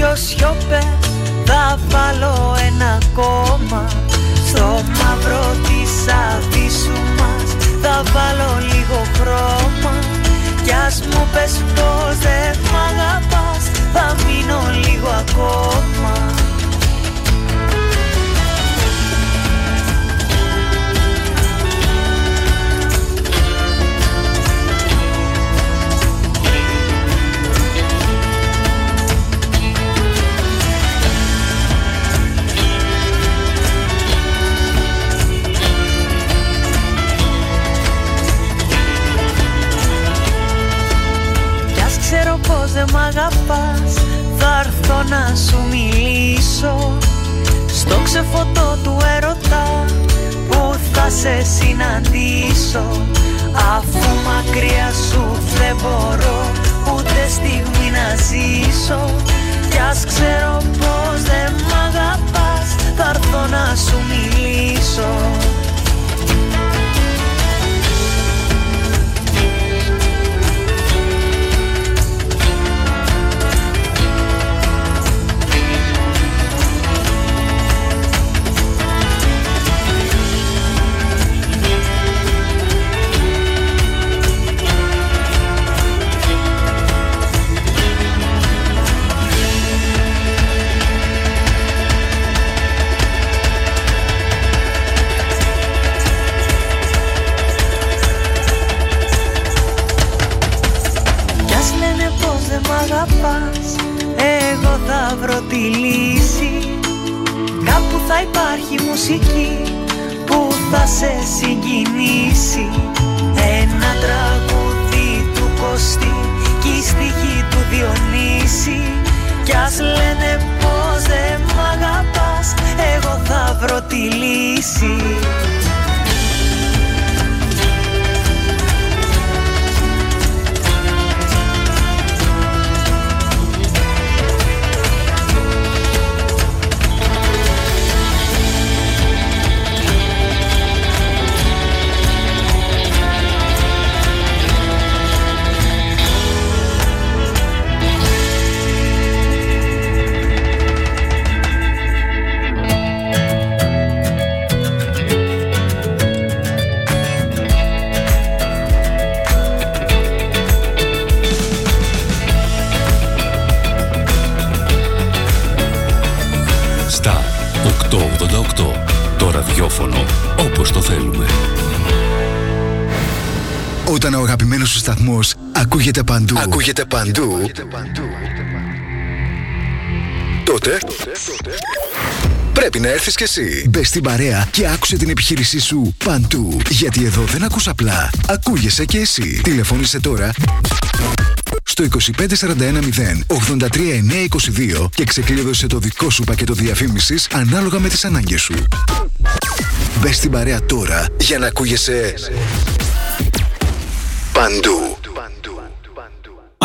δυο σιωπές, θα βάλω ένα κόμμα στο μαύρο της αβίσου μας, θα βάλω λίγο χρώμα. Κι ας μου πες πως δεν μ' αγαπάς, θα μείνω λίγο ακόμα. Πως δεν μ' αγαπάς, θα έρθω να σου μιλήσω στο ξεφωτό του έρωτα που θα σε συναντήσω. Αφού μακριά σου δεν μπορώ ούτε στιγμή να ζήσω. Κι ας ξέρω πως δεν μ' αγαπάς, θα έρθω να σου μιλήσω. Εγώ θα βρω τη λύση. Κάπου θα υπάρχει μουσική που θα σε συγκινήσει. Ένα τραγούδι του Κωστή κι η στίχη του Διονύση. Κι ας λένε πως δεν μ' αγαπάς, εγώ θα βρω τη λύση. Όπως το θέλουμε. Όταν ο αγαπημένος σου σταθμός ακούγεται παντού, τότε πρέπει να έρθεις κι εσύ. Μπες στην παρέα και άκουσε την επιχείρησή σου παντού. Γιατί εδώ δεν ακούς απλά, ακούγεσαι κι εσύ. Τηλεφώνησε τώρα στο 25410 83922 και ξεκλείδωσε το δικό σου πακέτο διαφήμισης ανάλογα με τις ανάγκες σου. Μπες στην παρέα τώρα για να ακούγεσαι παντού.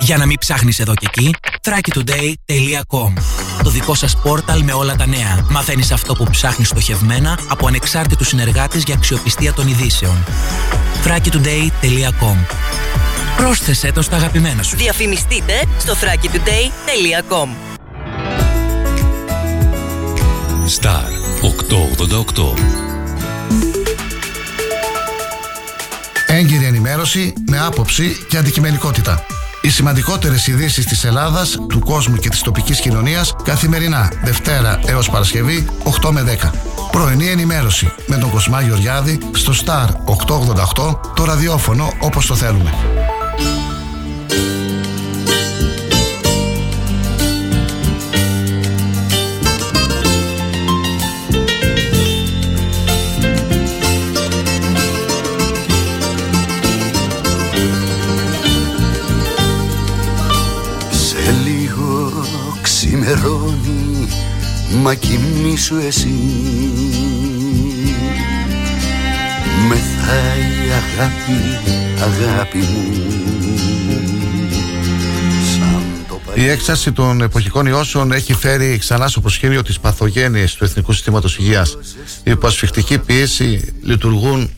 Για να μην ψάχνεις εδώ και εκεί, thrakitoday.com. Το δικό σας πόρταλ με όλα τα νέα. Μαθαίνεις αυτό που ψάχνεις στοχευμένα από ανεξάρτητους συνεργάτες για αξιοπιστία των ειδήσεων. thrakitoday.com. Πρόσθεσέ το στα αγαπημένα σου. Διαφημιστείτε στο thrakitoday.com. Star 888. Έγκυρη ενημέρωση με άποψη και αντικειμενικότητα. Οι σημαντικότερες ειδήσεις της Ελλάδας, του κόσμου και της τοπικής κοινωνίας καθημερινά, Δευτέρα έως Παρασκευή, 8 με 10. Πρωινή ενημέρωση με τον Κοσμά Γεωργιάδη στο Star 888, το ραδιόφωνο όπως το θέλουμε. μαυρώνει, μα κοιμήσου εσύ. Μεθάει αγάπη, αγάπη μου. Η έξαρση των εποχικών ιώσεων έχει φέρει ξανά στο προσκήνιο τις παθογένειες του Εθνικού Συστήματος Υγείας. Η υπασφυκτική πίεση λειτουργούν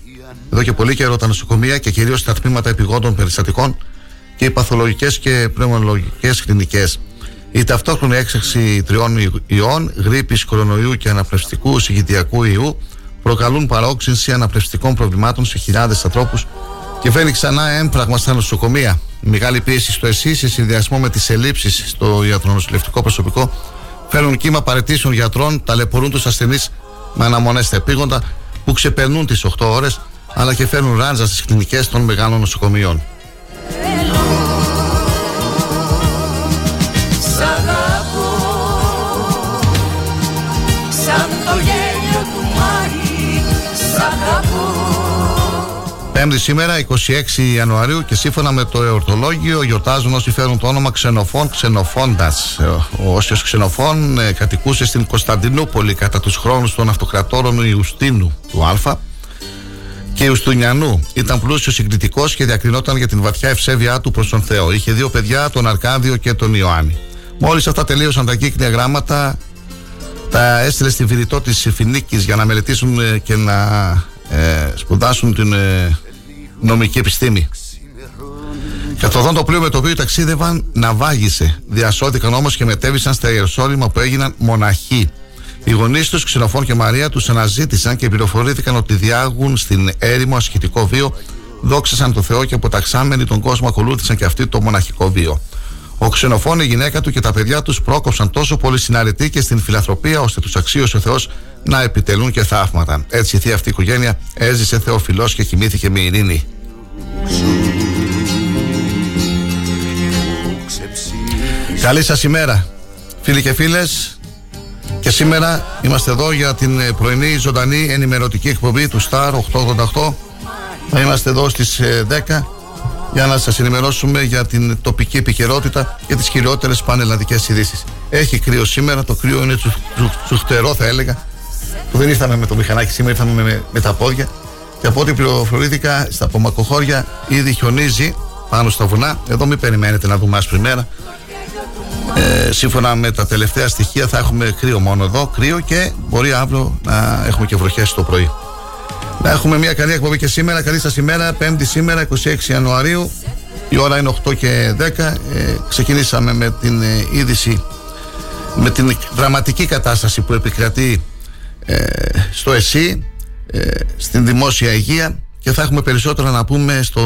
εδώ και πολύ καιρό τα νοσοκομεία και κυρίως τα τμήματα επιγόντων περιστατικών και οι παθολογικές και πνευμονολογικές κλινικές. Η ταυτόχρονη έξαρση τριών ιών, γρίπης, κορονοϊού και αναπνευστικού συγκητιακού ιού, προκαλούν παρόξυνση αναπνευστικών προβλημάτων σε χιλιάδες ανθρώπους και φέρνει ξανά έμπραγμα στα νοσοκομεία. Μεγάλη πίεση στο ΕΣΥ σε συνδυασμό με τις ελλείψεις στο ιατρονοσηλευτικό προσωπικό φέρνουν κύμα παραιτήσεων γιατρών, ταλαιπωρούν τους ασθενείς με αναμονές στα επίγοντα που ξεπερνούν τις 8 ώρες, αλλά και φέρνουν ράντζα στις κλινικές των μεγάλων νοσοκομείων. Πέμπτη σήμερα, 26 Ιανουαρίου, και σύμφωνα με το εορτολόγιο γιορτάζουν όσοι φέρουν το όνομα Ξενοφών Ξενοφώντας. Ο Όσιος Ξενοφών κατοικούσε στην Κωνσταντινούπολη κατά τους χρόνους των αυτοκρατόρων Ιουστίνου του Α και Ιουστινιανού. Ήταν πλούσιος, συγκριτικός και διακρινόταν για την βαθιά ευσέβειά του προς τον Θεό. Είχε δύο παιδιά, τον Αρκάδιο και τον Ιωάννη. Μόλις αυτά τελείωσαν τα κύκνια γράμματα, τα έστειλε στη Βηρητό της Φινίκης για να μελετήσουν και να σπουδάσουν την νομική επιστήμη. Καθοδόν το πλοίο με το οποίο ταξίδευαν ναυάγησε. Διασώθηκαν όμως και μετέβησαν στα Ιεροσόλυμα, που έγιναν μοναχοί. Οι γονείς τους, Ξενοφών και Μαρία, τους αναζήτησαν και πληροφορήθηκαν ότι διάγουν στην έρημο ασχητικό βίο. Δόξασαν το Θεό και αποταξάμενοι τον κόσμο ακολούθησαν και αυτοί το μοναχικό βίο. Ο Ξενοφών, η γυναίκα του και τα παιδιά τους πρόκοψαν τόσο πολύ στην αρετή και στην φιλανθρωπία, ώστε τους αξίωσε ο Θεός να επιτελούν και θαύματα. Έτσι η θεία αυτή η οικογένεια έζησε θεοφιλώς και κοιμήθηκε με ειρήνη. Καλή σας ημέρα, φίλοι και φίλες. Και σήμερα είμαστε εδώ για την πρωινή ζωντανή ενημερωτική εκπομπή του Star 888. Θα είμαστε εδώ στις 10 για να σας ενημερώσουμε για την τοπική επικαιρότητα και τις κυριότερες πανελλαδικές ειδήσεις. Έχει κρύο σήμερα, το κρύο είναι τσουχτερό θα έλεγα. Που δεν ήρθαμε με το μηχανάκι σήμερα, ήρθαμε με τα πόδια. Και από ό,τι πληροφορήθηκα, στα απομακροχώρια ήδη χιονίζει πάνω στα βουνά. Εδώ μην περιμένετε να δούμε άσπρη μέρα. Σύμφωνα με τα τελευταία στοιχεία θα έχουμε κρύο μόνο εδώ, κρύο, και μπορεί αύριο να έχουμε και βροχές το πρωί. Να έχουμε μια καλή εκπομπή και σήμερα. Καλή σας ημέρα, Πέμπτη σήμερα, 26 Ιανουαρίου. Η ώρα είναι 8 και 10. Ξεκινήσαμε με την είδηση, με την δραματική κατάσταση που επικρατεί στο ΕΣΥ, στην δημόσια υγεία, και θα έχουμε περισσότερα να πούμε στο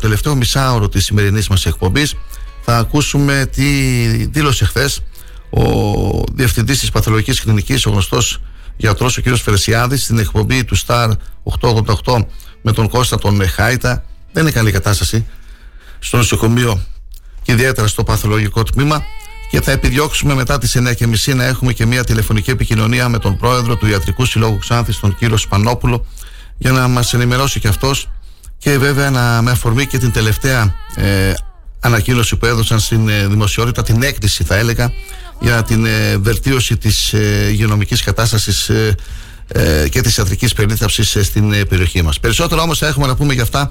τελευταίο μισάωρο της σημερινής μας εκπομπής. Θα ακούσουμε τι δήλωσε χθες ο διευθυντής της Παθολογικής Κλινικής, ο γνωστός γιατρός, ο κ. Φερσιάδης, στην εκπομπή του Star 888 με τον Κώστα τον Χαϊτα. Δεν είναι καλή κατάσταση στο νοσοκομείο και ιδιαίτερα στο παθολογικό τμήμα, και θα επιδιώξουμε μετά τις 9.30 να έχουμε και μια τηλεφωνική επικοινωνία με τον πρόεδρο του Ιατρικού Συλλόγου Ξάνθης, τον κύριο Σπανόπουλο, για να μας ενημερώσει και αυτός, και βέβαια με αφορμή και την τελευταία ανακοίνωση που έδωσαν στην δημοσιότητα, την έκκληση θα έλεγα, για την βελτίωση της υγειονομικής κατάστασης και της ιατρικής περίθαλψης στην περιοχή μας. Περισσότερα όμως θα έχουμε να πούμε για αυτά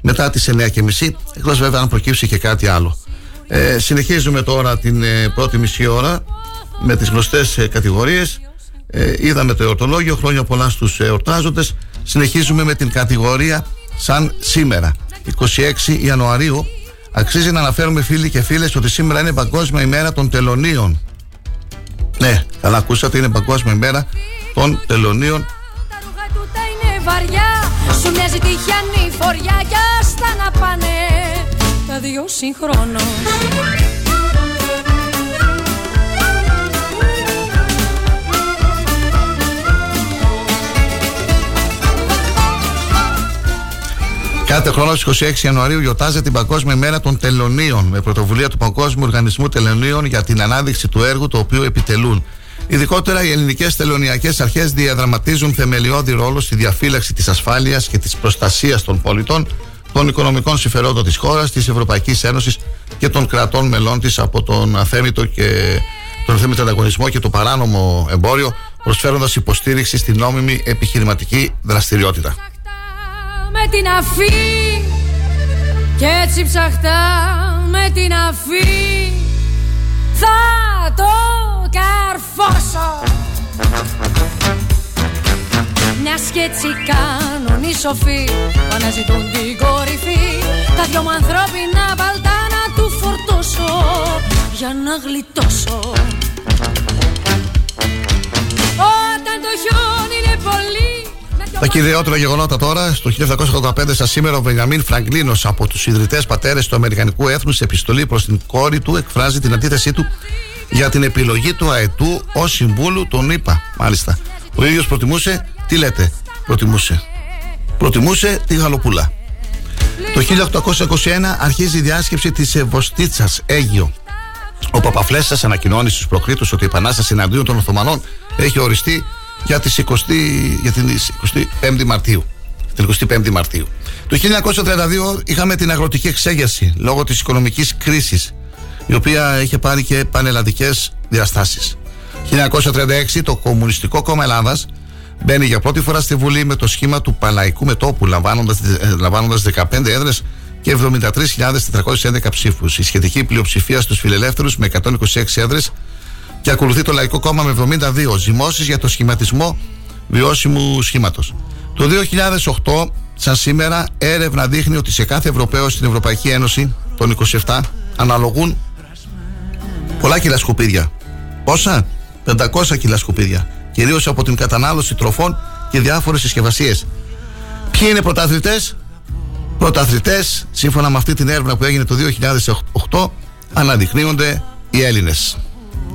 μετά τις 9.30, εκτός βέβαια αν προκύψει και κάτι άλλο. Συνεχίζουμε τώρα την πρώτη μισή ώρα με τις γνωστές κατηγορίες. Είδαμε το εορτολόγιο, χρόνια πολλά στους εορτάζοντες. Συνεχίζουμε με την κατηγορία σαν σήμερα, 26 Ιανουαρίου. Αξίζει να αναφέρουμε, φίλοι και φίλες, ότι σήμερα είναι Παγκόσμια ημέρα των τελωνίων. Ναι, καλά ακούσατε, είναι Παγκόσμια ημέρα των τελωνίων. Τα δυο συγχρόνως. Κάθε χρόνο στις 26 Ιανουαρίου γιορτάζεται την Παγκόσμια ημέρα των τελωνίων, με πρωτοβουλία του Παγκόσμιου Οργανισμού Τελωνίων για την ανάδειξη του έργου το οποίο επιτελούν. Ειδικότερα, οι ελληνικές τελωνειακές αρχές διαδραματίζουν θεμελιώδη ρόλο στη διαφύλαξη της ασφάλειας και της προστασίας των πολιτών, των οικονομικών συμφερόντων της χώρας, της Ευρωπαϊκής Ένωσης και των κρατών μελών της από τον αθέμητο και τον αθέμητο ανταγωνισμό και το παράνομο εμπόριο, προσφέροντας υποστήριξη στην νόμιμη επιχειρηματική δραστηριότητα. Με την αφή, και έτσι ψαχτά με την αφή, θα το καρφώσω. Μια σκέψη κάνουν οι σοφοί, αναζητούν την κορυφή. Τα δυο μου ανθρώπινα παλτά να του φορτώσω, για να γλιτώσω. Όταν το χιόνι είναι πολύ. Τα κυριότερα γεγονότα τώρα. Στο 1785, σαν σήμερα, ο Βενιαμίν Φραγκλίνος, από τους ιδρυτές πατέρες του Αμερικανικού έθνους, σε επιστολή προς την κόρη του εκφράζει την αντίθεσή του για την επιλογή του αετού ως συμβούλου των ΗΠΑ. Μάλιστα. Ο ίδιος προτιμούσε, τι λέτε, προτιμούσε τη γαλοπούλα. Το 1821 αρχίζει η διάσκεψη της Ευωστίτσας Αίγιο. Ο Παπαφλέσσας ανακοινώνει στους προκρίτους ότι η επανάσταση εναντίον των Οθωμανών έχει οριστεί για τις 25 Μαρτίου. Την 25η Μαρτίου. Το 1932 είχαμε την αγροτική εξέγερση λόγω της οικονομικής κρίσης, η οποία είχε πάρει και πανελλαδικές διαστάσεις. 1936 το Κομμουνιστικό Κόμμα Ελλάδας μπαίνει για πρώτη φορά στη Βουλή με το σχήμα του Παλαϊκού Μετώπου, λαμβάνοντας 15 έδρες και 73.411 ψήφους. Η σχετική πλειοψηφία στους φιλελεύθερους με 126 έδρες, και ακολουθεί το Λαϊκό Κόμμα με 72 ζυμώσεις για το σχηματισμό βιώσιμου σχήματος. Το 2008, σαν σήμερα, έρευνα δείχνει ότι σε κάθε Ευρωπαίο στην Ευρωπαϊκή Ένωση των 27 αναλογούν πολλά κιλά σκουπίδια. Πόσα? 500 κιλά σκουπίδια, κυρίως από την κατανάλωση τροφών και διάφορες συσκευασίες. Ποιοι είναι πρωταθλητές? Πρωταθλητές, σύμφωνα με αυτή την έρευνα που έγινε το 2008, αναδεικνύονται οι Έλληνες,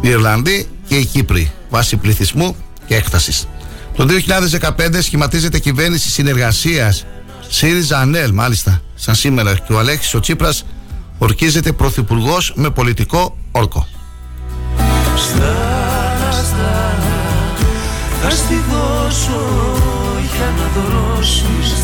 οι Ιρλανδοί και οι Κύπροι, βάσει πληθυσμού και έκτασης. Το 2015 σχηματίζεται κυβέρνηση συνεργασίας ΣΥΡΙΖΑ-ΑΝΕΛ, μάλιστα, σαν σήμερα, και ο Αλέξης ο Τσίπρας ορκίζεται πρωθυπουργός με πολιτικό όρκο. Θα στη δώσω για να δωρώσεις της.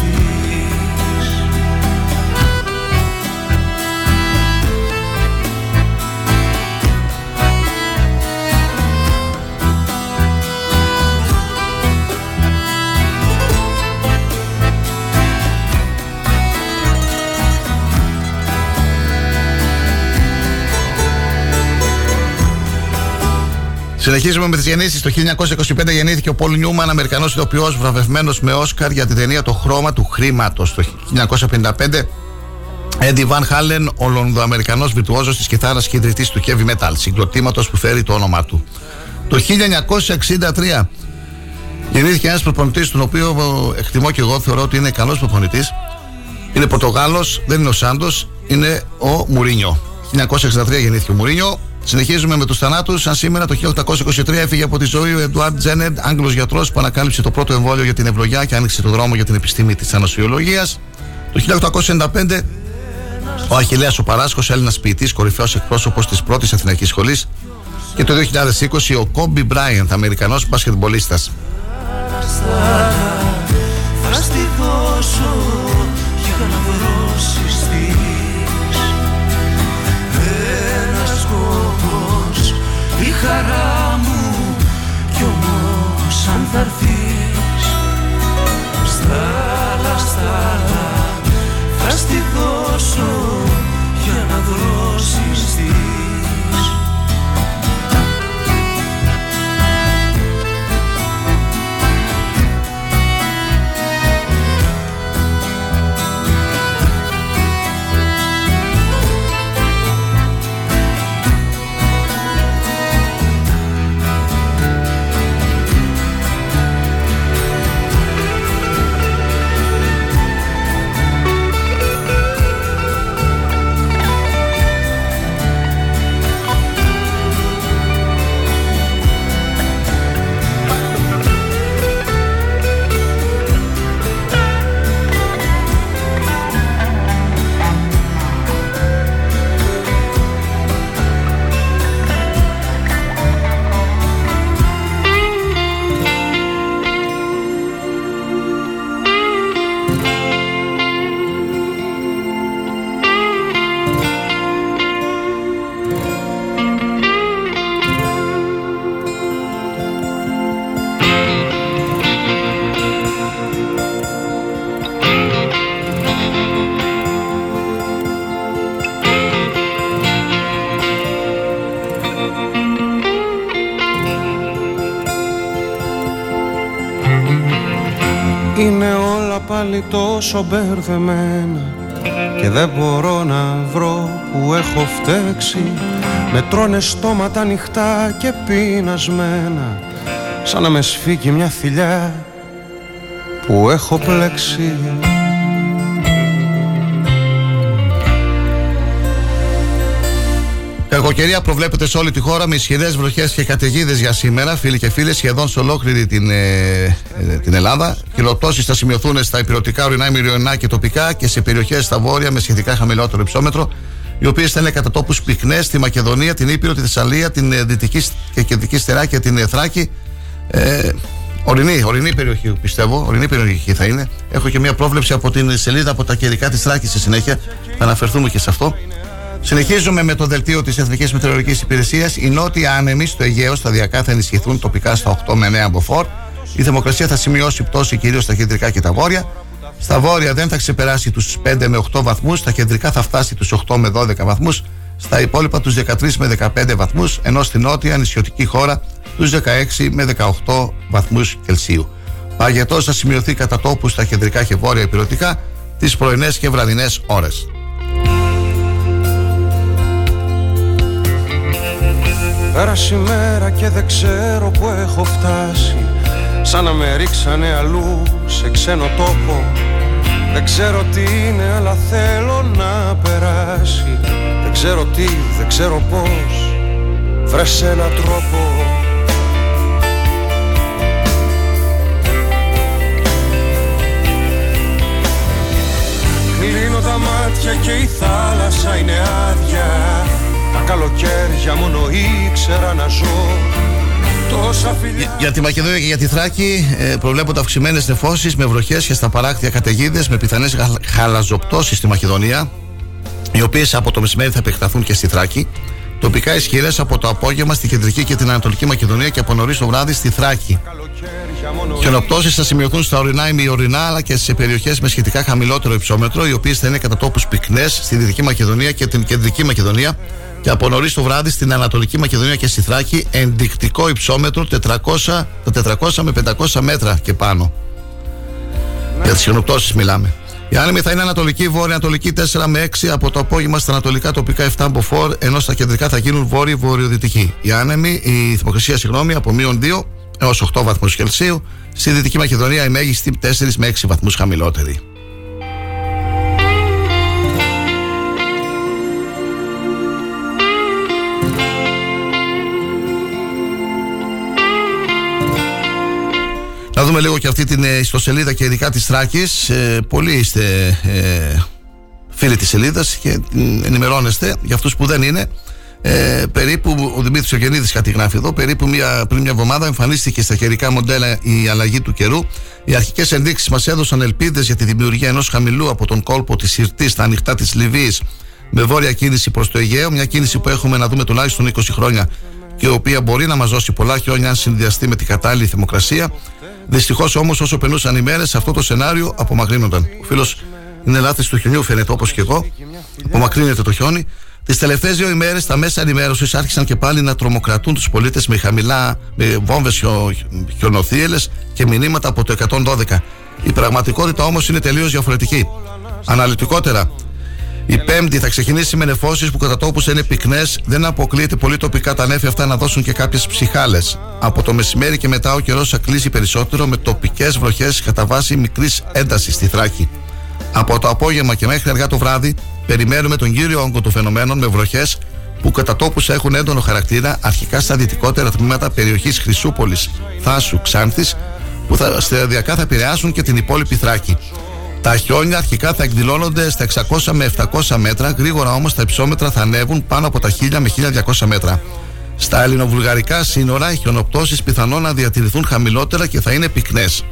Συνεχίζουμε με τις γεννήσεις. Το 1925 γεννήθηκε ο Πολ Νιούμαν, Αμερικανός ηθοποιός, βραβευμένος με Όσκαρ για την ταινία Το Χρώμα του Χρήματος. Το 1955, Έντι Βαν Χάλεν, ο Λονδοαμερικανός βιρτουόζος της κιθάρας και ιδρυτής του heavy metal, συγκροτήματος που φέρει το όνομά του. Το 1963 γεννήθηκε ένας προπονητής, τον οποίο εκτιμώ και εγώ, θεωρώ ότι είναι καλός προπονητής. Είναι Πορτογάλος, δεν είναι ο Σάντος, είναι ο Μουρίνιο. 1963 γεννήθηκε ο Μουρίνιο. Συνεχίζουμε με τους θανάτους. Σαν σήμερα, το 1823 έφυγε από τη ζωή ο Έντουαρντ Τζένερ, Άγγλος γιατρός που ανακάλυψε το πρώτο εμβόλιο για την ευλογιά και άνοιξε το δρόμο για την επιστήμη της ανοσιολογίας. Το 1895 ο Αχιλέας ο Παράσχος, Έλληνας ποιητής, κορυφαίος εκπρόσωπος της πρώτης Αθηναϊκής σχολής. Και το 2020 ο Κόμπι Μπράιαντ, Αμερικανός μπασκετμπολίστας. Χαρά μου, κι όμως αν θα έρθεις, στάλα, θα στη δώσω για να δώσεις της. Είναι όλα πάλι τόσο μπερδεμένα και δεν μπορώ να βρω που έχω φταίξει. Με τρώνε στόματα ανοιχτά και πεινασμένα, σαν να με σφίγγει μια θηλιά που έχω πλέξει. Κακοκαιρία προβλέπεται σε όλη τη χώρα με ισχυρές βροχές και καταιγίδες για σήμερα, φίλοι και φίλες, σχεδόν σε ολόκληρη την Ελλάδα. Χιλοπτώσεις θα σημειωθούν στα ηπειρωτικά, ορεινά, ημιρεωνικά και τοπικά και σε περιοχές στα βόρεια με σχετικά χαμηλότερο υψόμετρο, οι οποίες θα είναι κατά τόπους πυκνές στη Μακεδονία, την Ήπειρο, τη Θεσσαλία, την Δυτική και Κεντρική Στερά και την Θράκη. Ορεινή περιοχή, πιστεύω. Ορεινή περιοχή θα είναι. Έχω και μια πρόβλεψη από την σελίδα από τα καιρικά της Θράκης στη συνέχεια. Θα αναφερθούμε και σε αυτό. Συνεχίζουμε με το δελτίο της Εθνικής Μετεωρολογικής Υπηρεσίας. Οι νότιοι άνεμοι στο Αιγαίο σταδιακά θα ενισχυθούν τοπικά στα 8 με 9 μποφόρ. Η θερμοκρασία θα σημειώσει πτώση κυρίως στα κεντρικά και τα βόρεια. Στα βόρεια δεν θα ξεπεράσει τους 5 με 8 βαθμούς. Στα κεντρικά θα φτάσει τους 8 με 12 βαθμούς. Στα υπόλοιπα τους 13 με 15 βαθμούς. Ενώ στη νότια νησιωτική χώρα τους 16 με 18 βαθμούς Κελσίου. Παγετός θα σημειωθεί κατά τόπου στα κεντρικά και βόρεια ηπειρωτικά τις πρωινές και βραδινές ώρες. Πέρασε η μέρα και δεν ξέρω που έχω φτάσει, σαν να με ρίξανε αλλού σε ξένο τόπο. Δεν ξέρω τι είναι αλλά θέλω να περάσει. Δεν ξέρω τι, δεν ξέρω πώς, βρες έναν τρόπο. Κλείνω τα μάτια και η θάλασσα είναι άδεια. Καλοκαίρια μόνο ήξερα να ζω. Τόσα φιλιά... για τη Μακεδονία και για τη Θράκη προβλέπονται αυξημένες νεφώσεις με βροχές και στα παράκτια καταιγίδες με πιθανές χαλαζοπτώσεις στη Μακεδονία, οι οποίες από το μεσημέρι θα επεκταθούν και στη Θράκη. Τοπικά ισχυρές από το απόγευμα στη κεντρική και την ανατολική Μακεδονία και από νωρίς το βράδυ στη Θράκη. Χιονοπτώσεις θα σημειωθούν στα ορεινά ημιορεινά αλλά και σε περιοχές με σχετικά χαμηλότερο υψόμετρο, οι οποίες θα είναι κατά τόπους πυκνές στη Δυτική Μακεδονία και την Κεντρική Μακεδονία. Και από νωρίς το βράδυ στην Ανατολική Μακεδονία και στη Θράκη ενδεικτικό υψόμετρο 400 με 500 μέτρα και πάνω. Για τις χιονοπτώσεις μιλάμε. Οι άνεμοι θα είναι ανατολική, βόρεια-ανατολική 4 με 6, από το απόγευμα στα ανατολικά τοπικά 7 μποφόρ, ενώ στα κεντρικά θα γίνουν βόρειο-βορειοδυτική. Οι άνεμοι, η θερμοκρασία, από μείον 2 έως 8 βαθμούς Κελσίου. Στη Δυτική Μακεδονία η μέγιστη 4 με 6 βαθμούς χαμηλότερη. Να δούμε λίγο και αυτή την ιστοσελίδα και ειδικά της Θράκης. Πολλοί είστε φίλοι της σελίδας και ενημερώνεστε. Για αυτούς που δεν είναι, περίπου, ο Δημήτρης Ογεννίδης κάτι γράφει εδώ, περίπου πριν μια εβδομάδα εμφανίστηκε στα καιρικά μοντέλα η αλλαγή του καιρού. Οι αρχικές ενδείξεις μας έδωσαν ελπίδες για τη δημιουργία ενός χαμηλού από τον κόλπο της Ιρτής στα ανοιχτά της Λιβύης με βόρεια κίνηση προς το Αιγαίο. Μια κίνηση που έχουμε να δούμε τουλάχιστον 20 χρόνια και η οποία μπορεί να μας δώσει πολλά χιόνια αν συνδυαστεί με την κατάλληλη θερμοκρασία. Δυστυχώς όμως, όσο περνούσαν οι μέρες, αυτό το σενάριο απομακρύνονταν. Ο φίλος είναι λάθος του χιονιού, φαίνεται, όπως και εγώ. Απομακρύνεται το χιόνι. Τις τελευταίες δύο ημέρες, τα μέσα ενημέρωσης άρχισαν και πάλι να τρομοκρατούν τους πολίτες με βόμβες χιονοθύελες και μηνύματα από το 112. Η πραγματικότητα όμως είναι τελείως διαφορετική. Αναλυτικότερα, η Πέμπτη θα ξεκινήσει με νεφώσεις που κατά τόπους είναι πυκνές. Δεν αποκλείεται πολύ τοπικά τα νέφη αυτά να δώσουν και κάποιες ψυχάλες. Από το μεσημέρι και μετά ο καιρός θα κλείσει περισσότερο με τοπικές βροχές κατά βάση μικρής έντασης στη Θράκη. Από το απόγευμα και μέχρι αργά το βράδυ περιμένουμε τον κύριο όγκο των φαινομένων με βροχές που κατά τόπους έχουν έντονο χαρακτήρα, αρχικά στα δυτικότερα τμήματα περιοχής Χρυσούπολης, Θάσου, Ξάνθης, που σταδιακά θα επηρεάσουν και την υπόλοιπη Θράκη. Τα χιόνια αρχικά θα εκδηλώνονται στα 600 με 700 μέτρα, γρήγορα όμως τα υψόμετρα θα ανέβουν πάνω από τα 1000 με 1200 μέτρα. Στα ελληνοβουλγαρικά σύνορα οι χιονοπτώσεις πιθανόν να διατηρηθούν χαμηλότερα και θα είναι πυκνές.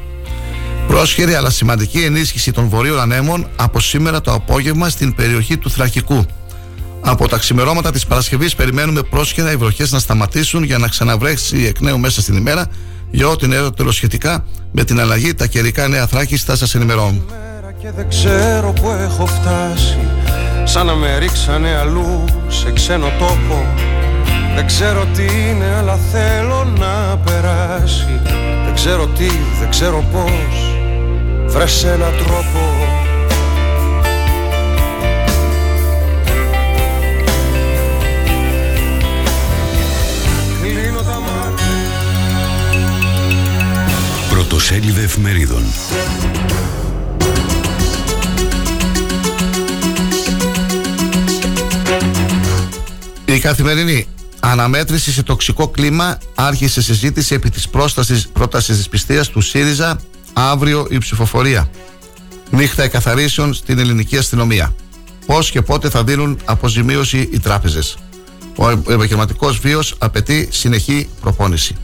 Πρόσχερη αλλά σημαντική ενίσχυση των βορείων ανέμων από σήμερα το απόγευμα στην περιοχή του Θρακικού. Από τα ξημερώματα της Παρασκευής περιμένουμε πρόσχερα οι βροχές να σταματήσουν για να ξαναβρέξει εκ νέου μέσα στην ημέρα. Για ό,τι νεότερο σχετικά με την αλλαγή, τα καιρικά νέα Θράκης θα σας ενημερώνουν. Και δεν ξέρω που έχω φτάσει, σαν να με ρίξανε αλλού σε ξένο τόπο. Δεν ξέρω τι είναι αλλά θέλω να περάσει. Δεν ξέρω τι, δεν ξέρω πώς, βρες έναν τρόπο. Πρωτοσέλιδα εφημερίδων. Η Καθημερινή. Αναμέτρηση σε τοξικό κλίμα. Άρχισε συζήτηση επί της πρότασης της πιστείας του ΣΥΡΙΖΑ. Αύριο η ψηφοφορία. Νύχτα εκαθαρίσεων στην ελληνική αστυνομία. Πώς και πότε θα δίνουν αποζημίωση οι τράπεζες. Ο επαγγελματικός βίος απαιτεί συνεχή προπόνηση.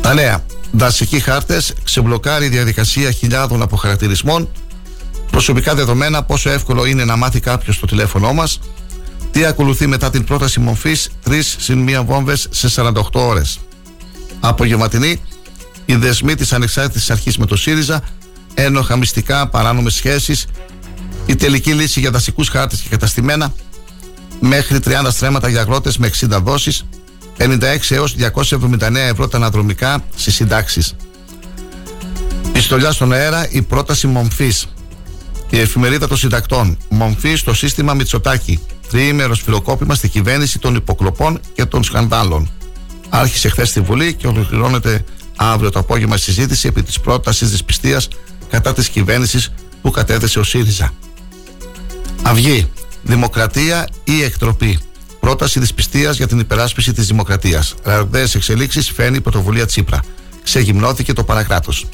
Τα νέα. Δασικοί χάρτες. Ξεμπλοκάρει η διαδικασία χιλιάδων αποχαρακτηρισμών. Προσωπικά δεδομένα. Πόσο εύκολο είναι να μάθει κάποιος το τηλέφωνό μας. Τι ακολουθεί μετά την πρόταση μορφής 3+1 βόμβες σε 48 ώρες. Απογευματινή. Οι δεσμοί της ανεξάρτητης αρχής με το ΣΥΡΙΖΑ, ένοχα μυστικά, παράνομες σχέσεις, η τελική λύση για δασικούς χάρτες και καταστημένα, μέχρι 30 στρέμματα για αγρότες με 60 δόσεις, 56 έως 279 ευρώ τα αναδρομικά στις συντάξεις. Πιστολιά στον αέρα, η πρόταση Μομφής. Η εφημερίδα των συντακτών. Μομφή στο σύστημα Μητσοτάκη. Τριήμερος φιλοκόπημα στη κυβέρνηση των υποκλοπών και των σκανδάλων. Άρχισε χθες στη Βουλή και ολοκληρώνεται αύριο το απόγευμα συζήτηση επί της πρότασης της πιστείας κατά της κυβέρνησης που κατέθεσε ο ΣΥΡΙΖΑ. Αυγή. Δημοκρατία ή εκτροπή. Πρόταση της πιστείας για την υπεράσπιση της δημοκρατίας. Ραγδαίες εξελίξεις φαίνει η πρωτοβουλία Τσίπρα. Ξεγυμνώθηκε το παρακράτος.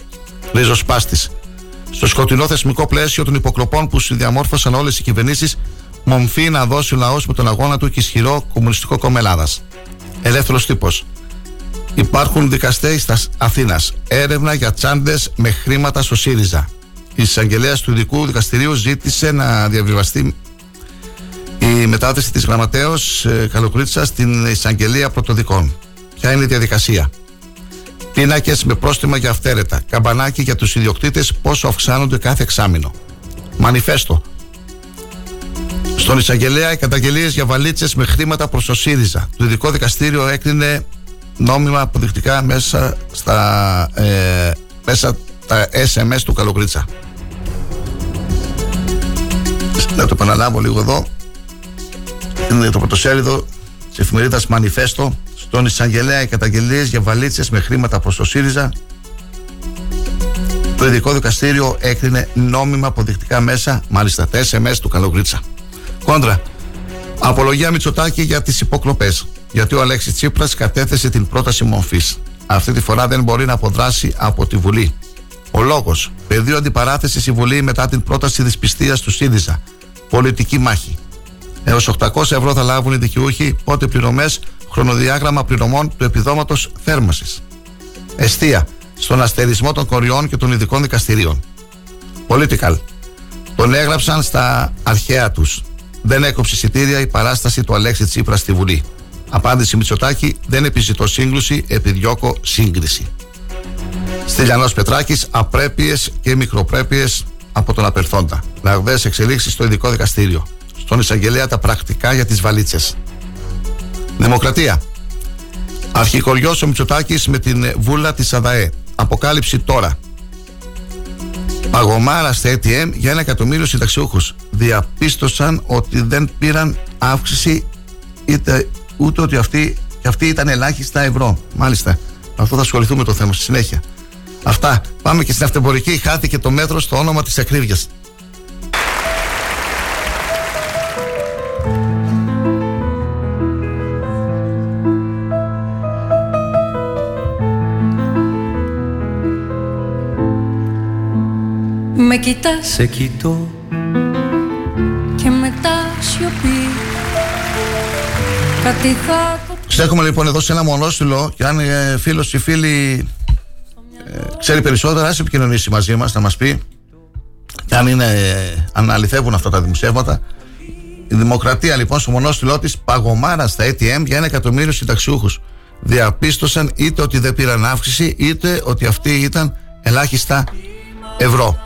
Ριζοσπάστης. Στο σκοτεινό θεσμικό πλαίσιο των υποκλοπών που συνδιαμόρφωσαν όλες οι κυβερνήσεις, μομφή να δώσει ο λαός με τον αγώνα του και ισχυρό κομμουνιστικό κόμμα Ελλάδας. Ελεύθερος τύπος. Υπάρχουν δικαστές της Αθήνας. Έρευνα για τσάντες με χρήματα στο ΣΥΡΙΖΑ. Η εισαγγελέα του ειδικού δικαστηρίου ζήτησε να διαβιβαστεί η μετάθεση της γραμματέως Καλοκρίτσα στην εισαγγελία πρωτοδικών. Ποια είναι η διαδικασία. Πίνακες με πρόστιμα για αυθαίρετα. Καμπανάκι για τους ιδιοκτήτες πόσο αυξάνονται κάθε εξάμηνο. Μανιφέστο. Στον εισαγγελέα οι καταγγελίες για βαλίτσες με χρήματα προς το ΣΥΡΙΖΑ. Το ειδικό δικαστήριο έκρινε νόμιμα αποδεικτικά μέσα τα SMS του Καλοκρίτσα. Να το επαναλάβω λίγο εδώ. Είναι το πρωτοσέλιδο της εφημερίδας Μανιφέστο. Στον εισαγγελέα οι καταγγελίες για βαλίτσες με χρήματα προς το ΣΥΡΙΖΑ. Το ειδικό δικαστήριο έκρινε νόμιμα αποδεικτικά μέσα, μάλιστα τα SMS του Καλοκρίτσα. Κόντρα. Απολογία Μητσοτάκη για τις υποκλοπές. Γιατί ο Αλέξης Τσίπρας κατέθεσε την πρόταση μορφής. Αυτή τη φορά δεν μπορεί να αποδράσει από τη Βουλή. Ο λόγος. Πεδίο αντιπαράθεσης η Βουλή μετά την πρόταση της πιστείας του ΣΥΡΙΖΑ. Πολιτική μάχη. Έως 800 ευρώ θα λάβουν οι δικαιούχοι, πότε πληρωμές, χρονοδιάγραμμα πληρωμών του επιδόματος θέρμανσης. Εστία. Στον αστερισμό των κοριών και των ειδικών δικαστηρίων. Political. Τον έγραψαν στα αρχαία τους. Δεν έκοψε εισιτήρια η παράσταση του Αλέξη Τσίπρα στη Βουλή. Απάντηση Μητσοτάκη, δεν επιζητώ σύγκρουση, επιδιώκω σύγκριση. Στυλιανός Πετράκης, απρέπειες και μικροπρέπειες από τον απερθόντα. Ραγδαίες εξελίξεις στο ειδικό δικαστήριο. Στον εισαγγελέα τα πρακτικά για τις βαλίτσες. Δημοκρατία. Αρχικοριός ο Μητσοτάκης με την βούλα της ΑΔΑΕ. Αποκάλυψη τώρα. Παγωμάρα στα ATM για 1.000.000 συνταξιούχους. Διαπίστωσαν ότι δεν πήραν αύξηση ούτε ότι αυτοί ήταν ελάχιστα ευρώ. Μάλιστα. Αυτό θα ασχοληθούμε με το θέμα στη συνέχεια. Αυτά. Πάμε και στην αυτεμπορική. Χάθηκε το μέτρο στο όνομα της ακρίβειας. Με κοιτάς, σε κοιτώ και μετά σιωπή. Κάτι θα το... Ξέχομαι λοιπόν εδώ σε ένα μονόστιλο και αν φίλος ή φίλη ξέρει περισσότερα, ας επικοινωνήσει μαζί μας, να μας πει και αν είναι, αν αληθεύουν αυτά τα δημοσιεύματα. Η Δημοκρατία λοιπόν στο μονόστιλό της, παγωμάρα στα ATM για 1.000.000 συνταξιούχους. Διαπίστωσαν είτε ότι δεν πήραν αύξηση είτε ότι αυτοί ήταν ελάχιστα ευρώ.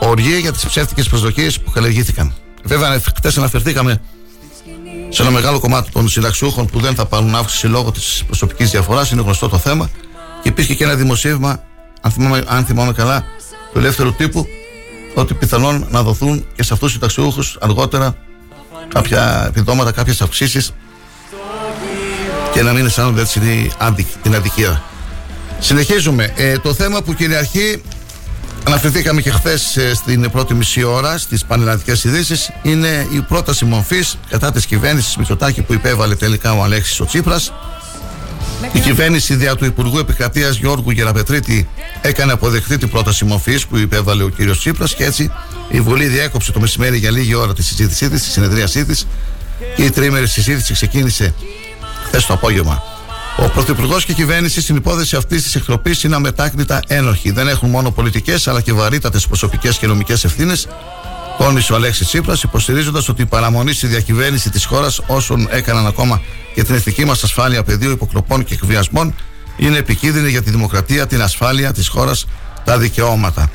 Οργή για τις ψεύτικες προσδοκίες που καλλιεργήθηκαν. Βέβαια, χτες αναφερθήκαμε σε ένα μεγάλο κομμάτι των συνταξιούχων που δεν θα πάρουν αύξηση λόγω της προσωπικής διαφοράς. Είναι γνωστό το θέμα. Και υπήρχε και ένα δημοσίευμα, αν θυμάμαι καλά, του ελεύθερου τύπου, ότι πιθανόν να δοθούν και σε αυτούς τους συνταξιούχους αργότερα κάποια επιδόματα, κάποιες αυξήσεις και να μην αισθάνονται έτσι την αδικία. Συνεχίζουμε. Το θέμα που κυριαρχεί, αναφερθήκαμε και χθες στην πρώτη μισή ώρα στις πανελλαδικές ειδήσεις, είναι η πρόταση μορφής κατά της κυβέρνησης Μητσοτάκη που υπέβαλε τελικά ο Αλέξης ο Τσίπρας. Η κυβέρνηση δια του Υπουργού Επικρατείας Γιώργου Γεραπετρίτη έκανε αποδεκτή την πρόταση μορφής που υπέβαλε ο κ. Τσίπρας και έτσι η Βουλή διέκοψε το μεσημέρι για λίγη ώρα τη συζήτησή της, τη συνεδρίασή της, και η τριήμερη συζήτηση ξεκίνησε χθες το απόγευμα. Ο Πρωθυπουργός και η κυβέρνηση στην υπόθεση αυτής της εκτροπής είναι αμετάκριτα ένοχοι. Δεν έχουν μόνο πολιτικές αλλά και βαρύτατες προσωπικές και νομικές ευθύνες, τόνισε ο Αλέξης Τσίπρας, υποστηρίζοντας ότι η παραμονή στη διακυβέρνηση της χώρας όσων έκαναν ακόμα και την εθνική μας ασφάλεια πεδίου υποκλοπών και εκβιασμών είναι επικίνδυνη για τη δημοκρατία, την ασφάλεια της χώρας, τα δικαιώματα.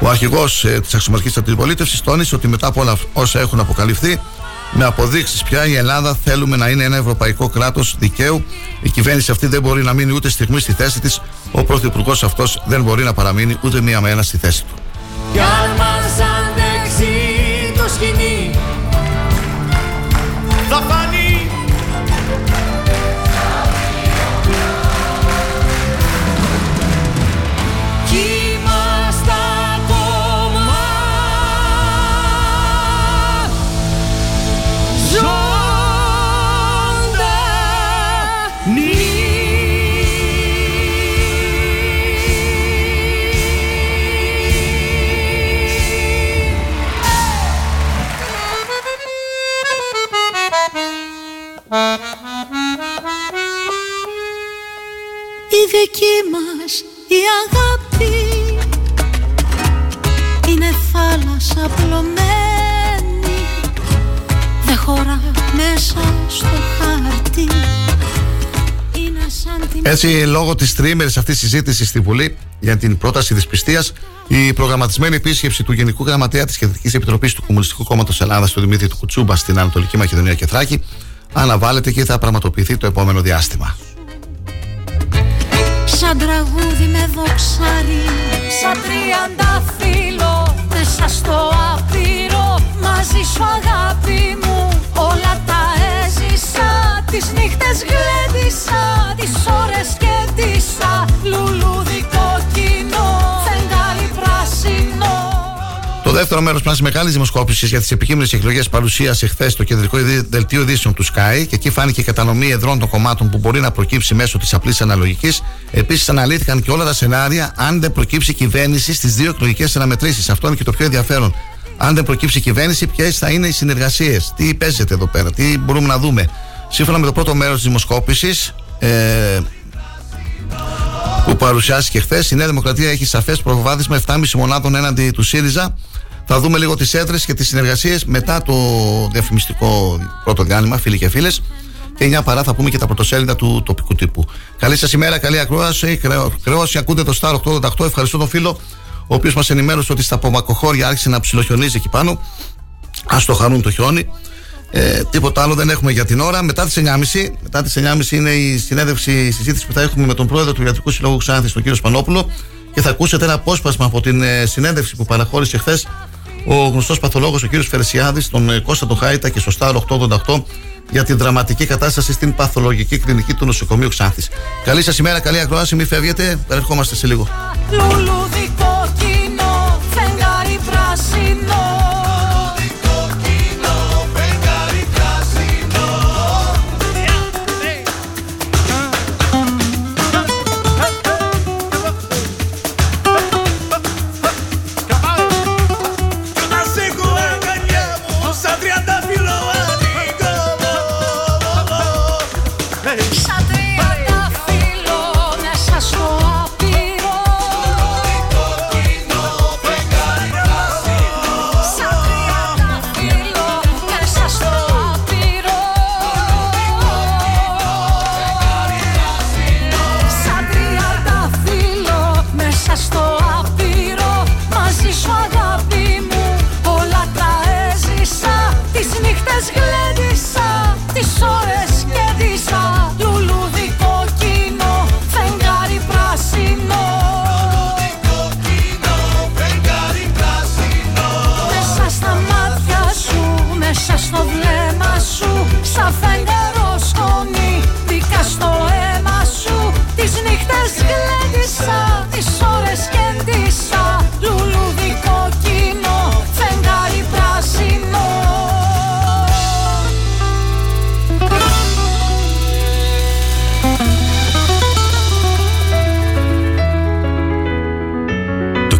Ο αρχηγός της αξιωματικής αντιπολίτευσης τόνισε ότι μετά από όλα όσα έχουν αποκαλυφθεί, με αποδείξεις πια, η Ελλάδα θέλουμε να είναι ένα ευρωπαϊκό κράτος δικαίου. Η κυβέρνηση αυτή δεν μπορεί να μείνει ούτε στιγμή στη θέση της. Ο πρωθυπουργός αυτός δεν μπορεί να παραμείνει ούτε μία μέρα στη θέση του. Κι αν μας αντέξει το σκηνή, θα φανεί. Η δική μας η αγάπη είναι θάλασσα πλωμένη, δεν χωρά μέσα στο χάρτη. Έτσι, λόγω της τριήμερης αυτής συζήτησης στη Βουλή για την πρόταση δυσπιστίας, η προγραμματισμένη επίσκεψη του Γενικού Γραμματέα της Κεντρικής Επιτροπής του Κομμουνιστικού Κόμματος Ελλάδας, του Δημήτρη του Κουτσούμπα, στην Ανατολική Μακεδονία και Θράκη, αναβάλλεται και θα πραγματοποιηθεί το επόμενο διάστημα. Σαν τραγούδι με δοξάρι, σαν τριαντάφυλλο, μέσα στο άπειρο, μαζί σου αγάπη μου. Όλα τα έζησα, τις νύχτες γλέντισα, τις ώρες σκέντισα. Λουλούδι κόκκινο, φεγγάρι πράσινο. Το δεύτερο μέρος μιας μεγάλης δημοσκόπησης για τις επικείμενες εκλογές παρουσίασε χθες το κεντρικό δελτίο ειδήσεων του Sky και εκεί φάνηκε η κατανομή εδρών των κομμάτων που μπορεί να προκύψει μέσω της απλής αναλογικής. Επίσης, αναλύθηκαν και όλα τα σενάρια αν δεν προκύψει κυβέρνηση στις δύο εκλογικές αναμετρήσεις. Αυτό είναι και το πιο ενδιαφέρον. Αν δεν προκύψει κυβέρνηση, ποιες θα είναι οι συνεργασίες, τι παίζεται εδώ πέρα, τι μπορούμε να δούμε. Σύμφωνα με το πρώτο μέρος της δημοσκόπησης που παρουσιάστηκε χθες, η Νέα Δημοκρατία έχει σαφές προβάδισμα 7,5 μονάδων έναντι του ΣΥΡΙΖΑ. Θα δούμε λίγο τις έδρες και τις συνεργασίες μετά το διαφημιστικό πρώτο διάλειμμα, φίλοι και φίλες. Και 9 παρά θα πούμε και τα πρωτοσέλιδα του τοπικού τύπου. Καλή σας ημέρα, καλή ακρόαση. Κρεώση, ακούτε το Star 888. Ευχαριστώ τον φίλο, ο οποίος μας ενημέρωσε ότι στα Πομακοχώρια άρχισε να ψιλοχιονίζει εκεί πάνω. Ας το χαρούν το χιόνι. Τίποτα άλλο δεν έχουμε για την ώρα. Μετά τις 9.30 είναι η συνέντευξη, η συζήτηση που θα έχουμε με τον πρόεδρο του Ιατρικού Συλλόγου Ξάνθης, τον κύριο Σπανόπουλο, και θα ακούσετε ένα απόσπασμα από την συνέντευξη που παραχώρησε χθες ο γνωστός παθολόγος, ο κύριος Φερσιάδης, τον Κώστα τον Χαϊτα και στο Star 888 για την δραματική κατάσταση στην παθολογική κλινική του νοσοκομείου Ξάνθης. Καλή σας ημέρα, καλή ακρόαση, μην φεύγετε, ερχόμαστε σε λίγο. Λουλούδι κόκκινο, φεγγάρι πράσινο.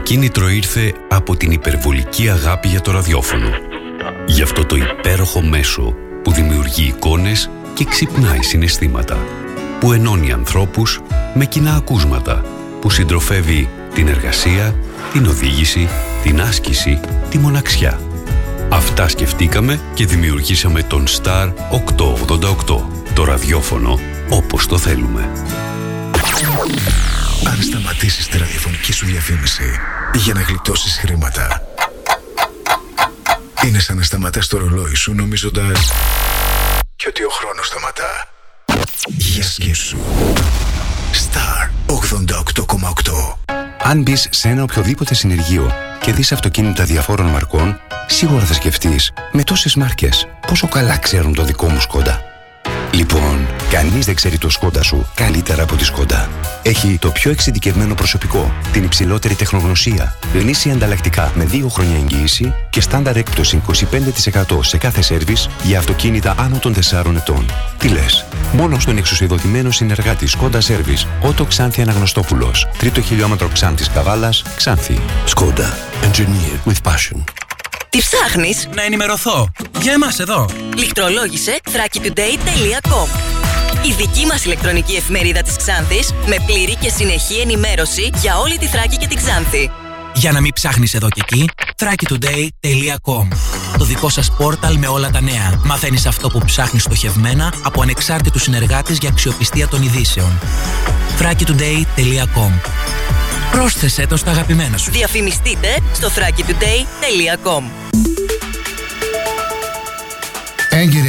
κίνητρο ήρθε από την υπερβολική αγάπη για το ραδιόφωνο. Γι' αυτό το υπέροχο μέσο που δημιουργεί εικόνες και ξυπνάει συναισθήματα, που ενώνει ανθρώπους με κοινά ακούσματα, που συντροφεύει την εργασία, την οδήγηση, την άσκηση, τη μοναξιά. Αυτά σκεφτήκαμε και δημιουργήσαμε τον Star 888, το ραδιόφωνο όπως το θέλουμε. Αν σταματήσεις τη ραδιοφωνική σου διαφήμιση για να γλιτώσεις χρήματα, είναι σαν να σταματάς το ρολόι σου νομίζοντας και ότι ο χρόνος σταματά. Γεια σκέψου. Star 88,8. Αν μπεις σε ένα οποιοδήποτε συνεργείο και δεις αυτοκίνητα διαφόρων μαρκών, σίγουρα θα σκεφτείς, με τόσες μάρκες, πόσο καλά ξέρουν το δικό μου Skoda. Λοιπόν, κανείς δεν ξέρει το Skoda σου καλύτερα από τη Skoda. Έχει το πιο εξειδικευμένο προσωπικό, την υψηλότερη τεχνογνωσία, γνήσια ανταλλακτικά με 2 χρόνια εγγύηση και στάνταρ έκπτωση 25% σε κάθε σέρβις για αυτοκίνητα άνω των 4 ετών. Τι λες? Μόνο στον εξουσιοδοτημένο συνεργάτη Skoda Service, Ότο Ξάνθη Αναγνωστόπουλος, 3ο χιλιόμετρο Ξάνθης Καβάλας, Ξάνθη. Skoda. Engineered with passion. Τι ψάχνεις? Να ενημερωθώ. Για εμάς εδώ. Λιχτρολόγησε thrakitoday.com. Η δική μας ηλεκτρονική εφημερίδα της Ξάνθης με πλήρη και συνεχή ενημέρωση για όλη τη Θράκη και την Ξάνθη. Για να μην ψάχνεις εδώ και εκεί, thrakitoday.com. Το δικό σας πόρταλ με όλα τα νέα. Μαθαίνεις αυτό που ψάχνεις στοχευμένα από ανεξάρτητους συνεργάτες για αξιοπιστία των ειδήσεων. thrakitoday.com. Πρόσθεσέ το στα αγαπημένα σου. Διαφημιστείτε στο thrakitoday.com. Έγκυρη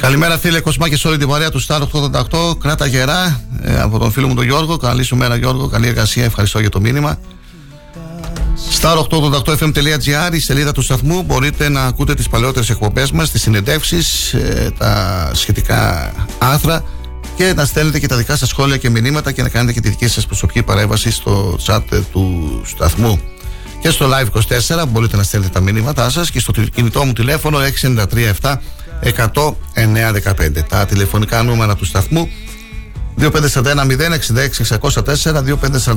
Καλημέρα φίλε Κοσμά και σε όλη την παρέα του Star 888. Κράτα γερά από τον φίλο μου τον Γιώργο. Καλή σου μέρα Γιώργο, καλή εργασία, ευχαριστώ για το μήνυμα. Star888fm.gr, η σελίδα του σταθμού. Μπορείτε να ακούτε τις παλαιότερες εκπομπές μας, τις συνεντεύξεις, τα σχετικά άρθρα και να στέλνετε και τα δικά σας σχόλια και μηνύματα και να κάνετε και τη δική σας προσωπική παρέμβαση στο chat του σταθμού. Και στο Live24 μπορείτε να στέλνετε τα μηνύματά σας και στο κινητό μου τηλέφωνο 693 7 109 15. Τα τηλεφωνικά νούμερα του σταθμού 2541 066 604, 2541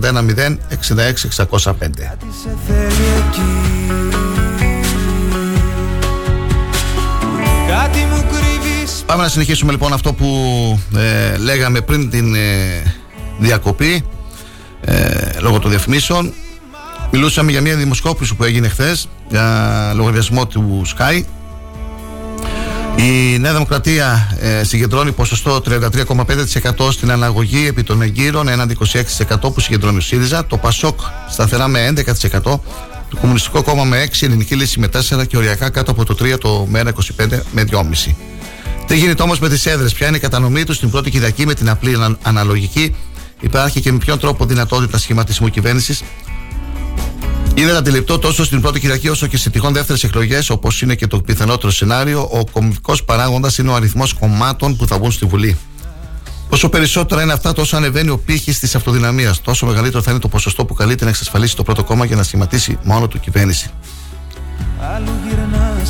066 605. Πάμε να συνεχίσουμε λοιπόν αυτό που λέγαμε πριν την διακοπή λόγω των διαφημίσεων. Μιλούσαμε για μια δημοσκόπηση που έγινε χθες για λογαριασμό του Sky. Η Νέα Δημοκρατία συγκεντρώνει ποσοστό 33,5% στην αναγωγή επί των εγκύρων έναντι 26% που συγκεντρώνει ο ΣΥΡΙΖΑ. Το ΠΑΣΟΚ σταθερά με 11%. Το Κομμουνιστικό Κόμμα με 6%, Ελληνική Λύση με 4% και οριακά κάτω από το 3% το ΜΕΡΑ25 με 2,5%. Τι γίνεται όμως με τις έδρες? Ποια είναι η κατανομή τους την πρώτη Κυριακή με την απλή αναλογική? Υπάρχει και με ποιον τρόπο δυνατότητα σχηματισμού κυβέρνησης? Είναι αντιληπτό τόσο στην πρώτη Κυριακή όσο και σε τυχόν δεύτερες εκλογές, όπως είναι και το πιθανότερο σενάριο, ο κομβικός παράγοντας είναι ο αριθμός κομμάτων που θα βγουν στη Βουλή. Όσο περισσότερα είναι αυτά, τόσο ανεβαίνει ο πύχης της αυτοδυναμίας, τόσο μεγαλύτερο θα είναι το ποσοστό που καλείται να εξασφαλίσει το πρώτο κόμμα για να σχηματίσει μόνο του κυβέρνηση.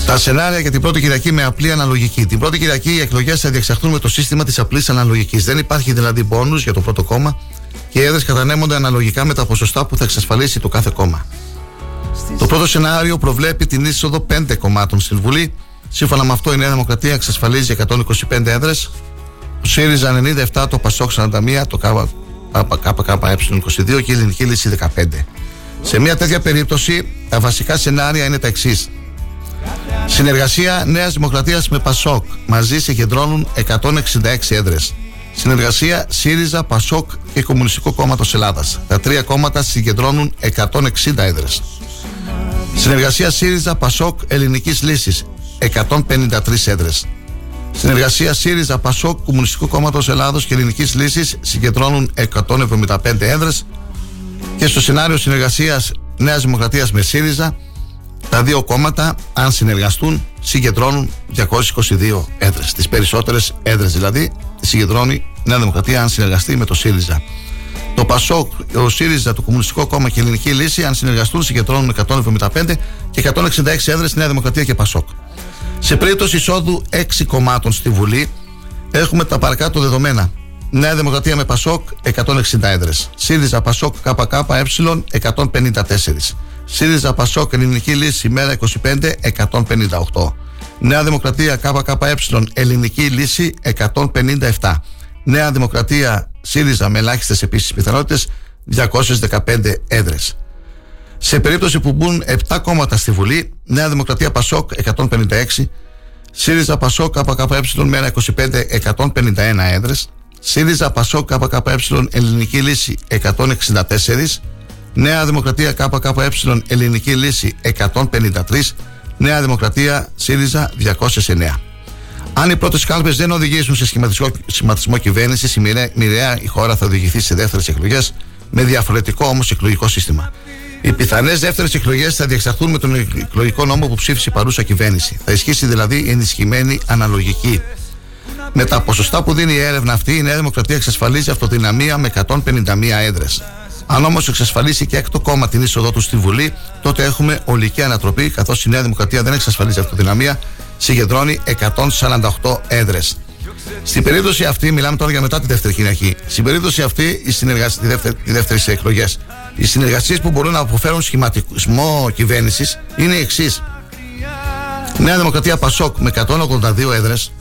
Τα σενάρια για την πρώτη Κυριακή με απλή αναλογική. Την πρώτη Κυριακή οι εκλογές θα διεξαχθούν με το σύστημα της απλής αναλογικής. Δεν υπάρχει δηλαδή μπόνους για το πρώτο κόμμα και οι έδρες κατανέμονται αναλογικά με τα ποσοστά που θα εξασφαλίσει το κάθε κόμμα. Το πρώτο σενάριο προβλέπει την είσοδο 5 κομμάτων στην Βουλή. Σύμφωνα με αυτό, η Νέα Δημοκρατία εξασφαλίζει 125 έδρες. Ο ΣΥΡΙΖΑ 97, το ΠΑΣΟΚ 41, το ΚΚΕ 22 και η Ελληνική Λύση 15. Σε μια τέτοια περίπτωση, τα βασικά σενάρια είναι τα εξής. Συνεργασία Νέας Δημοκρατίας με ΠΑΣΟΚ. Μαζί συγκεντρώνουν 166 έδρες. Συνεργασία ΣΥΡΙΖΑ, ΠΑΣΟΚ και Κομμουνιστικό Κόμματος Ελλάδας. Τα τρία κόμματα συγκεντρώνουν 160 έδρες. Συνεργασία ΣΥΡΙΖΑ, ΠΑΣΟΚ, Ελληνικής Λύσης. 153 έδρες. Συνεργασία ΣΥΡΙΖΑ, ΠΑΣΟΚ, Κομμουνιστικού Κόμματος Ελλάδος και Ελληνικής Λύσης συγκεντρώνουν 175 έδρες. Και στο σενάριο συνεργασίας Νέας Δημοκρατίας με ΣΥΡΙΖΑ, τα δύο κόμματα, αν συνεργαστούν, συγκεντρώνουν 222 έδρες. Τις περισσότερες έδρες δηλαδή συγκεντρώνει Νέα Δημοκρατία αν συνεργαστεί με το ΣΥΡΙΖΑ. Το ΠΑΣΟΚ, ο ΣΥΡΙΖΑ, το Κομμουνιστικό Κόμμα και η Ελληνική Λύση, αν συνεργαστούν, συγκεντρώνουν 175 και 166 έδρες Νέα Δημοκρατία και ΠΑΣΟΚ. Σε περίπτωση εισόδου 6 κομμάτων στη Βουλή, έχουμε τα παρακάτω δεδομένα. Νέα Δημοκρατία με ΠΑΣΟΚ 160 έδρες. ΣΥΡΙΖΑ ΠΑΣΟΚ ΚΚΕ 154. ΣΥΡΙΖΑ ΠΑΣΟΚ Ελληνική Λύση ημέρα 25 158. Νέα Δημοκρατία ΚΚΕ Ελληνική Λύση 157. Νέα Δημοκρατία ΣΥΡΙΖΑ με ελάχιστες επίσης πιθανότητες 215 έδρες. Σε περίπτωση που μπουν 7 κόμματα στη Βουλή, Νέα Δημοκρατία ΠΑΣΟΚ 156. ΣΥΡΙΖΑ ΠΑΣΟΚ ΚΚΕ μέρα 25 151 έδρες. ΣΥΡΙΖΑ ΠΑΣΟΚ ΚΚΕ Ελληνική Λύση 164. Νέα Δημοκρατία ΚΚΕ Ελληνική Λύση 153. Νέα Δημοκρατία ΣΥΡΙΖΑ 209. Αν οι πρώτες κάλπες δεν οδηγήσουν σε σχηματισμό κυβέρνησης, μοιραία η χώρα θα οδηγηθεί σε δεύτερες εκλογές με διαφορετικό όμως εκλογικό σύστημα. Οι πιθανές δεύτερες εκλογές θα διεξαχθούν με τον εκλογικό νόμο που ψήφισε η παρούσα κυβέρνηση. Θα ισχύσει δηλαδή η ενισχυμένη αναλογική. Με τα ποσοστά που δίνει η έρευνα αυτή, η Νέα Δημοκρατία εξασφαλίζει αυτοδυναμία με 151 έδρες. Αν όμως εξασφαλίσει και έκτο κόμμα την είσοδό του στη Βουλή, τότε έχουμε ολική ανατροπή, καθώς η Νέα Δημοκρατία δεν εξασφαλίζει αυτοδυναμία, συγκεντρώνει 148 έδρες. Στην περίπτωση αυτή, μιλάμε τώρα για μετά τη δεύτερη κοινωνική. Στην περίπτωση αυτή, οι δεύτερες εκλογές. Οι συνεργασίες που μπορούν να αποφέρουν σχηματισμό κυβέρνησης είναι οι εξής: Νέα Δημοκρατία ΠΑΣΟΚ με 182 έδρες.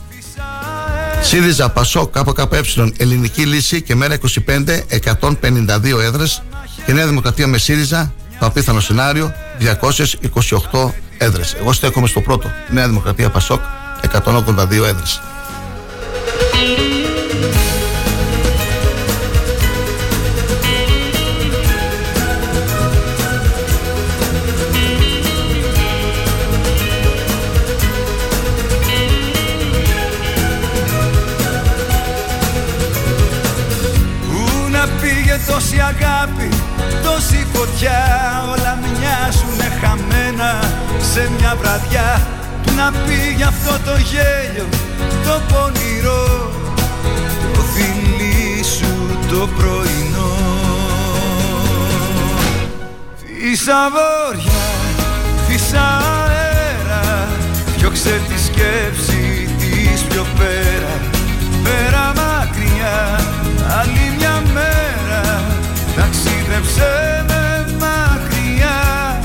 ΣΥΡΙΖΑ ΠΑΣΟΚ ΚΚΕ Ελληνική Λύση και μέρα 25 152 έδρες και Νέα Δημοκρατία με ΣΥΡΙΖΑ, το απίθανο σενάριο, 228 έδρες. Εγώ στέκομαι στο πρώτο, Νέα Δημοκρατία ΠΑΣΟΚ 182 έδρες. Τόση αγάπη, τόση φωτιά, όλα μοιάζουνε χαμένα σε μια βραδιά. Να πει γι' αυτό το γέλιο, το πονηρό, το φιλί σου το πρωινό. Φύσα βόρεια, φύσα αέρα, διώξε τη σκέψη της πιο πέρα. Πέρα μακριά, άλλη μια μέρα, ταξίδεψε με μακριά.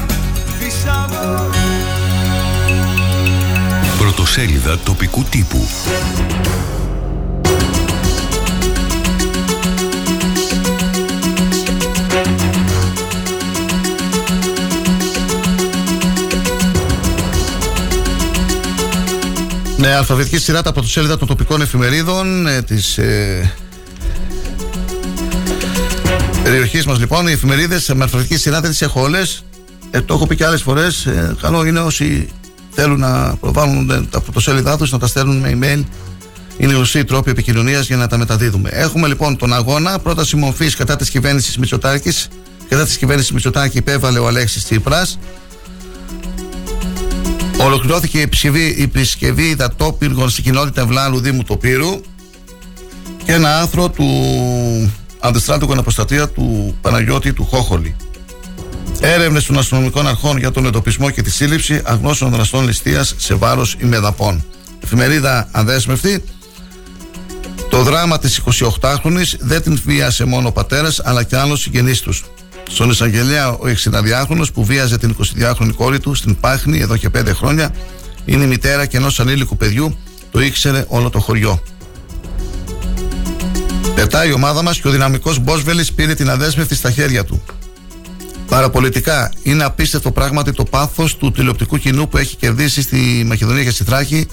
Πρωτοσέλιδα τοπικού τύπου. Ναι, αλφαβητική σειρά τα πρωτοσέλιδα των τοπικών εφημερίδων της περιοχής μας. Λοιπόν, οι εφημερίδες με αλφαβητική σειρά δεν τις έχω όλες, το έχω πει και άλλες φορές. Καλό είναι όσοι θέλουν να προβάλλουν τα πρωτοσέλιδά τους να τα στέλνουν με email. Είναι γνωστοί τρόποι επικοινωνίας για να τα μεταδίδουμε. Έχουμε λοιπόν τον αγώνα, πρόταση μορφής κατά της κυβέρνησης Μητσοτάκη. Κατά της κυβέρνησης Μητσοτάκη υπέβαλε ο Αλέξης Τσίπρας. Ολοκληρώθηκε η επισκευή υδατόπυργων στην κοινότητα Βλάλου Δήμου Τοπύρου. Και ένα άρθρο του αντιστράτηγου αναποστατεία του Παναγιώτη του Χόχολη. Έρευνες των αστυνομικών αρχών για τον εντοπισμό και τη σύλληψη αγνώστων δραστών ληστείας σε βάρος ημεδαπών. Εφημερίδα Αδέσμευτη. Το δράμα της 28χρονης δεν την βίασε μόνο ο πατέρας αλλά και άλλος συγγενής τους. Στον εισαγγελέα, ο 62χρονος που βίαζε την 22χρονη κόρη του στην Πάχνη εδώ και 5 χρόνια, είναι η μητέρα και ενός ανήλικου παιδιού, το ήξερε όλο το χωριό. Πετάει η ομάδα μας και ο δυναμικός Μπόσβελης πήρε την Αδέσμευτη στα χέρια του. Παραπολιτικά, είναι απίστευτο πράγματι το πάθος του τηλεοπτικού κοινού που έχει κερδίσει στη Μακεδονία και στη Θράκη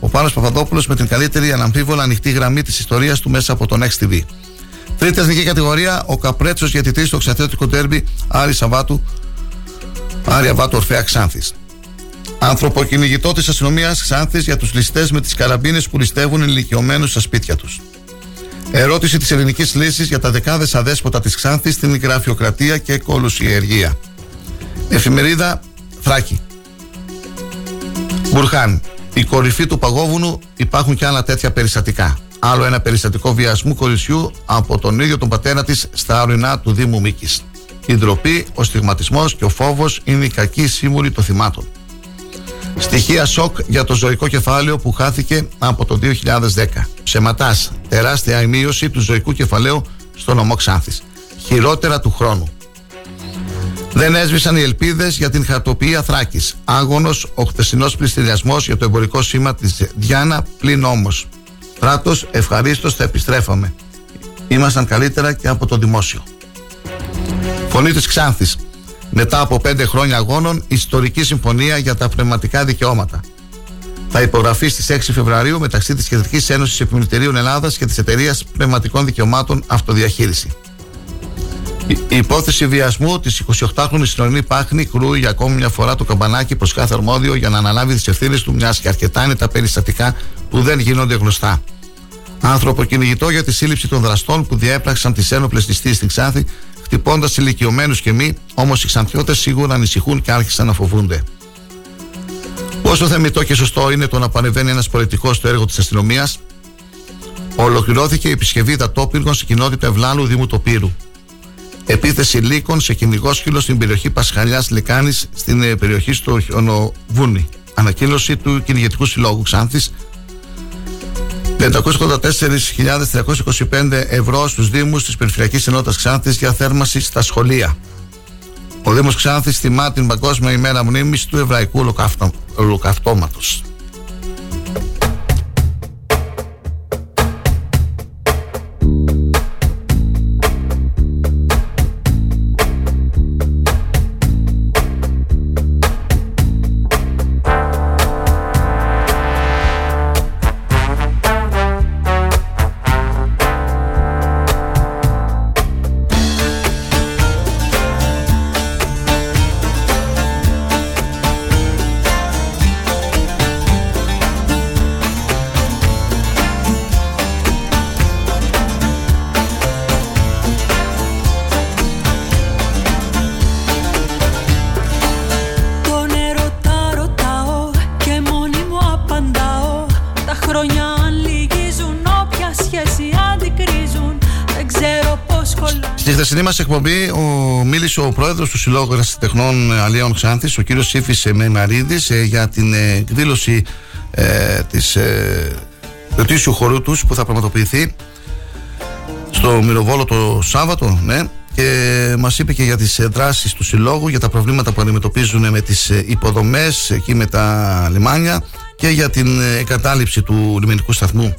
ο Πάνος Παπαδόπουλος με την καλύτερη αναμφίβολα ανοιχτή γραμμή της ιστορίας του μέσα από τον Next TV. Τρίτη εθνική κατηγορία, ο Καπρέτσος διαιτητής στο Ξαθιώτικο ντέρμπι Άρη Αββάτου Ορφέα Ξάνθης. Ανθρωποκυνηγητό της αστυνομίας Ξάνθης για τους ληστές με τις καραμπίνες που ληστεύουν ηλικιωμένους στα σπίτια τους. Ερώτηση της Ελληνικής Λύσης για τα δεκάδες αδέσποτα της Ξάνθης στην γραφειοκρατία και κολουσιεργία. Εφημερίδα Θράκη. Μπουρχάν. Η κορυφή του παγόβουνου, υπάρχουν και άλλα τέτοια περιστατικά. Άλλο ένα περιστατικό βιασμού κοριτσιού από τον ίδιο τον πατέρα της στα ορεινά του Δήμου Μίκης. Η ντροπή, ο στιγματισμός και ο φόβος είναι οι κακοί σύμβουλοι των θυμάτων. Στοιχεία σοκ για το ζωικό κεφάλαιο που χάθηκε από το 2010. Ψεματάς, τεράστια η μείωση του ζωικού κεφαλαίου στο νομό Ξάνθης. Χειρότερα του χρόνου. Δεν έσβησαν οι ελπίδες για την χαρτοποιία Θράκης. Άγωνος, ο χθεσινός πληστηριασμός για το εμπορικό σήμα της Διάνα, πλην όμως. Κράτος, ευχαρίστως θα επιστρέφαμε. Ήμασταν καλύτερα και από το δημόσιο. Φωνή της Ξάνθης. Μετά από 5 χρόνια αγώνων, ιστορική συμφωνία για τα πνευματικά δικαιώματα. Θα υπογραφεί στις 6 Φεβρουαρίου μεταξύ της Κεντρικής Ένωσης Επιμελητηρίων Ελλάδας και της Εταιρείας Πνευματικών Δικαιωμάτων Αυτοδιαχείριση. Η υπόθεση βιασμού της 28χρονης Συνορινή Πάχνη κρούει για ακόμη μια φορά το καμπανάκι προς κάθε αρμόδιο για να αναλάβει τις ευθύνες του, μιας και αρκετά είναι τα περιστατικά που δεν γίνονται γνωστά. Ανθρωποκυνηγητό για τη σύλληψη των δραστών που διέπραξαν τις ένοπλες ληστείες στην Ξάνθη, χτυπώντας ηλικιωμένους και μη, όμως οι Ξανθιώτες σίγουρα ανησυχούν και άρχισαν να φοβούνται. Πόσο θεμιτό και σωστό είναι το να παρεμβαίνει ένας πολιτικός στο έργο της αστυνομίας. Ολοκληρώθηκε η επισκευή δατόπυργων στην κοινότητα Ευλάλου Δήμου Τοπύρου. Επίθεση λύκων σε κυνηγόσκυλο στην περιοχή Πασχαλιάς Λεκάνης, στην περιοχή στο Χιονοβούνι. Ανακοίνωση του Κυνηγετικού Συλλόγου Ξάνθης. 584.325 ευρώ στους Δήμους της Περιφερειακής Ενότητας Ξάνθης για θέρμανση στα σχολεία. Ο Δήμος Ξάνθης τιμά την Παγκόσμια ημέρα μνήμης του Εβραϊκού Ολοκαυτώματος. Στην μας εκπομπή μίλησε ο πρόεδρος του Συλλόγου Ερασιτεχνών Αλιών Ξάνθης, ο κύριος Σύφης Μεϊμαρίδης, για την εκδήλωση του ετήσιου χορού τους που θα πραγματοποιηθεί στο Μυροβόλο το Σάββατο, ναι, και μας είπε και για τις δράσεις του Συλλόγου, για τα προβλήματα που αντιμετωπίζουν με τις υποδομές εκεί με τα λιμάνια και για την εγκατάλειψη του λιμενικού σταθμού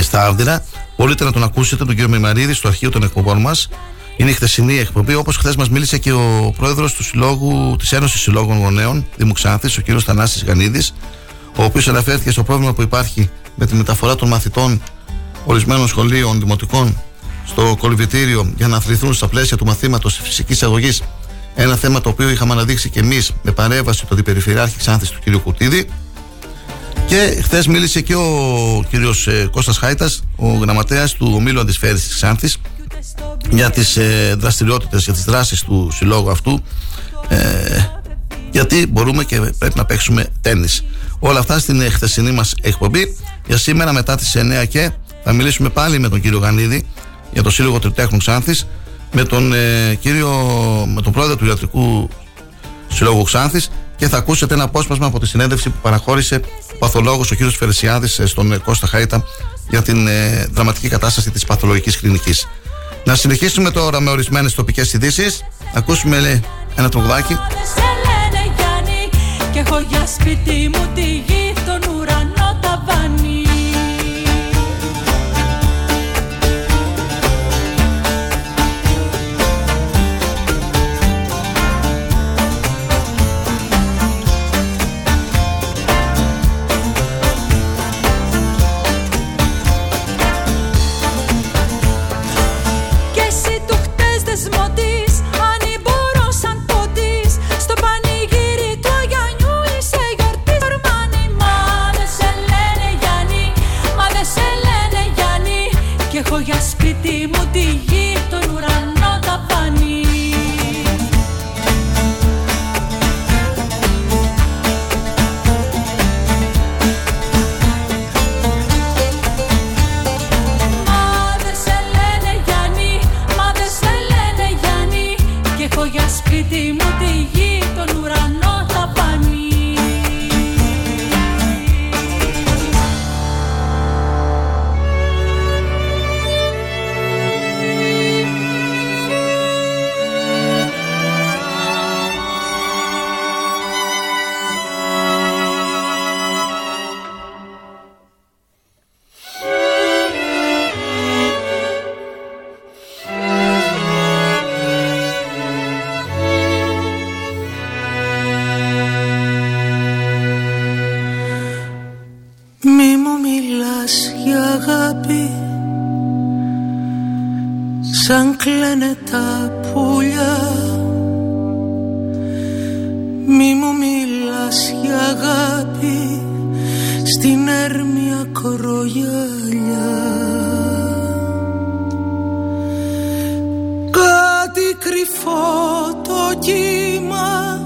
στα Άρδυρα. Μπορείτε να τον ακούσετε, τον κύριο Μεϊμαρίδη, στο αρχείο των εκπομπών μας. Είναι η χθεσινή εκπομπή, όπως χθες μας μίλησε και ο πρόεδρος του Συλλόγου, της Ένωσης Συλλόγων Γονέων Δήμου Ξάνθης, ο κύριος Θανάσης Γανίδης, ο οποίος αναφέρθηκε στο πρόβλημα που υπάρχει με τη μεταφορά των μαθητών ορισμένων σχολείων δημοτικών στο κολυβητήριο για να αθληθούν στα πλαίσια του μαθήματος της φυσικής αγωγής. Ένα θέμα το οποίο είχαμε αναδείξει και εμείς με παρέμβαση του Αντιπεριφερειάρχη Ξάνθης του κ. Κουρτίδη. Και χθες μίλησε και ο κύριος Κώστας Χαϊτας, ο γραμματέας του Ομίλου Αντισφαίρησης της Ξάνθης, για τις δραστηριότητες, για τις δράσεις του συλλόγου αυτού, γιατί μπορούμε και πρέπει να παίξουμε τέννις. Όλα αυτά στην χθεσινή μας εκπομπή. Για σήμερα μετά τις 9 και θα μιλήσουμε πάλι με τον κύριο Γανίδη για το Σύλλογο Τριτέχνων Ξάνθης, με τον πρόεδρο του Ιατρικού Συλλόγου Ξάνθης, και θα ακούσετε ένα απόσπασμα από τη συνέντευξη που παραχώρησε ο παθολόγος ο κ. Φερσιάδης στον Κώστα Χαϊτα για την δραματική κατάσταση της παθολογικής κλινικής. Να συνεχίσουμε τώρα με ορισμένες τοπικές ειδήσεις. Ακούσουμε ένα τραγουδάκι. Μοντής, αν μπορώ σαν ποτής, στο πανηγύρι του Γιάννιου είσαι δική μου τη γη, τον ουρανό τα φανεί. Μα δε σε λένε Γιάννη, μα δε σε λένε Γιάννη, κι έχω για σπίτι μου τη γη, τον ουρανό τα φανεί. Σαν κλαίνε τα πουλιά, μη μου μιλάς για αγάπη στην έρμια κορογιαλιά. Κάτι κρυφό το κύμα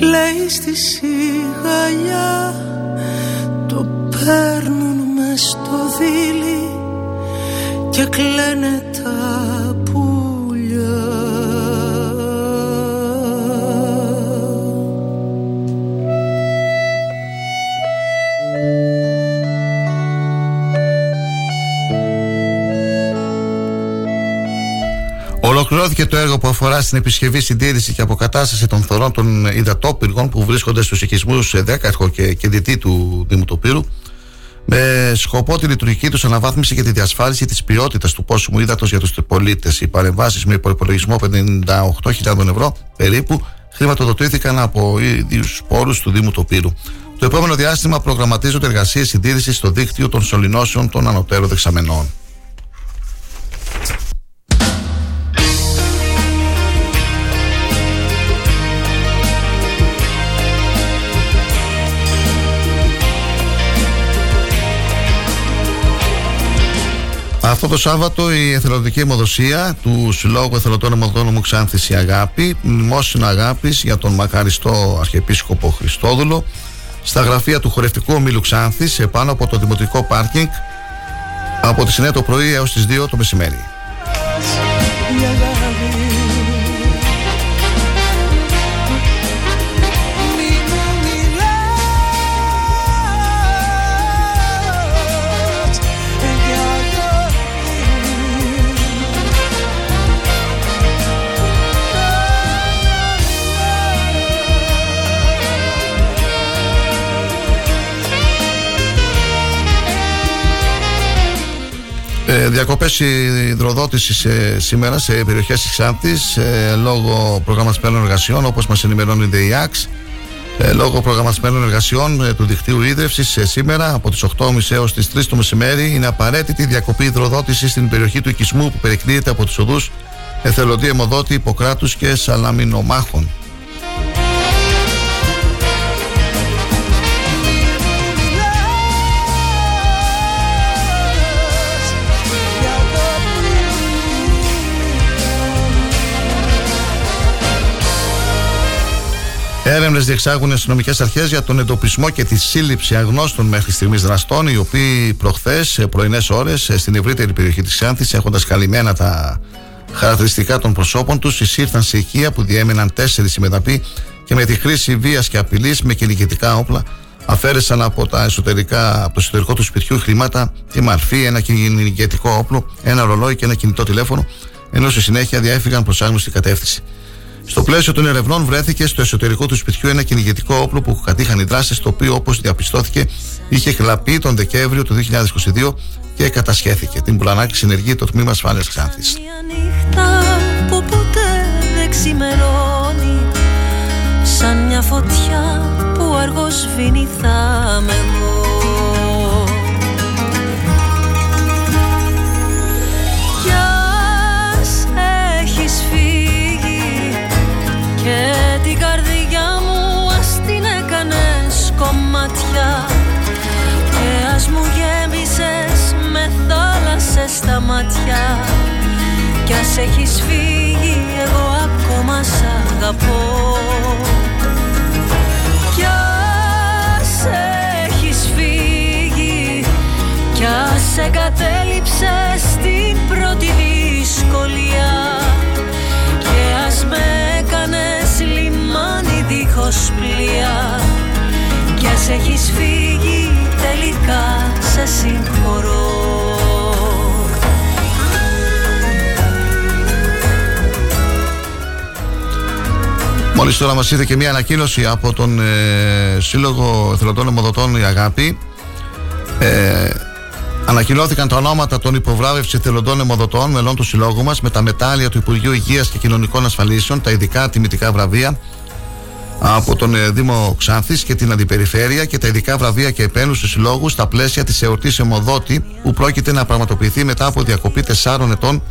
λέει στη σιγαλιά, το παίρνουν μες στο δείλι και κλαίνε τα πουλιά. Ολοκληρώθηκε το έργο που αφορά στην επισκευή, συντήρηση και αποκατάσταση των θωρών των υδατόπυργων που βρίσκονται στους οικισμούς Δέκαρχο και Κεντητή του Δήμου Τοπύρου, με σκοπό τη λειτουργική του αναβάθμιση και τη διασφάλιση τη ποιότητα του πόσιμου ύδατος για τους πολίτες. Οι παρεμβάσεις με προϋπολογισμό 58.000 ευρώ περίπου χρηματοδοτήθηκαν από ίδιους πόρους του Δήμου Τοπύρου. Το επόμενο διάστημα προγραμματίζονται εργασίες συντήρησης στο δίκτυο των σωληνώσεων των ανωτέρων δεξαμενών. Αυτό το Σάββατο η εθελοντική αιμοδοσία του Συλλόγου Εθελοντών Αιμοδόνομου Ξάνθης η Αγάπη, μνημόσυνο αγάπης για τον μακαριστό Αρχιεπίσκοπο Χριστόδουλο, στα γραφεία του χορευτικού ομίλου Ξάνθης, επάνω από το δημοτικό πάρκινγκ, από τις 9 το πρωί έως τις 2 το μεσημέρι. Διακοπές υδροδότησης σήμερα σε περιοχές της Ξάνθης λόγω προγραμματισμένων εργασιών, όπως μας ενημερώνει η ΙΑΚΣ, λόγω προγραμματισμένων εργασιών του δικτύου ίδρυυσης σήμερα από τις 8.30 έως τις 3 το μεσημέρι είναι απαραίτητη διακοπή υδροδότησης στην περιοχή του οικισμού που περικλείεται από τις οδούς Εθελοντή Αιμοδότη, Ιπποκράτους και Σαλαμινομάχων. Έρευνες διεξάγουν οι αστυνομικές αρχές για τον εντοπισμό και τη σύλληψη αγνώστων μέχρι στιγμής δραστών, οι οποίοι προχθές, πρωινές ώρες, στην ευρύτερη περιοχή της Ξάνθης, έχοντας καλυμμένα τα χαρακτηριστικά των προσώπων τους, εισήρθαν σε οικεία που διέμεναν 4 ημεταποί και με τη χρήση βίας και απειλής με κυνηγητικά όπλα αφαίρεσαν από το εσωτερικό του σπιτιού χρήματα, τη μαρφή, ένα κυνηγητικό όπλο, ένα ρολόι και ένα κινητό τηλέφωνο, ενώ στη συνέχεια διέφυγαν προς άγνωστη κατεύθυνση. Στο πλαίσιο των ερευνών βρέθηκε στο εσωτερικό του σπιτιού ένα κυνηγητικό όπλο που κατήχαν οι δράστες, το οποίο, όπως διαπιστώθηκε, είχε κλαπεί τον Δεκέμβριο του 2022 και κατασχέθηκε. Την πλανάκη συνεργεί το Τμήμα Ασφάλειας Ξάνθης. Μια νύχτα που ποτέ δεν ξημερώνει, σαν μια φωτιά που αργώς σβήνει, θα με εγώ. Και την καρδιά μου ας την έκανες κομμάτια, και ας μου γέμισες με θάλασσες στα μάτια. Κι ας έχεις φύγει, εγώ ακόμα σ' αγαπώ. Κι ας έχεις φύγει, κι ας εγκατέλειψες την πρώτη δυσκολία, και ας με έκανες λιμάνι δίχως πλοία. Κι ας έχεις φύγει, τελικά σε συγχωρώ. Μόλις τώρα μας είδε και μια ανακοίνωση από τον Σύλλογο Εθελοντών Αιμοδοτών Η Αγάπη. Ανακοινώθηκαν τα ονόματα των υποβράβευση εθελοντών αιμοδοτών μελών του Συλλόγου μας με τα μετάλλια του Υπουργείου Υγείας και Κοινωνικών Ασφαλίσεων, τα ειδικά τιμητικά βραβεία από τον Δήμο Ξάνθης και την Αντιπεριφέρεια και τα ειδικά βραβεία και επένους του Συλλόγου στα πλαίσια της εορτής αιμοδότη που πρόκειται να πραγματοποιηθεί μετά από διακοπή 4 ετών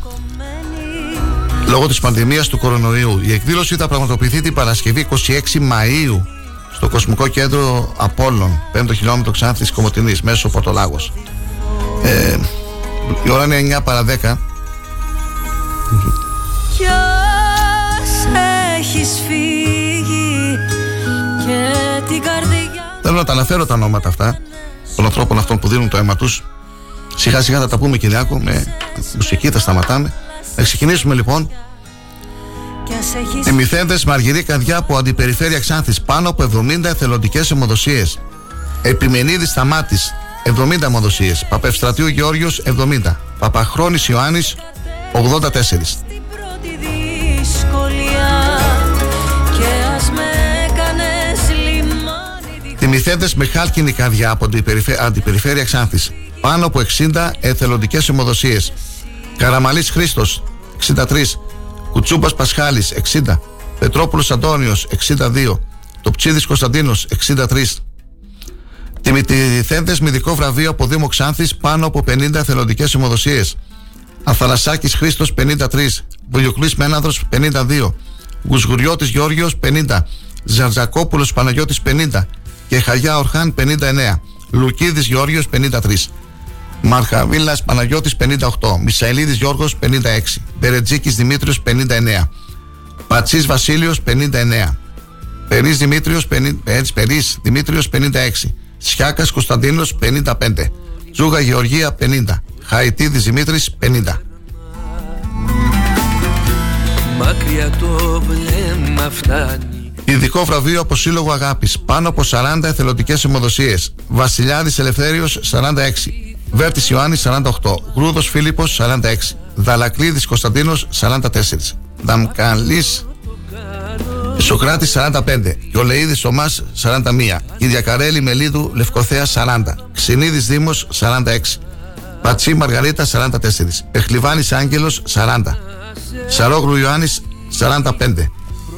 λόγω της πανδημίας του κορονοϊού. Η εκδήλωση θα πραγματοποιηθεί την Παρασκευή 26 Μαΐου στο Κοσμικό Κέντρο Απόλλων, 5 χιλιόμετρο Ξάνθης Κομοτηνής, μέσω Πορτολάγος. Η ώρα είναι 9 παρά 10. Κι ας έχεις φύγει και την καρδιά. Θέλω να τα αναφέρω τα ονόματα αυτά των ανθρώπων αυτών που δίνουν το αίμα τους. Σιγά σιγά θα τα πούμε, Κυριάκο, με μουσική θα σταματάμε. Να ξεκινήσουμε λοιπόν. Εμιθένδες Μαργυρί Καρδιά από Αντιπεριφέρεια Ξάνθης, πάνω από 70 εθελοντικές αιμοδοσίες. Επιμενίδης Σταμάτης, 70 αιμοδοσίες. Παπευστρατείου Γεώργιος, 70. Παπαχρόνης Ιωάννης, 84. Τιμηθένδες με Χάλκινη Καρδιά από Αντιπεριφέρεια Ξάνθης, πάνω από 60 εθελοντικές αιμοδοσίες. Καραμαλής Χρήστος, 63. Κουτσούμπας Πασχάλης, 60. Πετρόπουλος Αντώνιος, 62. Τοψίδης Κωνσταντίνος, 63. Τιμηθένδες με ειδικό βραβείο από Δήμο Ξάνθης, πάνω από 50 εθελοντικές αιμοδοσίες. Αθανασάκης Χρήστος, 53. Βουλιοκλής Μέναδρος, 52. Γκουσγουριώτης Γεώργιος, 50. Ζαρζακόπουλος Παναγιώτης, 50. Και Χαγιά Ορχάν, 59. Λουκίδης Γεώργιος, 53. Μαρχαβίλας Παναγιώτης, 58. Μισαηλίδης Γιώργος, 56. Μπερετζίκης Δημήτριος, 59. Πατσής Βασίλειος, 59. Περίς Δημήτριος, 56. Σιάκας Κωνσταντίνος, 55. Τζούγα Γεωργία, 50. Χαϊτίδης Δημήτρης, 50. Μακριά το βλέμμα φτάνει. Ειδικό βραβείο από Σύλλογο Αγάπης, πάνω από 40 εθελοντικές αιμοδοσίες. Βασιλιάδης Ελευθέριος, 46. Βέρτης Ιωάννης, 48. Γρούδος Φίλιππος, 46. Δαλακλίδης Κωνσταντίνος, 44. Δαμκαλής Σοκράτης, 45. Γιολεΐδης Ομάς, 41. Κυριακαρέλη Μελίδου Λευκοθέα, 40. Ξινίδης Δήμος, 46. Πατσί Μαργαρίτα, 44. Πεχλιβάνης Άγγελος, 40. Σαρόγλου Ιωάννης, 45.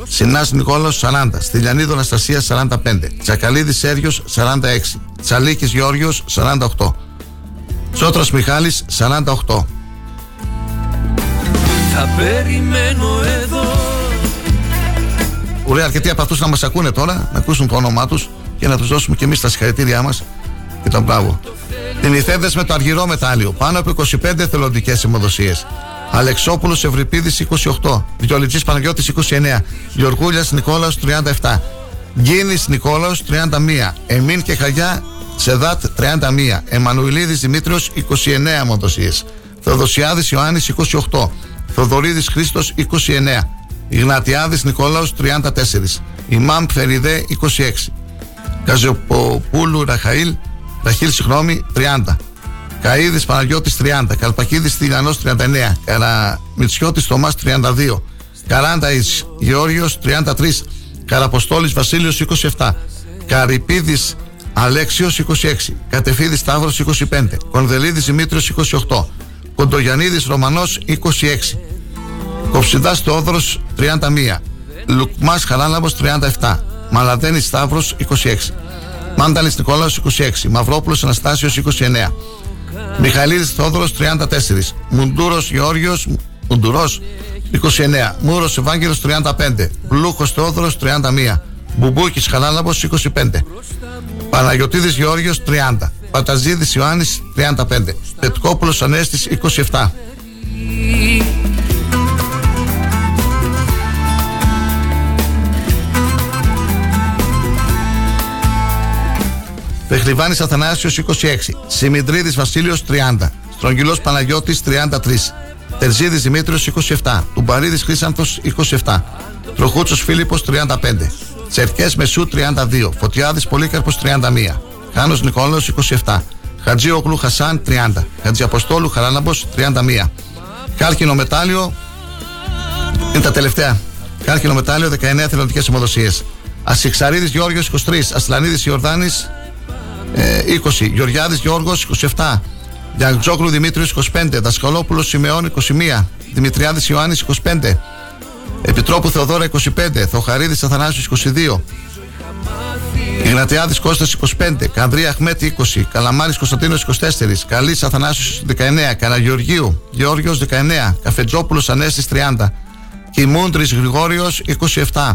Σινάς Νικόλαος, 40. Στυλιανίδου Αναστασία, 45. Τσακαλίδης Σέργιος, 46. Τσαλίκης Γεώργιος, 48. Τσότρας Μιχάλης, 48. Θα περιμένω εδώ. Ωραία, αρκετοί από αυτούς να μας ακούνε τώρα, να ακούσουν το όνομά τους και να τους δώσουμε και εμείς τα συγχαρητήριά μας και τον μπράβο. Τιμηθένδες με το αργυρό μετάλλιο, πάνω από 25 εθελοντικές αιμοδοσίες. Αλεξόπουλος Ευρυπίδης, 28. Διολιτζής Παναγιώτης, 29. Γεωργούλιας Νικόλαος, 37. Γκίνης Νικόλαος, 31. Εμίν και Χαγιά Σεδάτ, 31. Εμμανουηλίδης Δημήτριος, 29 αιμοδοσίες. Θεοδοσιάδης Ιωάννης, 28. Θοδωρίδης Χρήστος, 29. Ιγνατιάδης Νικόλαος, 34. Ιμάμ Φεριδέ, 26. Καζοποπούλου Ραχίλ, 30. Καΐδης Παναγιώτης, 30. Καλπακίδης Τηλιανός, 39. Καραμιτσιώτης Θωμάς, 32. Καράνταης Γεώργιος, 33. Καραποστόλης Βασίλειος, 27. Καρυπίδης Αλέξιος, 26. Κατεφίδης Σταύρος, 25. Κονδελίδης Δημήτριος, 28. Κοντογιαννίδης Ρωμανός, 26. Κοψιδάς Θεόδωρος, 31. Λουκμάς Χαράλαμπος, 37. Μαλαδένης Σταύρος, 26. Μάνταλης Νικόλαος, 26. Μαυρόπουλος Αναστάσιος, 29. Μιχαηλίδης Θεόδωρος, 34. Μουντούρος Γεώργιος, 29. Μούρος Ευάγγελος, 35. Πλούχος Θεόδωρος, 31. Μπουμπούκης Χαράλαμπος, 25. Παναγιωτίδης Γεώργιος, 30. Παταζίδης Ιωάννης 35, Πετκόπουλος Ανέστης 27. Πεχλιβάνης Αθανάσιος 26, Σιμιντρίδης Βασίλειος 30, Στρογγυλός Παναγιώτης 33, Τερζίδης Δημήτριος 27, Τουμπαρίδης Χρύσανθος 27, Τροχούτσος Φίλιππος 35, Τσερκές Μεσού 32, Φωτιάδης Πολύκαρπος 31, Χάνος Νικόλαος 27, Χατζή Ογλου Χασάν 30, Χατζη Αποστόλου Χαράλαμπος 31, Κάρκινο Μετάλλιο, είναι τα τελευταία, Κάρκινο Μετάλλιο 19 εθελοντικές αιμοδοσίες, Ασιξαρίδης Γιώργος 23, Ασλανίδης Ιορδάνης 20, Γεωργιάδης Γιώργος 27, Γιαγτζόγλου Δημήτριος 25, Δασκαλόπουλος Σιμεών 21, Δημητριάδης Ιωάννης 25, Επιτρόπου Θεοδόρα 25, Θοχαρίδης Αθανάσιος 22, Ιγνατιάδης Κώστας 25, Κανδρία Αχμέτη 20, Καλαμάρης Κωνσταντίνος 24, Καλής Αθανάσιος 19, Καναγεωργίου Γεώργιος 19, Καφετζόπουλος Ανέστης 30, Κιμούντρης Γρηγόριος 27,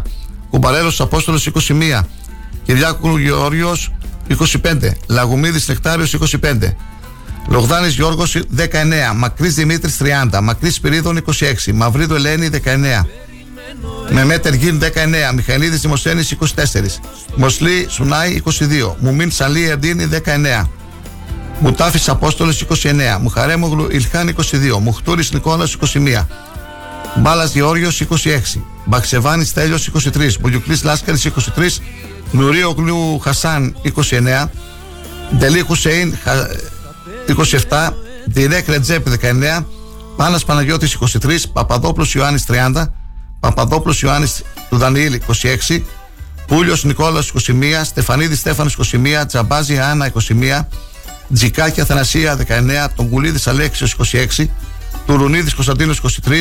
Κουμπαρέλος Απόστολος 21, Κυριάκου Γεώργιος 25, Λαγουμίδης Νεκτάριος 25, Λογδάνης Γιώργος 19, Μακρύς Δημήτρης 30, Μακρύς Σπυρίδων 26, Μαυρίδου Ελένη 19, Μεμέτερ Γκίν 19, Μιχαηλίδης Δημοσθένης 24, Μοσλή Σουνάη 22, Μουμίν Σαλή Ερντίνη 19, Μουτάφης Απόστολος 29, Μουχαρέμογλου Ιλχάν 22, Μουχτούρης Νικόλαος 21, Μπάλας Γεώργιος 26, Μπαξεβάνης Τέλιος 23, Μπουλιουκλής Λάσκαρης 23, Νουρίογλου Χασάν 29, Ντελή Χουσέιν 27, Ντιρέκ Ρετζέπ 19, Πάνας Παναγιώτης 23, Παπαδόπουλος Ιωάννης 30, Παπαδόπουλος Ιωάννης του Δανιήλ 26, Πούλιος Νικόλαος 21, Στεφανίδη Στέφανος 21, Τζαμπάζη Άννα 21, Τζικάκη Αθανασία 19, Τονκουλίδης Αλέξιος 26, Τουρουνίδης Κωνσταντίνος 23,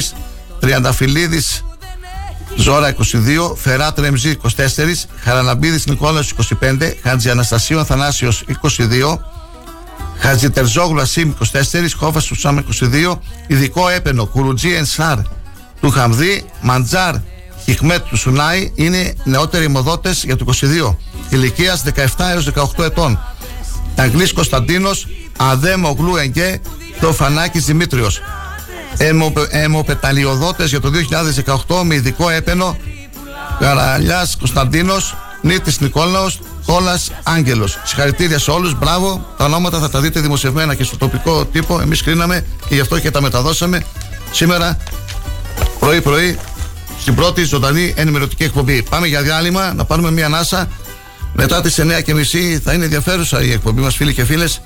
Τριανταφυλλίδης Ζώρα 22, Φεράτ Ρεμζή 24, Χαραλαμπίδης Νικόλαος 25, Χατζη Αναστασίου Αθανάσιος 22, Χατζη Τερζόγλου Ασίμ 24, Χόφας Σουσάμ 22, Ειδικό Έπαινο Κουρουτζή Ενσάρ του Χαμδί, Μαντζάρ Χιχμέτ του Σουνάι είναι νεότεροι αιμοδότες για το 22, ηλικίας 17 έως 18 ετών. Ταγκλής Κωνσταντίνος, Αδέμ Ογλου Εγκέ, Τοφανάκης Δημήτριος. Αιμοπεταλιοδότες για το 2018 με ειδικό έπαινο Καραλιάς Κωνσταντίνος, Νίτης Νικόλαος, Κόλας Άγγελος. Συγχαρητήρια σε όλους, μπράβο. Τα ονόματα θα τα δείτε δημοσιευμένα και στο τοπικό τύπο. Εμείς κρίναμε και γι' αυτό και τα μεταδώσαμε σήμερα πρωί-πρωί στην πρώτη ζωντανή ενημερωτική εκπομπή. Πάμε για διάλειμμα, να πάρουμε μια ανάσα. Μετά τις 9.30 θα είναι ενδιαφέρουσα η εκπομπή μας, φίλοι και φίλες.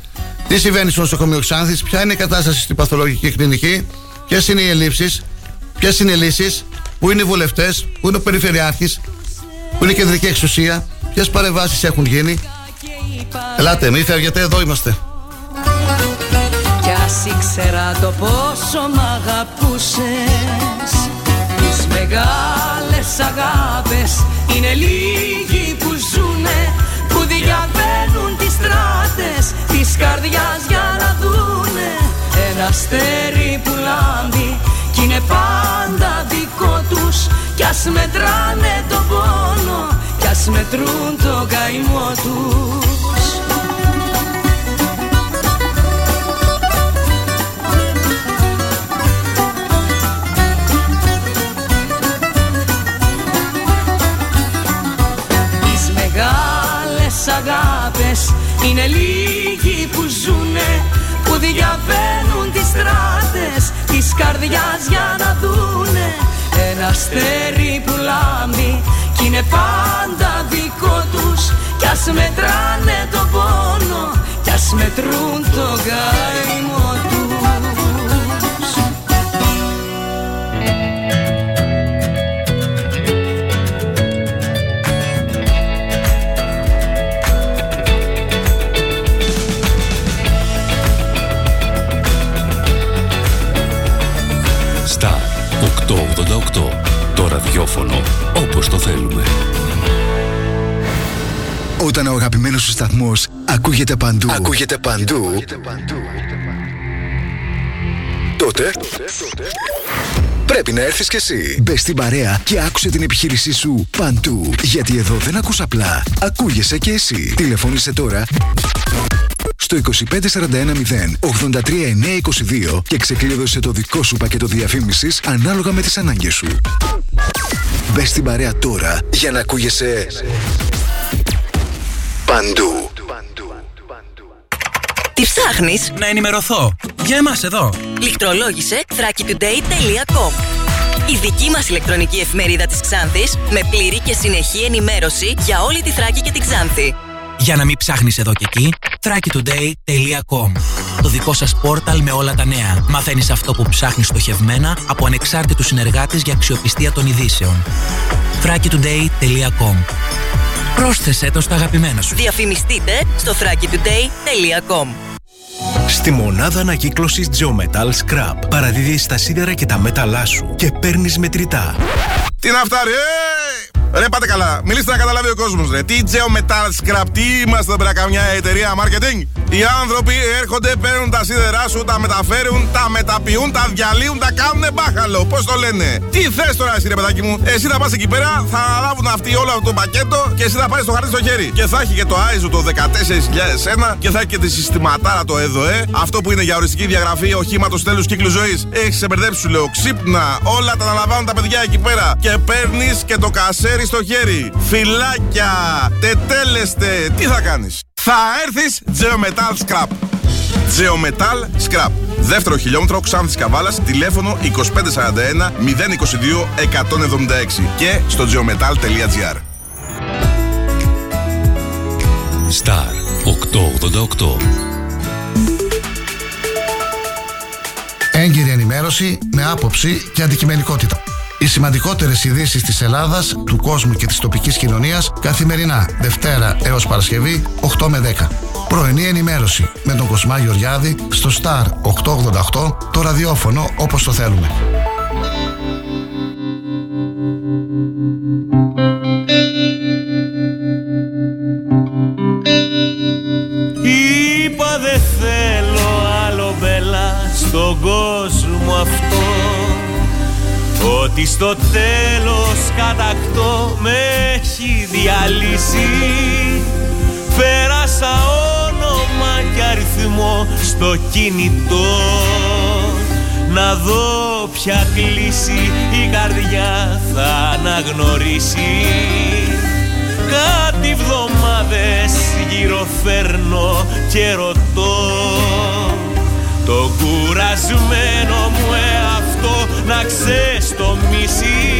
Τι συμβαίνει στο νοσοκομείο Ξάνθης, ποια είναι η κατάσταση στην παθολογική κλινική, ποιες είναι οι ελλείψεις, ποιες είναι οι λύσεις, πού είναι οι βουλευτές, πού είναι ο περιφερειάρχης, πού είναι η κεντρική εξουσία, ποιες παρεμβάσεις έχουν γίνει. Ελάτε, μην φεύγετε, εδώ είμαστε. Κι ας ήξερα το πόσο μ' αγαπούσες, τις μεγάλες αγάπες είναι λίγοι που ζουνε, που διαβαίνουν τις στράτες της καρδιάς για να δούνε ένα αστέρι που λάμπει κι είναι πάντα δικό τους, κι ας μετράνε τον πόνο, κι ας μετρούν τον καημό τους. Τις μεγάλες αγάπες είναι λίγοι που ζουνε, που διαβαίνουν τις στράτες της καρδιάς για να δούνε ένα αστέρι που λάμπει κι είναι πάντα δικό τους, κι ας μετράνε το πόνο, κι ας μετρούν το καημό τους. Star 888, το ραδιόφωνο όπως το θέλουμε. Όταν ο αγαπημένος σου σταθμός ακούγεται παντού, τότε πρέπει να έρθεις κι εσύ. Μπες στην παρέα και άκουσε την επιχείρησή σου παντού. Γιατί εδώ δεν ακούς απλά, ακούγεσαι κι εσύ. Τηλεφώνησε τώρα στο 25410 83922 και ξεκλείδωσε το δικό σου πακέτο διαφήμισης ανάλογα με τις ανάγκες σου. Μπες στην παρέα τώρα για να ακούγεσαι παντού. Τι ψάχνεις? Να ενημερωθώ. Για εμάς εδώ. Λιχτρολόγησε thrakitoday.com. Η δική μας ηλεκτρονική εφημερίδα της Ξάνθης με πλήρη και συνεχή ενημέρωση για όλη τη Θράκη και την Ξάνθη. Για να μην ψάχνεις εδώ και εκεί, thrakitoday.com. Το δικό σας πόρταλ με όλα τα νέα. Μαθαίνεις αυτό που ψάχνεις στοχευμένα από ανεξάρτητους συνεργάτες για αξιοπιστία των ειδήσεων. thrakitoday.com. Πρόσθεσέ το στα αγαπημένα σου. Διαφημιστείτε στο thrakitoday.com. Στη μονάδα ανακύκλωσης Geometal Scrap παραδίδεις τα σίδερα και τα μέταλά σου και παίρνεις μετρητά. Τι να φτάρει, ρε πάτε καλά, μιλήστε να καταλάβει ο κόσμος, ρε. Τι Geometal Scrap, τι είμαστε πέρα, καμιά εταιρεία marketing? Οι άνθρωποι έρχονται, παίρνουν τα σίδερά σου, τα μεταφέρουν, τα μεταποιούν, τα διαλύουν, τα κάνουν μπάχαλο, πώς το λένε. Τι θες τώρα εσύ, ρε παιδάκι μου? Εσύ θα πας εκεί πέρα, θα αναλάβουν αυτοί όλο αυτό το πακέτο και εσύ θα πάρεις το χαρτί στο χέρι. Και θα έχει και το ISO το 14001 και θα έχει και τη συστηματάρα το ΕΔΟΕ, αυτό που είναι για οριστική διαγραφή οχήματος τέλους κύκλου ζωής. Έχεις εμπερδέψει, σου λέω, ξύπνα, όλα τα αναλαμβάνουν τα παιδιά εκεί πέρα. Και παίρνεις και το κασέρι στο χέρι. Φιλάκια, τετέλεστε, τι θα κάνεις? Θα έρθεις Geometal Scrap. Geometal Scrap. Δεύτερο χιλιόμετρο Ξάνθης Καβάλας, τηλέφωνο 2541 022 176 και στο geometal.gr. Star 888. Έγκυρη ενημέρωση με άποψη και αντικειμενικότητα. Οι σημαντικότερες ειδήσεις της Ελλάδας, του κόσμου και της τοπικής κοινωνίας καθημερινά, Δευτέρα έως Παρασκευή, 8 με 10. Πρωινή ενημέρωση με τον Κοσμά Γεωργιάδη στο Star 888, το ραδιόφωνο όπως το θέλουμε. Είπα δεν θέλω άλλο μπελά στον κόσμο αυτό, ότι στο τέλος κατακτώ με έχει διαλύσει. Πέρασα όνομα και αριθμό στο κινητό, να δω ποια κλίση η καρδιά θα αναγνωρίσει. Κάτι βδομάδες γύρω φέρνω και ρωτώ το κουρασμένο μου εαυτό να ξεστομίσει,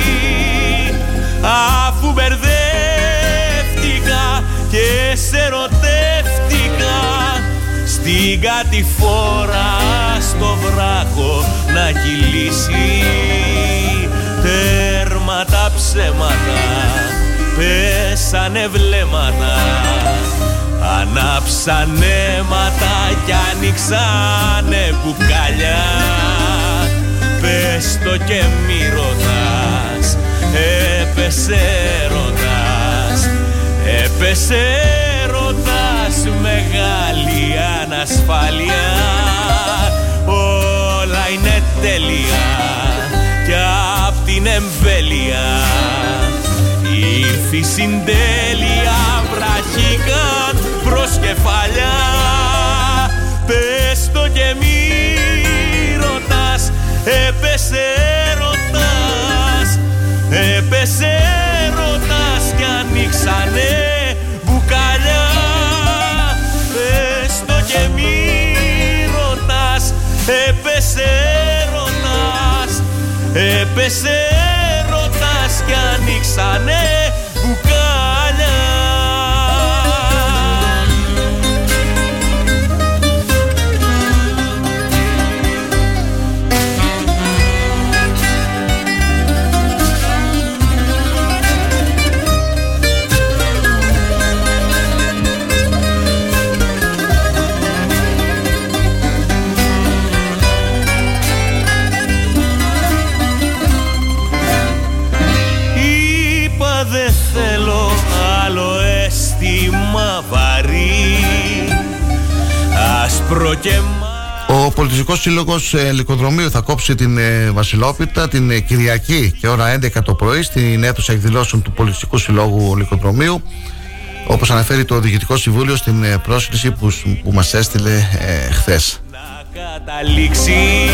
αφού μπερδεύτηκα και σε ρωτεύτηκα στην κατηφόρα στο βράχο να κυλήσει. Τέρμα τα ψέματα, πέσανε βλέμματα, ανάψαν αίματα κι άνοιξανε μπουκάλια. Πες το και μη ρωτάς, έπεσε ρωτάς, έπεσε ρωτάς, μεγάλη ανασφάλεια. Όλα είναι τέλεια κι απ' την εμβέλεια ήρθε η συντέλεια, βραχήκαν προς κεφαλιά. Πες το και μη ρωτάς, έπεσε ρωτάς, έπεσε ρωτάς κι ανοίξανε μπουκαλιά. Πες το και μη ρωτάς, έπεσε ρωτάς, έπεσε ρωτάς κι ανοίξανε μπουκαλιά. Ο Πολιτιστικός Σύλλογος Λυκοδρομείου θα κόψει την Βασιλόπιτα την Κυριακή και ώρα 11 το πρωί στην αίθουσα εκδηλώσεων του Πολιτιστικού Συλλόγου Λυκοδρομείου όπως αναφέρει το Διοικητικό Συμβούλιο στην πρόσκληση που μας έστειλε χθες. Να καταλήξει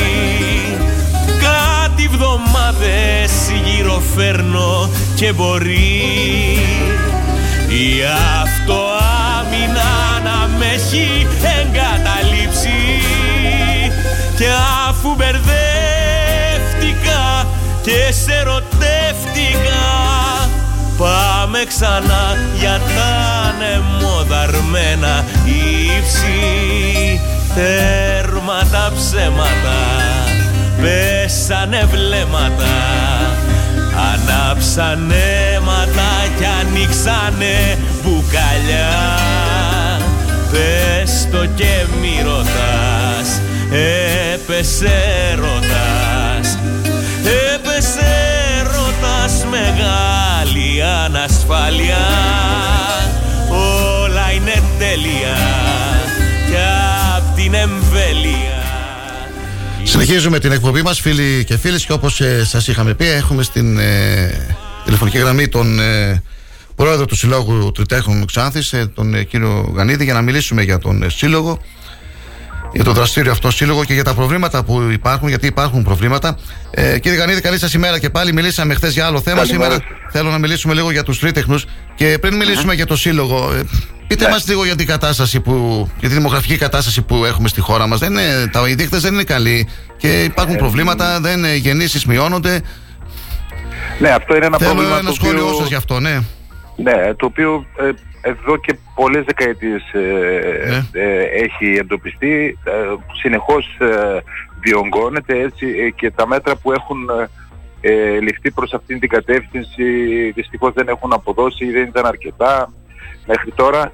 κάτι βδομάδες γύρω φέρνω και μπορεί η αυτοάμυνα να με έχει εγκαταλείψει και αφού μπερδεύτηκα και σε ερωτεύτηκα πάμε ξανά για τα ανεμοδαρμένα ύψη. Τέρμα τα ψέματα, πέσανε βλέμματα, ανάψανε αίματα κι ανοίξανε μπουκαλιά. Πες το και μη ρωτάς, έπεσε ρωτάς, έπεσε ρωτάς, μεγάλη ανασφάλεια. Όλα είναι τέλεια κι απ' την εμβέλεια. Συνεχίζουμε την εκπομπή μας, φίλοι και φίλες, και όπως σας είχαμε πει, έχουμε στην τηλεφωνική γραμμή τον πρόεδρο του Συλλόγου Τριτέχνων Ξάνθης, τον κύριο Γανίδη, για να μιλήσουμε για τον Σύλλογο, για τον δραστήριο αυτό Σύλλογο και για τα προβλήματα που υπάρχουν, γιατί υπάρχουν προβλήματα. Κύριε Γανίδη, καλή σας ημέρα και πάλι. Μιλήσαμε χθες για άλλο θέμα. Σήμερα θέλω να μιλήσουμε λίγο για τους τρίτεχνους και πριν μιλήσουμε για το Σύλλογο, πείτε μας λίγο για την κατάσταση, για τη δημογραφική κατάσταση που έχουμε στη χώρα μας. Οι δείκτες δεν είναι καλοί και υπάρχουν προβλήματα, γεννήσεις μειώνονται. Ναι, αυτό είναι ένα πρόβλημα. Θέλω ένα σχόλιο σας γι' αυτό, ναι. Ναι, το οποίο εδώ και πολλές δεκαετίες έχει εντοπιστεί, συνεχώς διονγκώνεται έτσι, και τα μέτρα που έχουν ληφθεί προς αυτήν την κατεύθυνση δυστυχώς δεν έχουν αποδώσει ή δεν ήταν αρκετά μέχρι τώρα.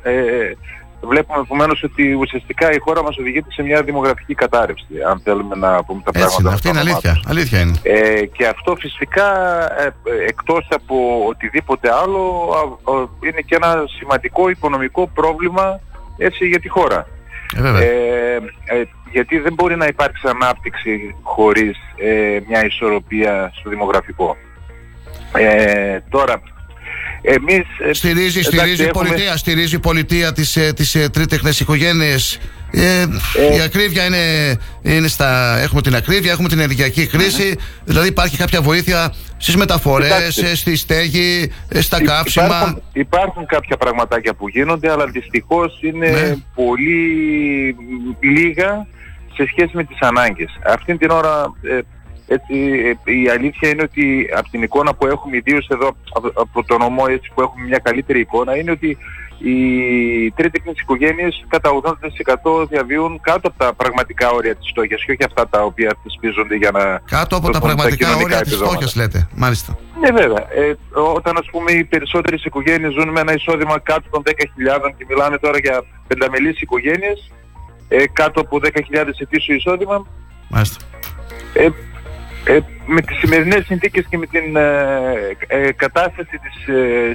Βλέπουμε επομένως ότι ουσιαστικά η χώρα μας οδηγείται σε μια δημογραφική κατάρρευση, αν θέλουμε να πούμε τα πράγματα. Είναι, αυτή είναι αλήθεια. Αλήθεια είναι. Και αυτό φυσικά εκτός από οτιδήποτε άλλο είναι και ένα σημαντικό οικονομικό πρόβλημα έτσι, για τη χώρα. Γιατί δεν μπορεί να υπάρξει ανάπτυξη χωρίς μια ισορροπία στο δημογραφικό. Τώρα... Στηρίζει η πολιτεία τις τρίτεχνες οικογένειες. Η ακρίβεια είναι έχουμε την ακρίβεια, έχουμε την ενεργειακή κρίση. Δηλαδή υπάρχει κάποια βοήθεια στις μεταφορές, στη στέγη, στα κάψιμα. Υπάρχουν κάποια πραγματάκια που γίνονται, αλλά δυστυχώς είναι πολύ λίγα σε σχέση με τις ανάγκες. Αυτή την ώρα... Έτσι, η αλήθεια είναι ότι από την εικόνα που έχουμε, ιδίως εδώ από το νομό έτσι, που έχουμε μια καλύτερη εικόνα, είναι ότι οι τρίτεχνες οικογένειες κατά 80% διαβίουν κάτω από τα πραγματικά όρια της φτώχειας και όχι αυτά τα οποία θεσπίζονται για να... Κάτω από τα πραγματικά όρια της φτώχειας λέτε, μάλιστα. Ναι βέβαια, όταν ας πούμε οι περισσότερες οικογένειες ζουν με ένα εισόδημα κάτω των 10.000 και μιλάμε τώρα για πενταμελείς οικογένειες, κάτω από 10.000 ετήσιο εισόδημα. Μάλιστα. Με τις σημερινές συνθήκες και με την κατάσταση της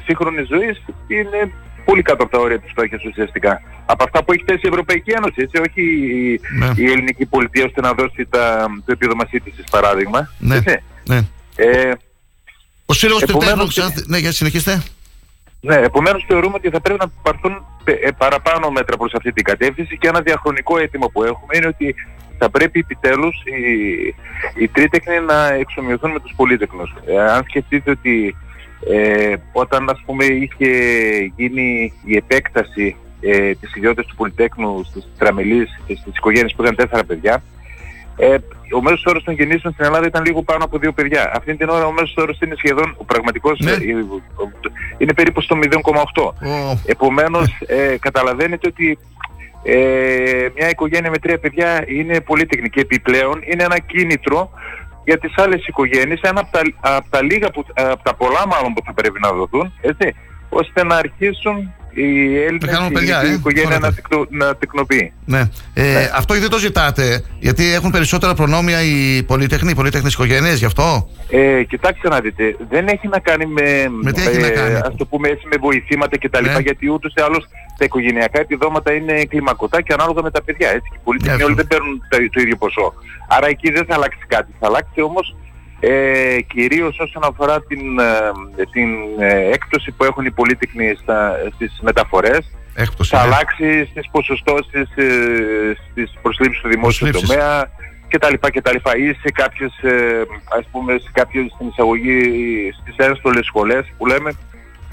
σύγχρονης ζωής είναι πολύ κάτω από τα όρια της φτώχειας ουσιαστικά. Από αυτά που έχει θέσει η Ευρωπαϊκή Ένωση, έτσι, όχι η ελληνική πολιτεία ώστε να δώσει το επίδομα σύντησης παράδειγμα. Ναι, ναι. Ο Σύλλογος Τριτέχνων Ξάνθης, ναι, για συνεχίστε. Ναι, επομένως θεωρούμε ότι θα πρέπει να πάρθουν παραπάνω μέτρα προς αυτή την κατεύθυνση και ένα διαχρονικό αίτημα που έχουμε είναι ότι θα πρέπει επιτέλους οι τρίτεχνοι να εξομοιωθούν με τους πολύτεχνους. Αν σκεφτείτε ότι όταν ας πούμε είχε γίνει η επέκταση της ιδιότητας του πολυτέχνου στις τραμελείς και στις οικογένειες που ήταν 4 παιδιά, ο μέσος όρος των γεννήσεων στην Ελλάδα ήταν λίγο πάνω από 2 παιδιά. Αυτή την ώρα ο μέσος όρος είναι σχεδόν, ο πραγματικός είναι περίπου στο 0,8. Επομένως καταλαβαίνετε ότι μια οικογένεια με 3 παιδιά είναι πολύτεχνη και επιπλέον είναι ένα κίνητρο για τις άλλες οικογένειες, ένα από τα πολλά μάλλον που θα πρέπει να δοθούν, έτσι, ώστε να αρχίσουν οι Έλληνες η οικογένεια να τεκνοποιεί. Ναι. Αυτό δεν το ζητάτε, γιατί έχουν περισσότερα προνόμια οι πολύτεχνες οικογένειες γι' αυτό. Κοιτάξτε να δείτε, δεν έχει να κάνει με ας το πούμε έτσι, με βοηθήματα κτλ. Γιατί ούτως ή άλλως τα οικογενειακά επιδόματα είναι κλιμακωτά και ανάλογα με τα παιδιά. Έτσι, οι πολύτεχνοι όλοι δεν παίρνουν το ίδιο ποσό. Άρα εκεί δεν θα αλλάξει κάτι. Θα αλλάξει όμως κυρίως όσον αφορά την έκπτωση που έχουν οι πολύτεκνοι στις μεταφορές. Έκπτωση, θα αλλάξει στις ποσοστώσεις, στις προσλήψεις του δημόσιου τομέα κτλ. Ή σε κάποιες, ας πούμε, σε κάποιες στην εισαγωγή στις ένστολες σχολές που λέμε.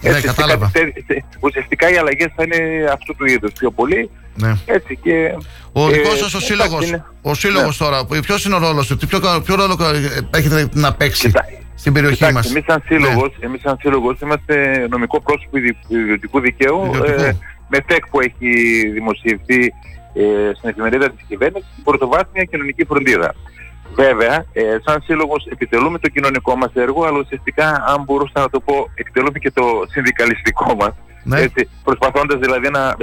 Ναι, κατάλαβα. Ουσιαστικά οι αλλαγές θα είναι αυτού του είδους πιο πολύ. Ναι. Έτσι και, ο δικός σας ο σύλλογος, είναι... ο σύλλογος ναι. Τώρα, ποιος είναι ο ρόλος του, ποιο ρόλο έχετε να παίξει στην περιοχή μας? Εμείς σαν σύλλογος είμαστε νομικό πρόσωπο ιδιωτικού δικαίου με ΤΕΚ που έχει δημοσιευθεί στην εφημερίδα της κυβέρνησης, στην πρωτοβάθμια κοινωνική φροντίδα. Βέβαια, σαν σύλλογος επιτελούμε το κοινωνικό μας έργο, αλλά ουσιαστικά, αν μπορούσα να το πω, επιτελούμε και το συνδικαλιστικό μας. Ναι. Έτσι, προσπαθώντας δηλαδή να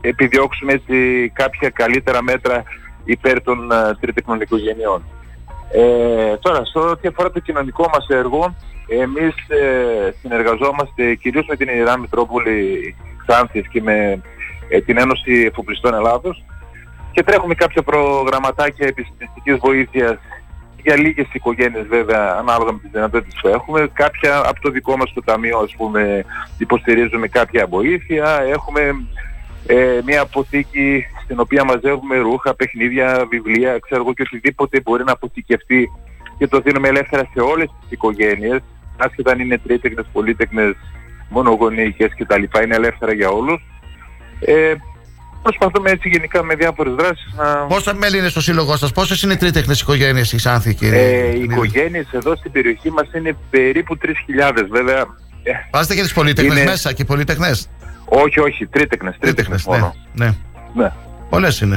επιδιώξουμε έτσι, κάποια καλύτερα μέτρα υπέρ των τρίτεκνων οικογενειών. Τώρα, σε ό,τι αφορά το κοινωνικό μας έργο, εμείς συνεργαζόμαστε κυρίως με την Ιερά Μητρόπολη Ξάνθης και με την Ένωση Εφοπλιστών Ελλάδος και τρέχουμε κάποια προγραμματάκια επιστημιστικής βοήθειας για λίγες οικογένειες βέβαια, ανάλογα με τις δυνατότητες που έχουμε. Κάποια από το δικό μας το ταμείο, ας πούμε, υποστηρίζουμε κάποια βοήθεια. Έχουμε μια αποθήκη στην οποία μαζεύουμε ρούχα, παιχνίδια, βιβλία, ξέρω εγώ, και οτιδήποτε μπορεί να αποθηκευτεί και το δίνουμε ελεύθερα σε όλες τις οικογένειες, άσχετα αν είναι τρίτεκνες, πολύτεκνες, μονογονεϊκές κτλ. Είναι ελεύθερα για όλους. Προσπαθούμε έτσι γενικά με διάφορες δράσεις να... Πόσα μέλη είναι στο σύλλογό σας, πόσες είναι τρίτεκνες οικογένειες στη Ξάνθη, κύριε? Οι οικογένειες εδώ στην περιοχή μας είναι περίπου 3.000 βέβαια. Βάζετε και τις πολύτεκνες είναι... μέσα και πολύτεκνες? Όχι, τρίτεκνες μόνο. Ναι. Πολλές είναι.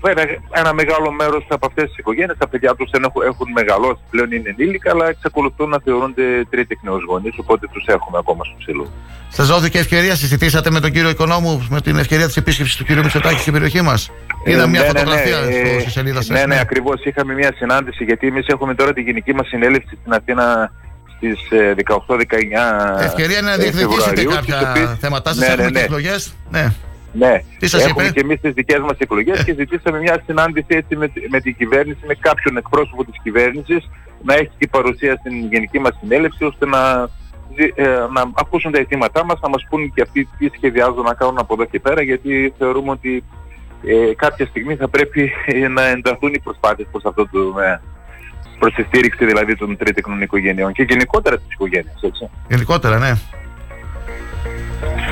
Βέβαια, ένα μεγάλο μέρος από αυτές τις οικογένειες, τα παιδιά τους έχουν μεγαλώσει, πλέον είναι ενήλικα, αλλά εξακολουθούν να θεωρούνται τρίτεκνοι ως γονείς, οπότε τους έχουμε ακόμα στο ψηλό. Σας δόθηκε ευκαιρία, συζητήσατε με τον κύριο Οικονόμου, με την ευκαιρία της επίσκεψης του κυρίου Μητσοτάκη στην περιοχή μας? Είδα μια φωτογραφία στη σελίδα σας. Ναι, ακριβώς, είχαμε μια συνάντηση, γιατί εμείς έχουμε τώρα τη γενική μας συνέλευση στην Αθήνα στις 18-19. Ευκαιρία είναι να διεκδικήσετε κάποια θέματα σας, έχουμε και εκλογές. Ναι, έχουμε και εμείς τις δικές μας εκλογές και ζητήσαμε μια συνάντηση έτσι με την κυβέρνηση, με κάποιον εκπρόσωπο της κυβέρνησης να έχει και παρουσία στην γενική μας συνέλευση, ώστε να ακούσουν τα αιτήματά μας, να μας πούν και αυτοί τι σχεδιάζουν να κάνουν από εδώ και πέρα, γιατί θεωρούμε ότι κάποια στιγμή θα πρέπει να ενταθούν οι προσπάθειες προς αυτό το τομέα. Προς τη στήριξη δηλαδή των τρίτεκνων οικογενειών και γενικότερα της οικογένειας, έτσι. Γενικότερα, ναι.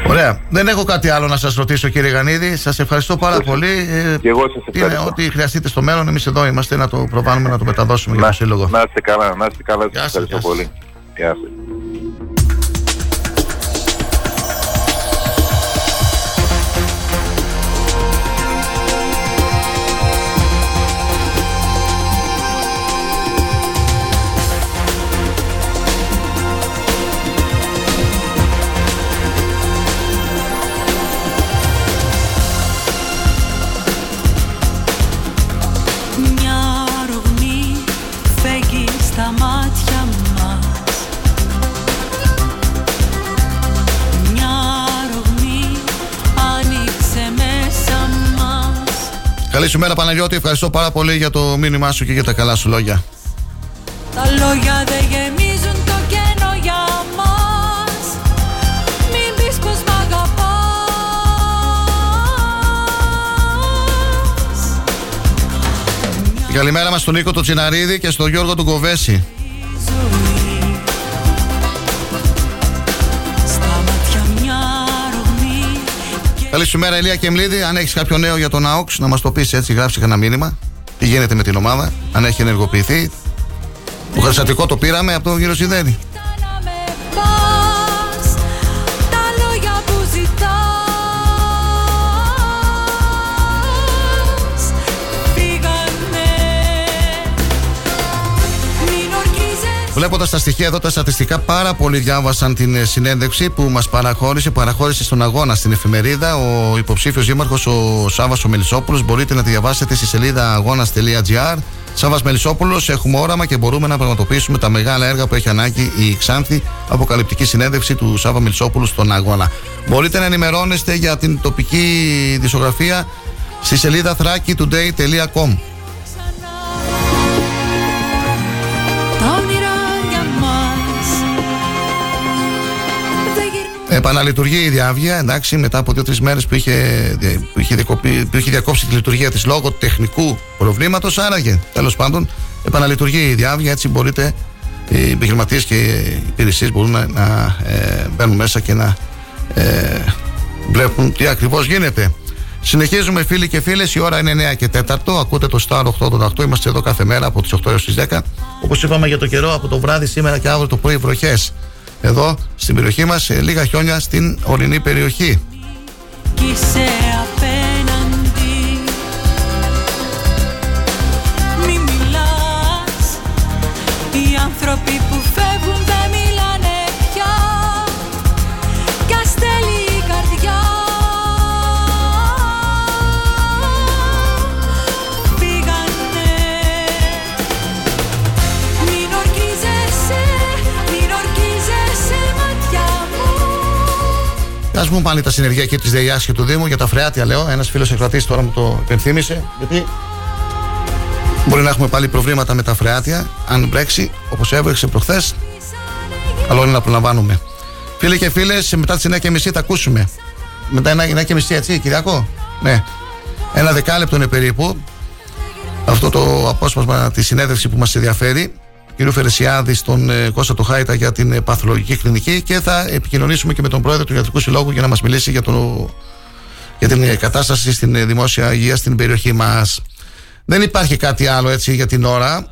Ωραία. Δεν έχω κάτι άλλο να σας ρωτήσω, κύριε Γανίδη. Σας ευχαριστώ πάρα πολύ. Και εγώ σας ευχαριστώ. Είναι ό,τι χρειαστείτε στο μέλλον, εμείς εδώ είμαστε να το προβάλλουμε, να το μεταδώσουμε για το σύλλογο. Να είστε καλά, σας ευχαριστώ πολύ. Γεια σας. Καλή σου μέρα, Παναγιώτη, ευχαριστώ πάρα πολύ για το μήνυμά σου και για τα καλά σου λόγια. Τα λόγια δεν γεμίζουν το κενό για μας. Μην πεις πως μ' αγαπάς. Καλημέρα μας στον Νίκο τον Τσιναρίδη και στον Γιώργο τον Κοβέση. Καλή σου μέρα, Ηλία Κεμλίδη. Αν έχεις κάποιο νέο για τον ΑΟΚΣ, να μας το πεις έτσι. Γράψε κανένα μήνυμα. Τι γίνεται με την ομάδα, αν έχει ενεργοποιηθεί. Το χρυσατικό το πήραμε από τον κύριο Σιδέρη. Βλέποντας τα στοιχεία εδώ, τα στατιστικά, πάρα πολλοί διάβασαν την συνέντευξη που μας παραχώρησε στον Αγώνα στην εφημερίδα ο υποψήφιος δήμαρχος ο Σάββας Μελισσόπουλος. Μπορείτε να τη διαβάσετε στη σελίδα αγώνας.gr. Σάββας Μελισσόπουλος, έχουμε όραμα και μπορούμε να πραγματοποιήσουμε τα μεγάλα έργα που έχει ανάγκη η Ξάνθη. Αποκαλυπτική συνέντευξη του Σάββα Μελισσόπουλου στον Αγώνα. Μπορείτε να ενημερώνεστε για την τοπική δισογραφία στη σελίδα thrakitoday.com. Επαναλειτουργεί η Διάβγεια, εντάξει, μετά από 2-3 μέρες που είχε διακόψει τη λειτουργία της λόγω τεχνικού προβλήματος. Άραγε, τέλος πάντων, επαναλειτουργεί η Διάβγεια, έτσι μπορείτε, οι επιχειρηματίες και οι υπηρεσίες μπορούν να μπαίνουν μέσα και να βλέπουν τι ακριβώς γίνεται. Συνεχίζουμε, φίλοι και φίλες, η ώρα είναι 9 και 4. Ακούτε το Star 888, είμαστε εδώ κάθε μέρα από τις 8 έως τις 10. Όπως είπαμε για το καιρό, από το βράδυ σήμερα και αύριο το πρωί βροχές εδώ στην περιοχή μας, λίγα χιόνια στην ορεινή περιοχή. Ας μου πάνε τα συνεργεία της ΔΕΙΑΣ και του Δήμου για τα φρεάτια, λέω. Ένας φίλος εκρατής τώρα μου το υπενθύμησε, γιατί μπορεί να έχουμε πάλι προβλήματα με τα φρεάτια αν βρέξει όπως έβρεξε προχθές. Καλό είναι να προλαμβάνουμε. Φίλοι και φίλες, μετά τις 9.30 τα ακούσουμε. Μετά 9.30, έτσι, Κυριακό. Ναι. 1 δεκάλεπτο είναι περίπου αυτό το απόσπασμα τη συνέντευξη που μας ενδιαφέρει, κ. Φερσιάδη στον Κώστα του Χαϊτα για την παθολογική κλινική, και θα επικοινωνήσουμε και με τον πρόεδρο του Ιατρικού Συλλόγου για να μας μιλήσει για την κατάσταση στην δημόσια υγεία στην περιοχή μας. Δεν υπάρχει κάτι άλλο, έτσι, για την ώρα.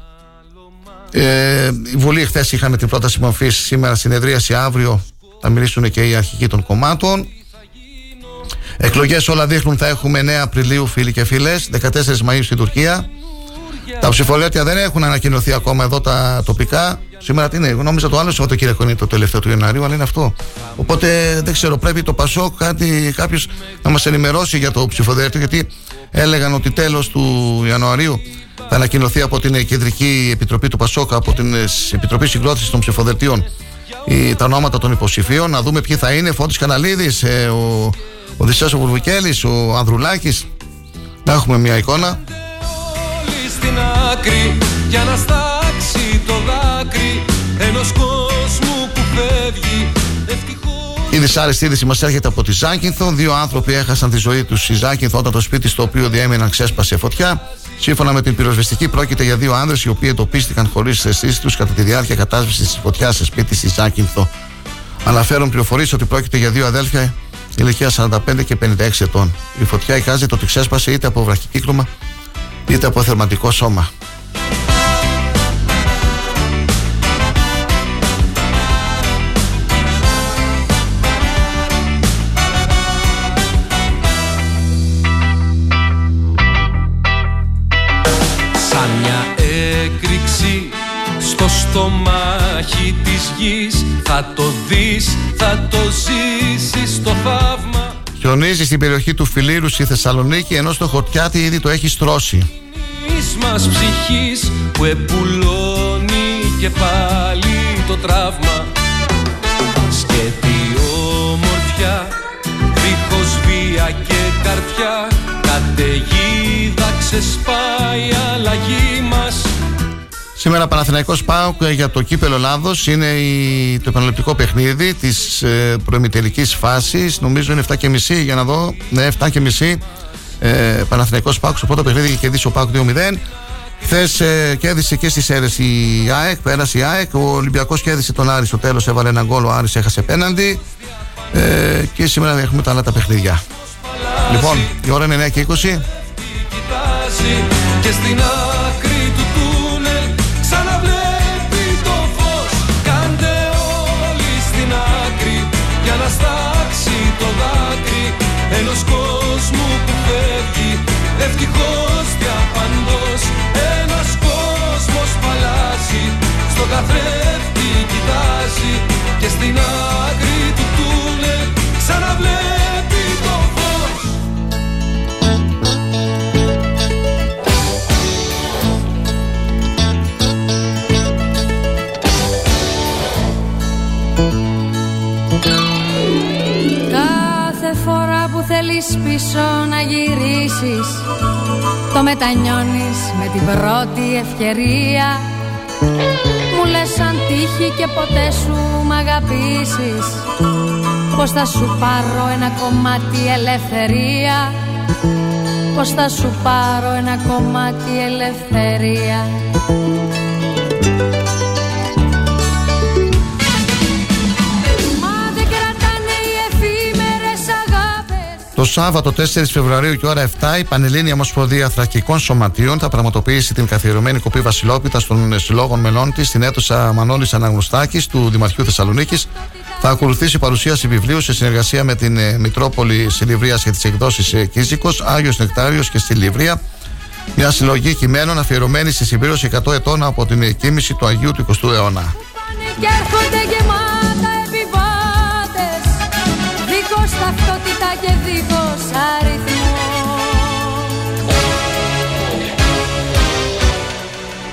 Η Βουλή χθες είχαμε την πρόταση μορφής, σήμερα συνεδρίαση, αύριο θα μιλήσουν και οι αρχικοί των κομμάτων. Εκλογές όλα δείχνουν θα έχουμε 9 Απριλίου, φίλοι και φίλες, 14 Μαΐου στην Τουρκία. Τα ψηφολέτια δεν έχουν ανακοινωθεί ακόμα εδώ τα τοπικά. Σήμερα τι είναι, νόμιζα το άλλο Σαββατοκύριακο είναι το τελευταίο του Ιανουαρίου, αλλά είναι αυτό. Οπότε δεν ξέρω, πρέπει το ΠΑΣΟΚ κάποιος να μας ενημερώσει για το ψηφοδέλτιο, γιατί έλεγαν ότι τέλος του Ιανουαρίου θα ανακοινωθεί από την Κεντρική Επιτροπή του ΠΑΣΟΚ, από την Επιτροπή Συγκρότησης των Ψηφοδελτίων, τα ονόματα των υποψηφίων. Να δούμε ποιοι θα είναι. Φώτης Καναλίδης, ο Δησέας ο Βουρβουκέλης, ο Ανδρουλάκης. Να έχουμε μια εικόνα. Στην άκρη για να στάξει το δάκρυ ενός κόσμου που φεύγει. Η δυσάρεστη είδηση μας έρχεται από τη Ζάκυνθο. 2 άνθρωποι έχασαν τη ζωή τους στη Ζάκυνθο όταν το σπίτι στο οποίο διέμεναν ξέσπασε φωτιά. Σύμφωνα με την πυροσβεστική, πρόκειται για 2 άνδρες οι οποίοι εντοπίστηκαν χωρίς αισθήσεις τους κατά τη διάρκεια κατάσβεσης της φωτιάς σε σπίτι στη Ζάκυνθο. Αναφέρουν πληροφορίες ότι πρόκειται για 2 αδέλφια ηλικίας 45 και 56 ετών. Η φωτιά εικάζεται ότι ξέσπασε είτε από βραχικύκλωμα είτε από θερματικό σώμα. Σαν μια έκρηξη στο στομάχι της γης, θα το δεις, θα το ζήσεις το θαύμα. Χιονίζει στην περιοχή του Φιλήρου στη Θεσσαλονίκη, ενώ στο Χορτιάτι ήδη το έχει στρώσει. Μας ψυχής που επουλώνει και πάλι το τραύμα. Σκέτη ομορφιά, δίχως βία και καρδιά, καταιγίδα ξεσπάει αλλαγή μας. Σήμερα Παναθηναϊκός ΠΑΟΚ για το κύπελλο Ελλάδος. Είναι το επαναληπτικό παιχνίδι της προημιτελικής φάσης. Νομίζω είναι 7.30, για να δω. Ναι, 7.30. Παναθηναϊκός ΠΑΟΚ, στο πρώτο παιχνίδι και κερδίσει ο ΠΑΟΚ 2-0. Χθες κέρδισε και στις αίρες η ΑΕΚ, πέρασε η ΑΕΚ. Ο Ολυμπιακός κέρδισε τον Άρη, στο τέλος έβαλε ένα γκολ, ο Άρης έχασε πέναντι. Και σήμερα έχουμε τα άλλα τα παιχνίδια. Λοιπόν, η ώρα είναι 9 και 20. Ευτυχώς διαπαντός ένας κόσμος παλάζει, στον καθρέφτη κοιτάζει και στην άκρη του τούνελ ξαναβλέπει το φως. Κάθε φορά που θέλεις πίσω να γυρίσεις, το μετανιώνεις με την πρώτη ευκαιρία. Μου λες αν τύχει και ποτέ σου μ' αγαπήσεις, Πώς θα σου πάρω ένα κομμάτι ελευθερία, πώς θα σου πάρω ένα κομμάτι ελευθερία. Το Σάββατο 4 Φεβρουαρίου και ώρα 7 η Πανελλήνια Ομοσπονδία Θρακικών Σωματείων θα πραγματοποιήσει την καθιερωμένη κοπή βασιλόπιτας των συλλόγων μελών της στην αίθουσα Μανώλης Αναγνωστάκης του Δημαρχείου Θεσσαλονίκης. Θα ακολουθήσει παρουσίαση βιβλίου σε συνεργασία με την Μητρόπολη Σιλιβρίας και τις εκδόσεις Κίζικος, Άγιος Νεκτάριος και στη Λιβρία. Μια συλλογή κειμένων αφιερωμένη στη συμπλήρωση 100 ετών από την κοίμηση του Αγίου του 20ου αιώνα. Ταυτότητα και δίχως αριθμό.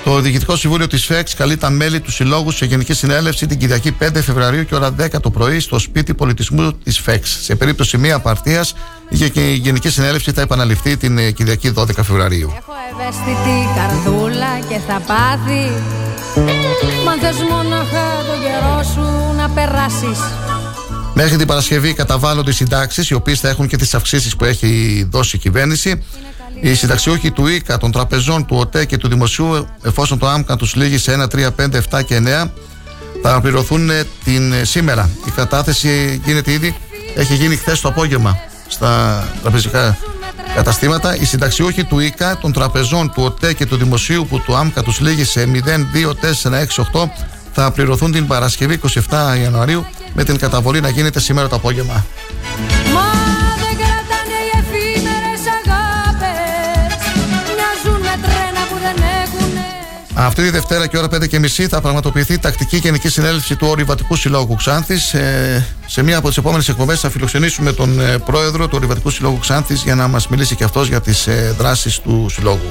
Το Διοικητικό Συμβούλιο της ΦΕΚΣ καλεί τα μέλη του Συλλόγου σε Γενική Συνέλευση την Κυριακή 5 Φεβρουαρίου και ώρα 10 το πρωί στο σπίτι πολιτισμού της ΦΕΚΣ. Σε περίπτωση μία απαρτίας, η Γενική Συνέλευση θα επαναληφθεί την Κυριακή 12 Φεβρουαρίου. Έχω ευαίσθητη καρδούλα και θα πάθει. Μα θες μόναχα τον καιρό σου να περάσεις. Μέχρι την Παρασκευή καταβάλλονται οι συντάξεις, οι οποίες θα έχουν και τις αυξήσεις που έχει δώσει η κυβέρνηση. Οι συνταξιούχοι του ΙΚΑ, των τραπεζών, του ΟΤΕ και του Δημοσίου, εφόσον το ΆΜΚΑ τους λύγει σε 1, 3, 5, 7 και 9, θα πληρωθούν την σήμερα. Η κατάθεση γίνεται ήδη, έχει γίνει χθες το απόγευμα στα τραπεζικά καταστήματα. Οι συνταξιούχοι του ΙΚΑ, των τραπεζών, του ΟΤΕ και του Δημοσίου, που το ΆΜΚΑ τους λύγει σε 0, 2, 4, 6, 8, θα πληρωθούν την Παρασκευή 27 Ιανουαρίου με την καταβολή να γίνεται σήμερα το απόγευμα. Μα δεν κρατάνε οι εφήμερες αγάπες, μοιάζουν με τρένα που δεν έχουνε. Αυτή τη Δευτέρα και ώρα 5:30 θα πραγματοποιηθεί τακτική γενική συνέλευση του Ορειβατικού Συλλόγου Ξάνθης. Σε μία από τις επόμενες εκπομπές θα φιλοξενήσουμε τον πρόεδρο του Ορειβατικού Συλλόγου Ξάνθης για να μας μιλήσει και αυτός για τις δράσεις του συλλόγου.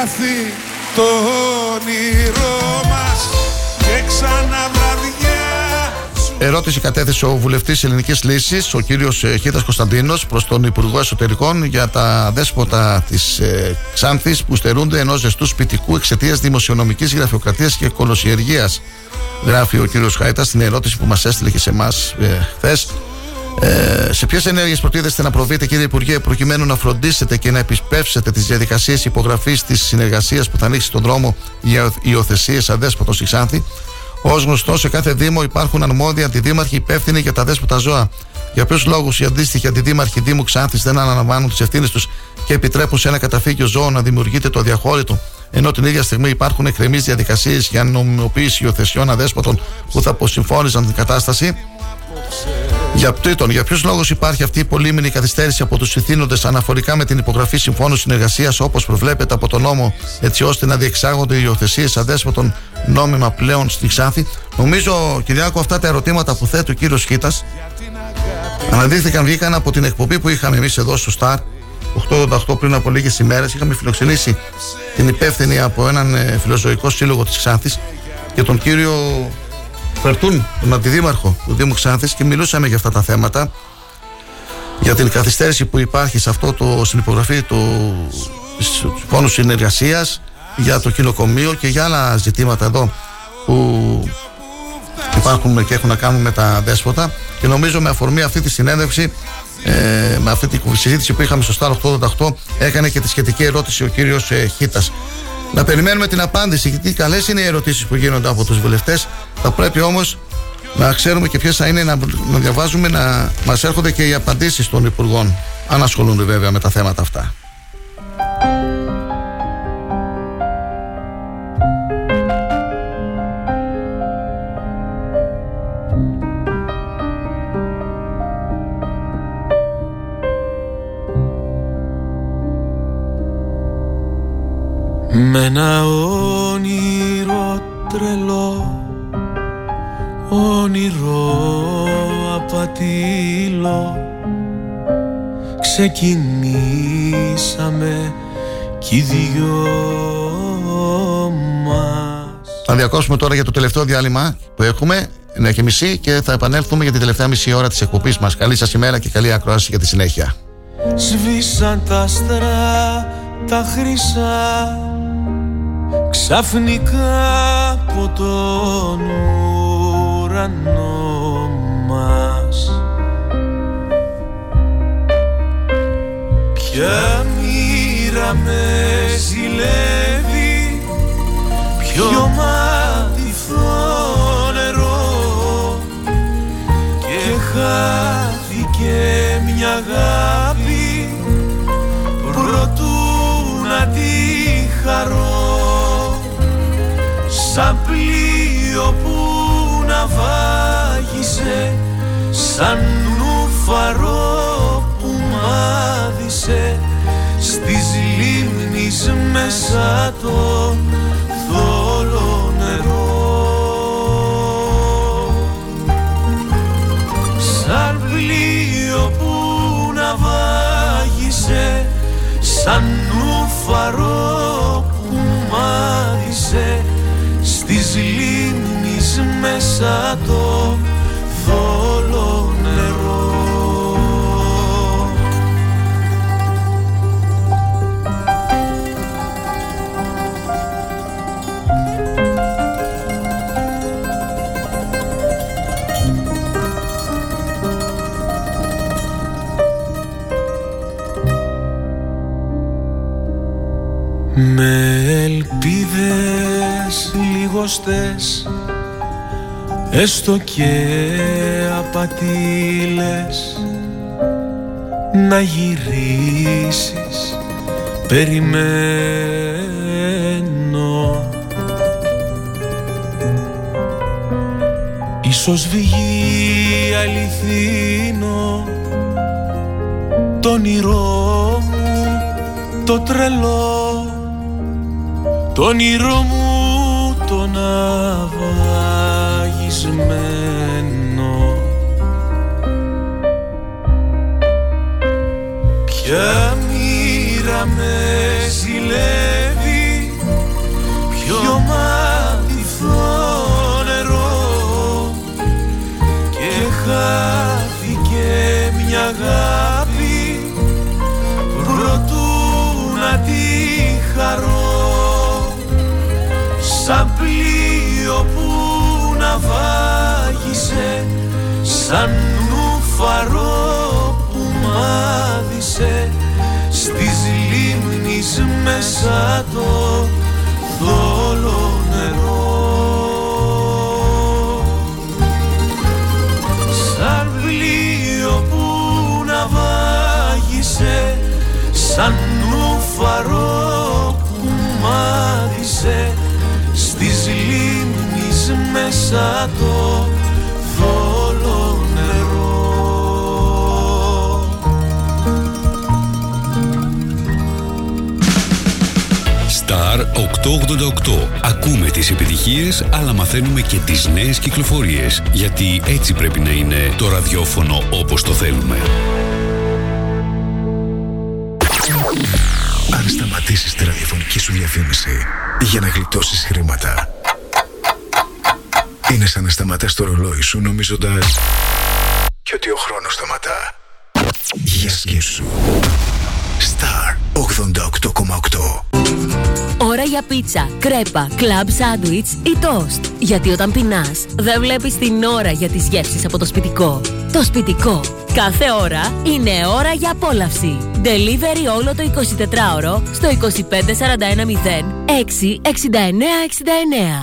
Χαθεί το όνειρό μας και ξανά βραδιά. Ερώτηση κατέθεσε ο βουλευτής Ελληνικής Λύσης, ο κύριος Χίτας Κωνσταντίνος, προς τον Υπουργό Εσωτερικών για τα δέσποτα της Ξάνθης που στερούνται ενός ζεστού σπιτικού εξαιτίας δημοσιονομικής γραφειοκρατίας και κολοσιεργίας. Γράφει ο κύριος Χαϊτας στην ερώτηση που μας έστειλε και σε εμάς χθες. Σε ποιες ενέργειες προτίθεστε να προβείτε, κύριε Υπουργέ, προκειμένου να φροντίσετε και να επισπεύσετε τις διαδικασίες υπογραφής της συνεργασίας που θα ανοίξει τον δρόμο για υιοθεσίες αδέσποτων στη Ξάνθη? Ως γνωστό, σε κάθε Δήμο υπάρχουν αρμόδιοι αντιδήμαρχοι υπεύθυνοι για τα αδέσποτα ζώα. Για ποιους λόγους οι αντίστοιχοι αντιδήμαρχοι Δήμου Ξάνθης δεν αναλαμβάνουν τις ευθύνες τους και επιτρέπουν σε ένα καταφύγιο ζώο να δημιουργείται το αδιαχώρητο, ενώ την ίδια στιγμή υπάρχουν εκκρεμείς διαδικασίες για νομιμοποίηση υιοθεσιών αδέσποτων που θα αποσυμφώνιζαν την κατάσταση? Για ποιους λόγους υπάρχει αυτή η πολύμηνη καθυστέρηση από τους ηθήνοντες αναφορικά με την υπογραφή συμφώνου συνεργασίας όπως προβλέπεται από τον νόμο, έτσι ώστε να διεξάγονται οι υιοθεσίες αδέσποτων νόμιμα πλέον στη Ξάνθη? Νομίζω, Κυριάκο, αυτά τα ερωτήματα που θέτει ο κύριος Χίτας αναδείχθηκαν, βγήκαν από την εκπομπή που είχαμε εμείς εδώ στο Star 888 πριν από λίγες ημέρες. Είχαμε φιλοξενήσει την υπεύθυνη από έναν φιλοζωικό σύλλογο της Ξάνθης και τον κύριο Φερτούν, τον αντιδήμαρχο του Δήμου Ξάνθης, και μιλούσαμε για αυτά τα θέματα, για την καθυστέρηση που υπάρχει σε αυτό στην υπογραφή του συμφώνου συνεργασίας, για το κοινοκομείο και για άλλα ζητήματα εδώ που υπάρχουν και έχουν να κάνουν με τα δέσποτα. Και νομίζω με αφορμή αυτή τη συνέντευξη, με αυτή τη συζήτηση που είχαμε στο Star 888, έκανε και τη σχετική ερώτηση ο κύριος Χίτας. Να περιμένουμε την απάντηση, γιατί καλές είναι οι ερωτήσεις που γίνονται από τους βουλευτές. Θα πρέπει όμως να ξέρουμε και ποιες θα είναι, να διαβάζουμε, να μας έρχονται και οι απαντήσεις των υπουργών, αν ασχολούνται βέβαια με τα θέματα αυτά. Με ένα όνειρο τρελό, όνειρο απατήλο, ξεκινήσαμε κι οι δυο. Να διακόψουμε τώρα για το τελευταίο διάλειμμα που έχουμε, 9.30, και θα επανέλθουμε για την τελευταία μισή ώρα της εκπομπής μας. Καλή σας ημέρα και καλή ακρόαση για τη συνέχεια. Σβήσαν τα άστρα τα χρυσά, ξαφνικά από τον ουρανό μας. Ποια μοίρα με ζηλεύει, ποιο μάτιθο νερό, και χάθηκε μια αγάπη προτού να τη χαρώ, σαν πλοίο που ναυάγησε, σαν νουφαρό που μάδισε στις λίμνης μέσα το θόλο νερό. Σαν πλοίο που ναυάγησε, σαν νουφαρό που μάδισε στις λίμνης μέσα το θόλο νερό. Με ελπίδες λιγοστές, έστω και απατήλες, να γυρίσεις περιμένω. Ίσως βγει αληθινό το όνειρό μου το τρελό, το όνειρό μου το ναυαγισμένο. Ποια μοίρα με ζηλεύει, ποιο μάτιθο νερό, και χάθηκε μια αγάπη προτού να τη χαρώ, σαν πλοίο που ναυάγησε, σαν νουφαρό που μάδισε στις λίμνης μέσα το θόλο νερό. Σαν πλοίο που ναυάγησε, σαν νουφαρό που μάδισε στις λίμνης μέσα το θόλο νερό. Star 888. Ακούμε τις επιτυχίες, αλλά μαθαίνουμε και τις νέες κυκλοφορίες, γιατί έτσι πρέπει να είναι το ραδιόφωνο όπως το θέλουμε. Αν σταματήσεις τη ραδιοφωνική σου διαφήμιση για να γλιτώσεις χρήματα, είναι σαν να σταματάς το ρολόι σου νομίζοντας και ότι ο χρόνος σταματά. Για σκέψου. Star 88,8. Ώρα για πίτσα, κρέπα, κλαμπ σάντουιτς ή τοστ. Γιατί όταν πεινάς, δεν βλέπεις την ώρα για τις γεύσεις από το σπιτικό. Το σπιτικό. Κάθε ώρα είναι ώρα για απόλαυση. Delivery όλο το 24ωρο στο 2541066969.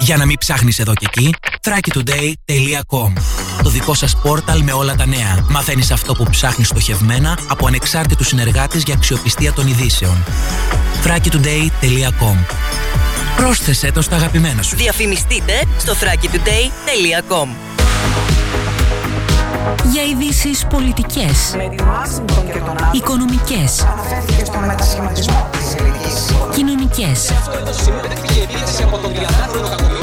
Για να μην ψάχνεις εδώ και εκεί, thrakitoday.com. Το δικό σας πόρταλ με όλα τα νέα. Μαθαίνεις αυτό που ψάχνεις στοχευμένα από ανεξάρτητους συνεργάτες για αξιοπιστία των ειδήσεων. thrakitoday.com. Πρόσθεσέ το στα αγαπημένα σου. Διαφημιστείτε στο thrakitoday.com. Για ειδήσεις πολιτικές, οικονομικές, κοινωνικές,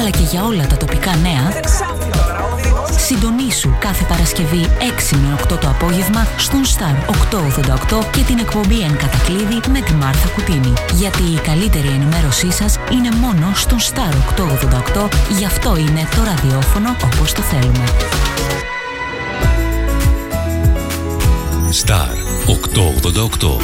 αλλά και για όλα τα τοπικά νέα Συντονίσου κάθε Παρασκευή 6 με 8 το απόγευμα στον Star 888 και την εκπομπή εν κατακλείδη με τη Μάρθα Κουτίνη. Γιατί η καλύτερη ενημέρωσή σας είναι μόνο στον Star 888, γι' αυτό είναι το ραδιόφωνο όπως το θέλουμε. Star 888.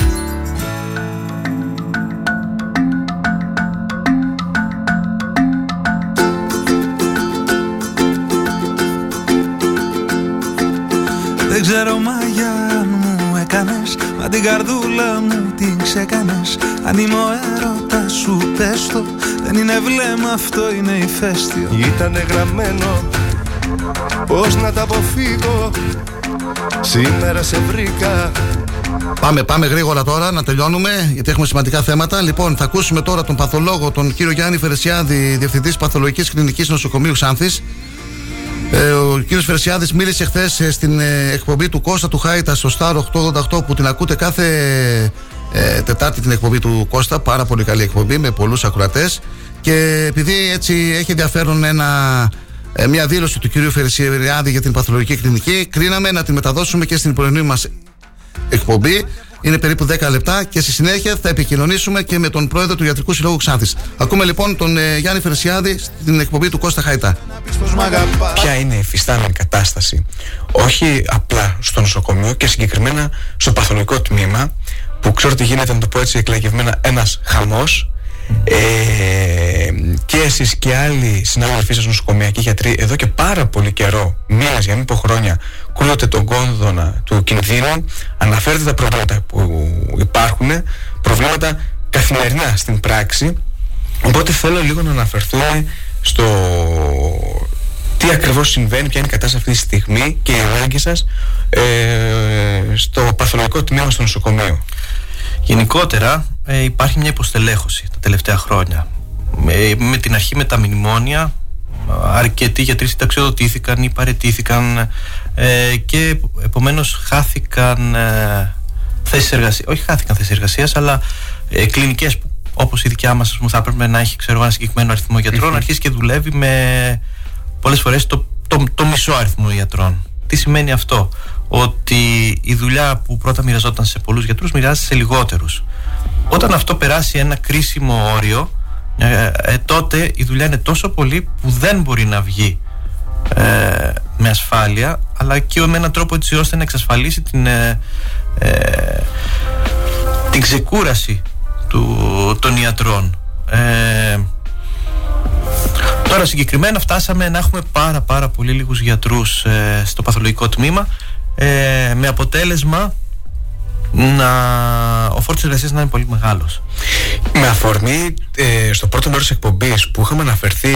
Δεν ξέρω Μάγια αν μου έκανες, μα την καρδούλα μου την ξέκανες. Αν είμαι ο έρωτας σου πες το, δεν είναι βλέμμα αυτό είναι ηφαίστειο. Ήτανε γραμμένο, πώς να τα αποφύγω, σήμερα σε βρήκα. Πάμε γρήγορα τώρα να τελειώνουμε, γιατί έχουμε σημαντικά θέματα. Λοιπόν, θα ακούσουμε τώρα τον παθολόγο, τον κύριο Γιάννη Φερσιάδη, διευθυντής Παθολογικής Κλινικής Νοσοκομείου Ξάνθης. Ο κύριος Φερσιάδης μίλησε χθες στην εκπομπή του Κώστα του Χαϊτα στο Star 888, που την ακούτε κάθε Τετάρτη την εκπομπή του Κώστα. Πάρα πολύ καλή εκπομπή με πολλούς ακροατές. Και επειδή έτσι έχει ενδιαφέρον μια δήλωση του κυρίου Φερσιάδη για την παθολογική κλινική, κρίναμε να τη μεταδώσουμε και στην πρωινή μας εκπομπή. Είναι περίπου 10 λεπτά και στη συνέχεια θα επικοινωνήσουμε και με τον πρόεδρο του Ιατρικού Συλλόγου Ξάνθης. Ακούμε λοιπόν τον Γιάννη Φερσιάδη στην εκπομπή του Κώστα Χαϊτά. Ποια είναι η υφιστάμενη κατάσταση, όχι απλά στο νοσοκομείο και συγκεκριμένα στο παθολογικό τμήμα, που ξέρω τι γίνεται, να το πω έτσι εκλαγευμένα, ένας χαμός. Και εσείς και άλλοι συνάδελφοί σας νοσοκομιακοί γιατροί εδώ και πάρα πολύ καιρό, μήνες για μην πω χρόνια, κούλλετε τον κόνδωνα του κινδύνου, αναφέρετε τα προβλήματα που υπάρχουν, προβλήματα καθημερινά στην πράξη. Οπότε θέλω λίγο να αναφερθούμε στο τι ακριβώς συμβαίνει, ποια είναι η κατάσταση αυτή τη στιγμή και η ανάγκη σας στο παθολογικό τμήμα στο νοσοκομείο. Γενικότερα υπάρχει μια υποστελέχωση τα τελευταία χρόνια. Με την αρχή με τα μνημόνια, αρκετοί γιατροί συνταξιοδοτήθηκαν ή παραιτήθηκαν και επομένως χάθηκαν θέσεις εργασίας. Όχι χάθηκαν θέσεις εργασίας, αλλά κλινικές που όπως η δικιά μας θα έπρεπε να έχει ένα συγκεκριμένο αριθμό γιατρών, αρχίζει και δουλεύει με πολλές φορές το μισό αριθμό γιατρών. Τι σημαίνει αυτό? Ότι η δουλειά που πρώτα μοιραζόταν σε πολλούς γιατρούς μοιράζεται σε λιγότερους. Όταν αυτό περάσει ένα κρίσιμο όριο, τότε η δουλειά είναι τόσο πολύ που δεν μπορεί να βγει με ασφάλεια, αλλά και με έναν τρόπο έτσι ώστε να εξασφαλίσει την ξεκούραση των ιατρών. Τώρα συγκεκριμένα φτάσαμε να έχουμε πάρα πολύ λίγους γιατρούς στο παθολογικό τμήμα, με αποτέλεσμα ο φόρτος εργασίας να είναι πολύ μεγάλος. Με αφορμή στο πρώτο μέρος της εκπομπής που είχαμε αναφερθεί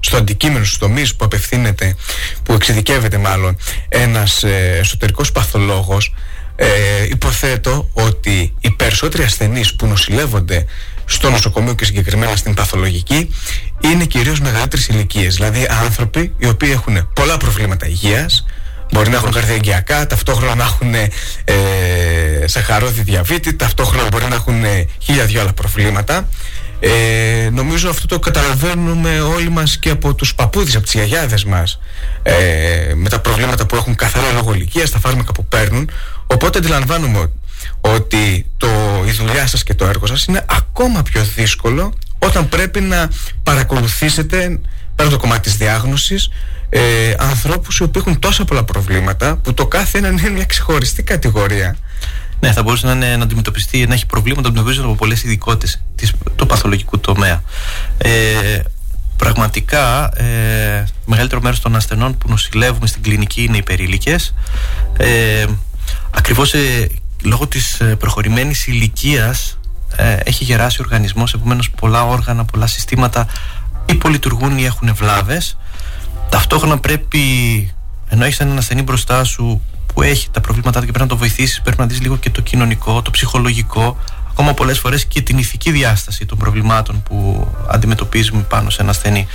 στο αντικείμενο, στους τομείς που απευθύνεται, που εξειδικεύεται μάλλον ένας εσωτερικός παθολόγος, υποθέτω ότι οι περισσότεροι ασθενείς που νοσηλεύονται στο νοσοκομείο και συγκεκριμένα στην παθολογική είναι κυρίως μεγαλύτερης ηλικίας, δηλαδή άνθρωποι οι οποίοι έχουν πολλά προβλήματα υγείας. Μπορεί να έχουν καρδιαγγειακά, ταυτόχρονα να έχουν σαχαρόδι διαβήτη, ταυτόχρονα μπορεί να έχουν χίλια δυο άλλα προβλήματα. Νομίζω αυτό το καταλαβαίνουμε όλοι μας και από τους παππούδες, από τις γιαγιάδες μας, με τα προβλήματα που έχουν καθαρά λόγω ηλικίας, τα φάρμακα που παίρνουν. Οπότε αντιλαμβάνομαι ότι η δουλειά σας και το έργο σας είναι ακόμα πιο δύσκολο όταν πρέπει να παρακολουθήσετε πέρα το κομμάτι της διάγνωσης ανθρώπους οι οποίοι έχουν τόσα πολλά προβλήματα που το κάθε έναν είναι μια ξεχωριστή κατηγορία. Ναι, θα μπορούσε να αντιμετωπιστεί, να έχει προβλήματα που αντιμετωπίζονται από πολλές ειδικότητες του παθολογικού τομέα. Πραγματικά, μεγαλύτερο μέρος των ασθενών που νοσηλεύουμε στην κλινική είναι υπερήλικες. Ακριβώς λόγω της προχωρημένης ηλικίας έχει γεράσει ο οργανισμός, επομένως πολλά όργανα, πολλά συστήματα υπολειτουργούν ή έχουν βλάβες. Ταυτόχρονα πρέπει, ενώ έχεις έναν ασθενή μπροστά σου που έχει τα προβλήματά του και πρέπει να το βοηθήσεις, πρέπει να δεις λίγο και το κοινωνικό, το ψυχολογικό, ακόμα πολλές φορές και την ηθική διάσταση των προβλημάτων που αντιμετωπίζουμε πάνω σε ένα ασθενή.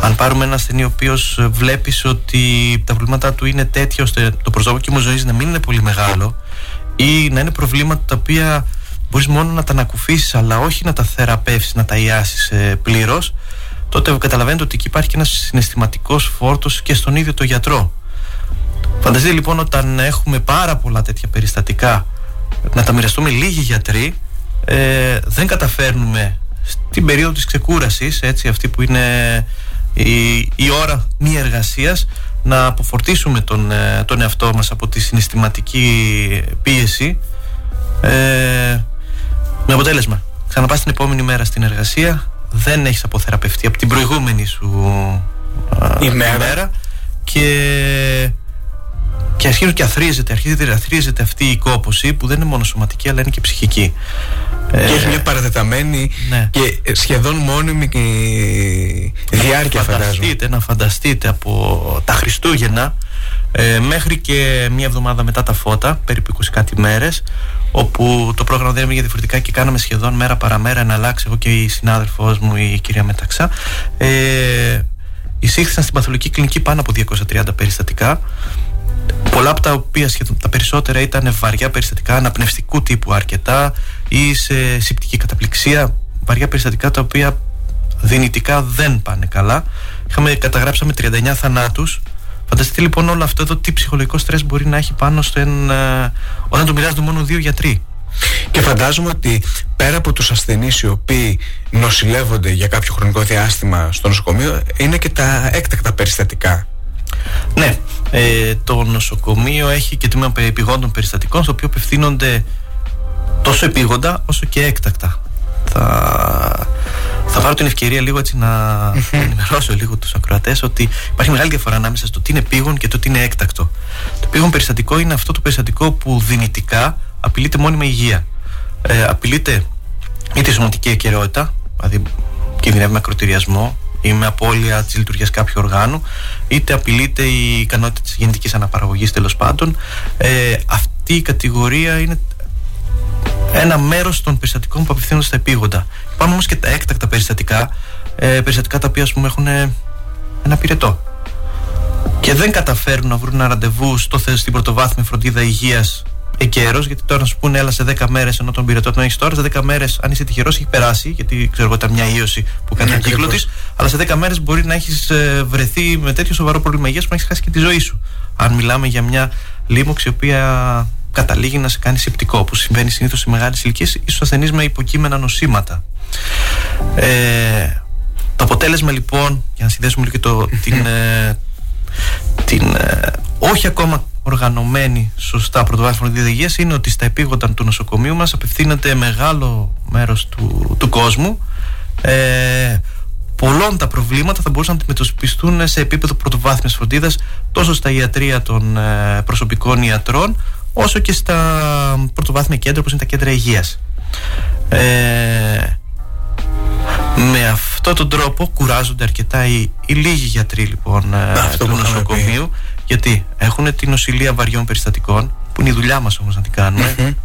Αν πάρουμε ένα ασθενή ο οποίος βλέπεις ότι τα προβλήματά του είναι τέτοια ώστε το προσδόκιμο ζωής να μην είναι πολύ μεγάλο ή να είναι προβλήματα τα οποία μπορείς μόνο να τα ανακουφίσεις αλλά όχι να τα θεραπεύσεις, να τα ιάσεις πλήρως, τότε καταλαβαίνετε ότι εκεί υπάρχει και ένας συναισθηματικός φόρτος και στον ίδιο το γιατρό. Φανταστείτε λοιπόν όταν έχουμε πάρα πολλά τέτοια περιστατικά να τα μοιραστούμε λίγοι γιατροί, δεν καταφέρνουμε στην περίοδο της ξεκούρασης, έτσι, αυτή που είναι η ώρα μη εργασίας, να αποφορτίσουμε τον εαυτό μας από τη συναισθηματική πίεση, με αποτέλεσμα ξαναπάς την επόμενη μέρα στην εργασία, δεν έχεις αποθεραπευτεί από την προηγούμενη σου ημέρα και αρχίζεται αυτή η κόπωση που δεν είναι μόνο σωματική αλλά είναι και ψυχική. Και έχει μια παρατεταμένη, ναι, και σχεδόν μόνιμη διάρκεια, να φανταστείτε από τα Χριστούγεννα μέχρι και μια εβδομάδα μετά τα φώτα, περίπου 20 κάτι μέρες, όπου το πρόγραμμα δεν έμεινε διαφορετικά και κάναμε σχεδόν μέρα παραμέρα να αλλάξει. Εγώ και η συνάδελφός μου, η κυρία Μεταξά, εισήχθησαν στην παθολογική κλινική πάνω από 230 περιστατικά, πολλά από τα οποία σχεδόν τα περισσότερα ήταν βαριά περιστατικά αναπνευστικού τύπου αρκετά ή σε σηπτική καταπληξία, βαριά περιστατικά τα οποία δυνητικά δεν πάνε καλά. Καταγράψαμε 39 θανάτους. Φανταστείτε λοιπόν όλο αυτό εδώ τι ψυχολογικό στρες μπορεί να έχει πάνω στο όταν το μοιράζονται μόνο δύο γιατροί. Και φαντάζομαι ότι πέρα από τους ασθενείς οι οποίοι νοσηλεύονται για κάποιο χρονικό διάστημα στο νοσοκομείο, είναι και τα έκτακτα περιστατικά. Ναι, το νοσοκομείο έχει και τμήμα επειγόντων περιστατικών, στο οποίο απευθύνονται τόσο επείγοντα όσο και έκτακτα. Θα πάρω την ευκαιρία λίγο έτσι να ενημερώσω λίγο τους ακροατές ότι υπάρχει μεγάλη διαφορά ανάμεσα στο τι είναι επείγον και το τι είναι έκτακτο. Το επείγον περιστατικό είναι αυτό το περιστατικό που δυνητικά απειλείται μόνιμα υγεία. Απειλείται είτε η σωματική ακεραιότητα, δηλαδή κινδυνεύει με ακροτηριασμό ή με απώλεια της λειτουργίας κάποιου οργάνου, είτε απειλείται η ικανότητα της γεννητικής αναπαραγωγής, τέλος πάντων. Αυτή η κατηγορία είναι ένα μέρος των περιστατικών που απευθύνονται στα επείγοντα. Υπάρχουν όμως και τα έκτακτα περιστατικά, περιστατικά τα οποία, ας πούμε, έχουν ένα πυρετό και δεν καταφέρουν να βρουν ένα ραντεβού στην πρωτοβάθμια φροντίδα υγείας εκαίρως, γιατί τώρα να σου πούνε έλα σε 10 μέρες, ενώ τον πυρετό τον έχεις τώρα, σε 10 μέρες αν είσαι τυχερός έχει περάσει, γιατί ξέρω εγώ ήταν μια ίωση που κάνει τον κύκλο της, αλλά σε 10 μέρες μπορεί να έχεις βρεθεί με τέτοιο σοβαρό πρόβλημα υγείας που να έχεις χάσει και τη ζωή σου. Αν μιλάμε για μια λίμωξη η οποία καταλήγει να σε κάνει σηπτικό, που συμβαίνει συνήθως σε μεγάλες ηλικίες, ίσως ασθενείς με υποκείμενα νοσήματα. Το αποτέλεσμα λοιπόν, για να συνδέσουμε λίγο και την όχι ακόμα οργανωμένη σωστά πρωτοβάθμια φροντίδα υγείας, είναι ότι στα επείγοντα του νοσοκομείου μας απευθύνεται μεγάλο μέρος του κόσμου. Πολλών τα προβλήματα θα μπορούσαν να αντιμετωπιστούν σε επίπεδο πρωτοβάθμιας φροντίδας, τόσο στα ιατρεία των προσωπικών ιατρών, όσο και στα πρωτοβάθμια κέντρα, όπως είναι τα κέντρα υγείας. Με αυτόν τον τρόπο κουράζονται αρκετά οι λίγοι γιατροί λοιπόν του νοσοκομείου, γιατί έχουν την νοσηλεία βαριών περιστατικών, που είναι η δουλειά μας όμως να την κάνουμε,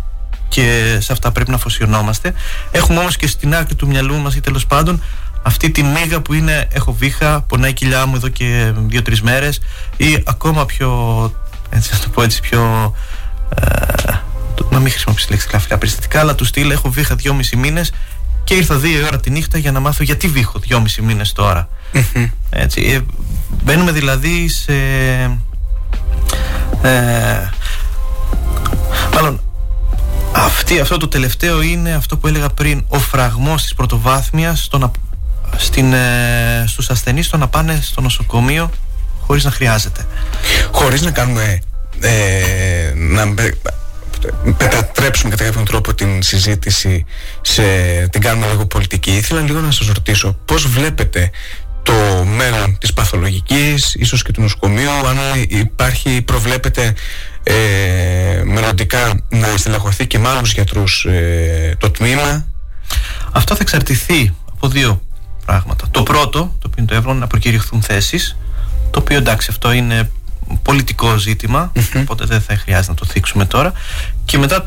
και σε αυτά πρέπει να αφοσιωνόμαστε. Έχουμε όμως και στην άκρη του μυαλού μας, ή τέλος πάντων, αυτή τη μίγα που είναι έχω βήχα, πονάει η κοιλιά μου εδώ και 2-3 μέρες, ή ακόμα πιο, έτσι να το πω έτσι, πιο... να μην χρησιμοποιήσω λέξη κλαφιλά περιστατικά, αλλά του στυλ έχω βήχα 2,5 μήνες και ήρθα 2 η ώρα τη νύχτα για να μάθω γιατί βήχω 2,5 μήνες τώρα. Έτσι, μπαίνουμε δηλαδή σε... μάλλον αυτό το τελευταίο είναι αυτό που έλεγα πριν, ο φραγμός της πρωτοβάθμιας στους ασθενείς, το να πάνε στο νοσοκομείο χωρίς να χρειάζεται, χωρίς να κάνουμε να μετατρέψουμε κατά κάποιον τρόπο την συζήτηση σε την κάνουμε λίγο πολιτική. Ήθελα λίγο να σας ρωτήσω πώς βλέπετε το μέλλον της παθολογικής, ίσως και του νοσοκομείου, αν προβλέπετε μελλοντικά να στελεχωθεί και με άλλους γιατρούς το τμήμα. Αυτό θα εξαρτηθεί από δύο πράγματα. Το πρώτο, το οποίο είναι το εύκολο, να προκηρυχθούν θέσεις, το οποίο εντάξει αυτό είναι πολιτικό ζήτημα, οπότε δεν θα χρειάζεται να το θίξουμε τώρα. Και μετά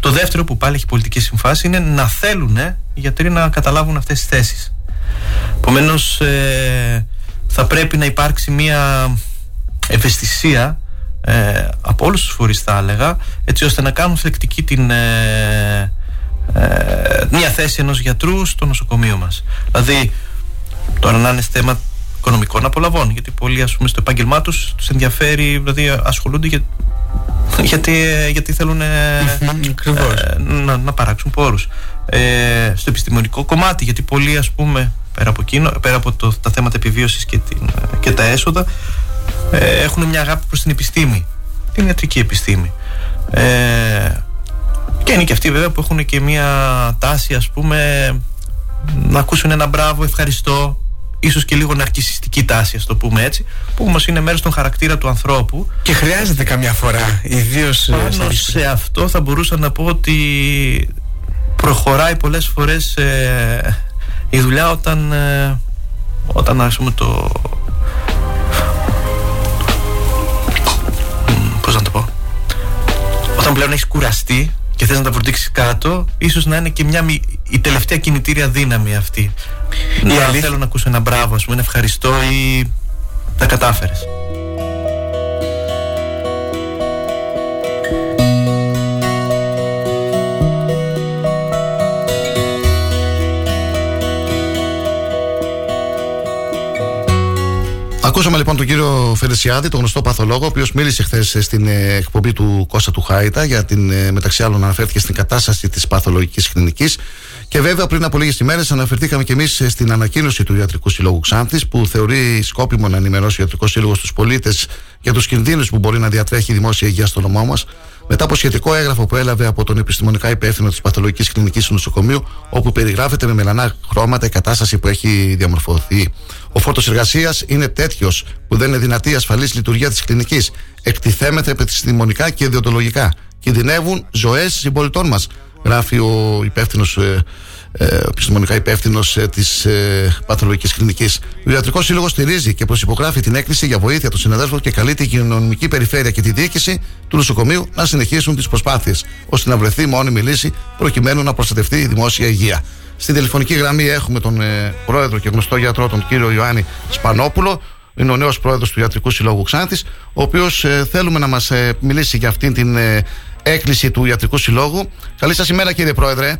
το δεύτερο, που πάλι έχει πολιτική συμφάση, είναι να θέλουν οι γιατροί να καταλάβουν αυτές τις θέσεις. Επομένως θα πρέπει να υπάρξει μια ευαισθησία από όλους τους φορείς, θα έλεγα, έτσι ώστε να κάνουν θελκτική μια θέση ενός γιατρού στο νοσοκομείο μας. Δηλαδή Τώρα να είναι θέμα οικονομικών απολαβών, γιατί πολλοί, ας πούμε, στο επάγγελμά τους τους ενδιαφέρει, δηλαδή ασχολούνται γιατί θέλουν να παράξουν πόρους. Στο επιστημονικό κομμάτι, γιατί πολλοί, ας πούμε, πέρα από τα θέματα επιβίωσης και τα έσοδα, έχουν μια αγάπη προς την επιστήμη, την ιατρική επιστήμη. Και είναι και αυτοί βέβαια που έχουν και μια τάση, ας πούμε, να ακούσουν ένα μπράβο, ευχαριστώ, ίσως και λίγο ναρκισσιστική τάση, ας το πούμε έτσι, που όμως είναι μέρος των χαρακτήρα του ανθρώπου. Και χρειάζεται καμιά φορά, ιδίως. Πάνω σε αυτό θα μπορούσα να πω ότι προχωράει πολλές φορές η δουλειά όταν αρχίσουμε το... Πώς να το πω... Όταν πλέον έχεις κουραστεί και θες να τα βουρτίξεις κάτω, ίσως να είναι και η τελευταία κινητήρια δύναμη αυτή. Θέλω να ακούσω ένα μπράβο, ας πούμε, ένα ευχαριστώ ή τα κατάφερες. Ακούσαμε λοιπόν τον κύριο Φερσιάδη, τον γνωστό παθολόγο, ο οποίος μίλησε χθες στην εκπομπή του Κώστα του Χαϊτα για την, μεταξύ άλλων, αναφέρθηκε στην κατάσταση της παθολογικής κλινικής. Και βέβαια, πριν από λίγες ημέρες, αναφερθήκαμε και εμείς στην ανακοίνωση του Ιατρικού Συλλόγου Ξάνθης, που θεωρεί σκόπιμο να ενημερώσει ο Ιατρικός Σύλλογος τους πολίτες για τους κινδύνους που μπορεί να διατρέχει η δημόσια υγεία στο νομό μας, μετά από σχετικό έγγραφο που έλαβε από τον επιστημονικά υπεύθυνο της Παθολογικής Κλινικής του Νοσοκομείου, όπου περιγράφεται με μελανά χρώματα η κατάσταση που έχει διαμορφωθεί. Ο φόρτος εργασίας είναι τέτοιος που δεν είναι δυνατή η ασφαλής λειτουργία της κλινικής. Εκτιθέμεθα επιστημονικά και ιδιοντολογικά. Κινδυνεύουν ζωές συμπολιτών μας, γράφει ο υπεύθυνος, επιστημονικά υπεύθυνος της Παθολογικής Κλινικής. Ο Ιατρικός Σύλλογος στηρίζει και προσυπογράφει την έκκληση για βοήθεια των συναδέλφων και καλεί την κοινωνική περιφέρεια και τη διοίκηση του νοσοκομείου να συνεχίσουν τις προσπάθειες ώστε να βρεθεί μόνιμη λύση προκειμένου να προστατευτεί η δημόσια υγεία. Στην τηλεφωνική γραμμή έχουμε τον πρόεδρο και γνωστό γιατρό, τον κύριο Ιωάννη Σπανόπουλο. Είναι ο νέος πρόεδρος του Ιατρικού Συλλόγου Ξάνθης, ο οποίος θέλουμε να μας μιλήσει για αυτήν την έκκληση του Ιατρικού Συλλόγου. Καλή σας ημέρα, κύριε πρόεδρε.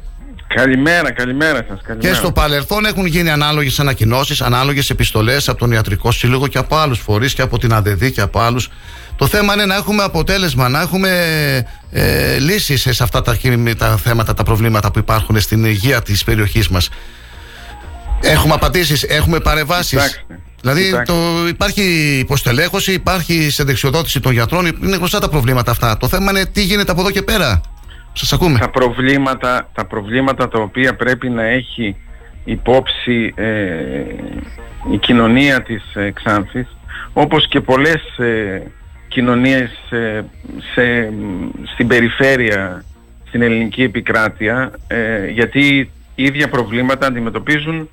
Καλημέρα σας. Καλημέρα. Και στο παρελθόν έχουν γίνει ανάλογες ανακοινώσεις, ανάλογες επιστολές από τον Ιατρικό Σύλλογο και από άλλους φορείς και από την ΑΔΔ και από άλλους. Το θέμα είναι να έχουμε αποτέλεσμα, να έχουμε λύσεις σε αυτά τα θέματα, τα προβλήματα που υπάρχουν στην υγεία της περιοχής μας. Έχουμε απαντήσεις, έχουμε παρεμβάσεις. Δηλαδή υπάρχει υποστελέχωση, υπάρχει συνταξιοδότηση των γιατρών, είναι γνωστά τα προβλήματα αυτά. Το θέμα είναι τι γίνεται από εδώ και πέρα. Σας ακούμε. Τα προβλήματα τα οποία πρέπει να έχει υπόψη η κοινωνία της Ξάνθης, όπως και πολλές κοινωνίες στην περιφέρεια, στην ελληνική επικράτεια, γιατί ίδια προβλήματα αντιμετωπίζουν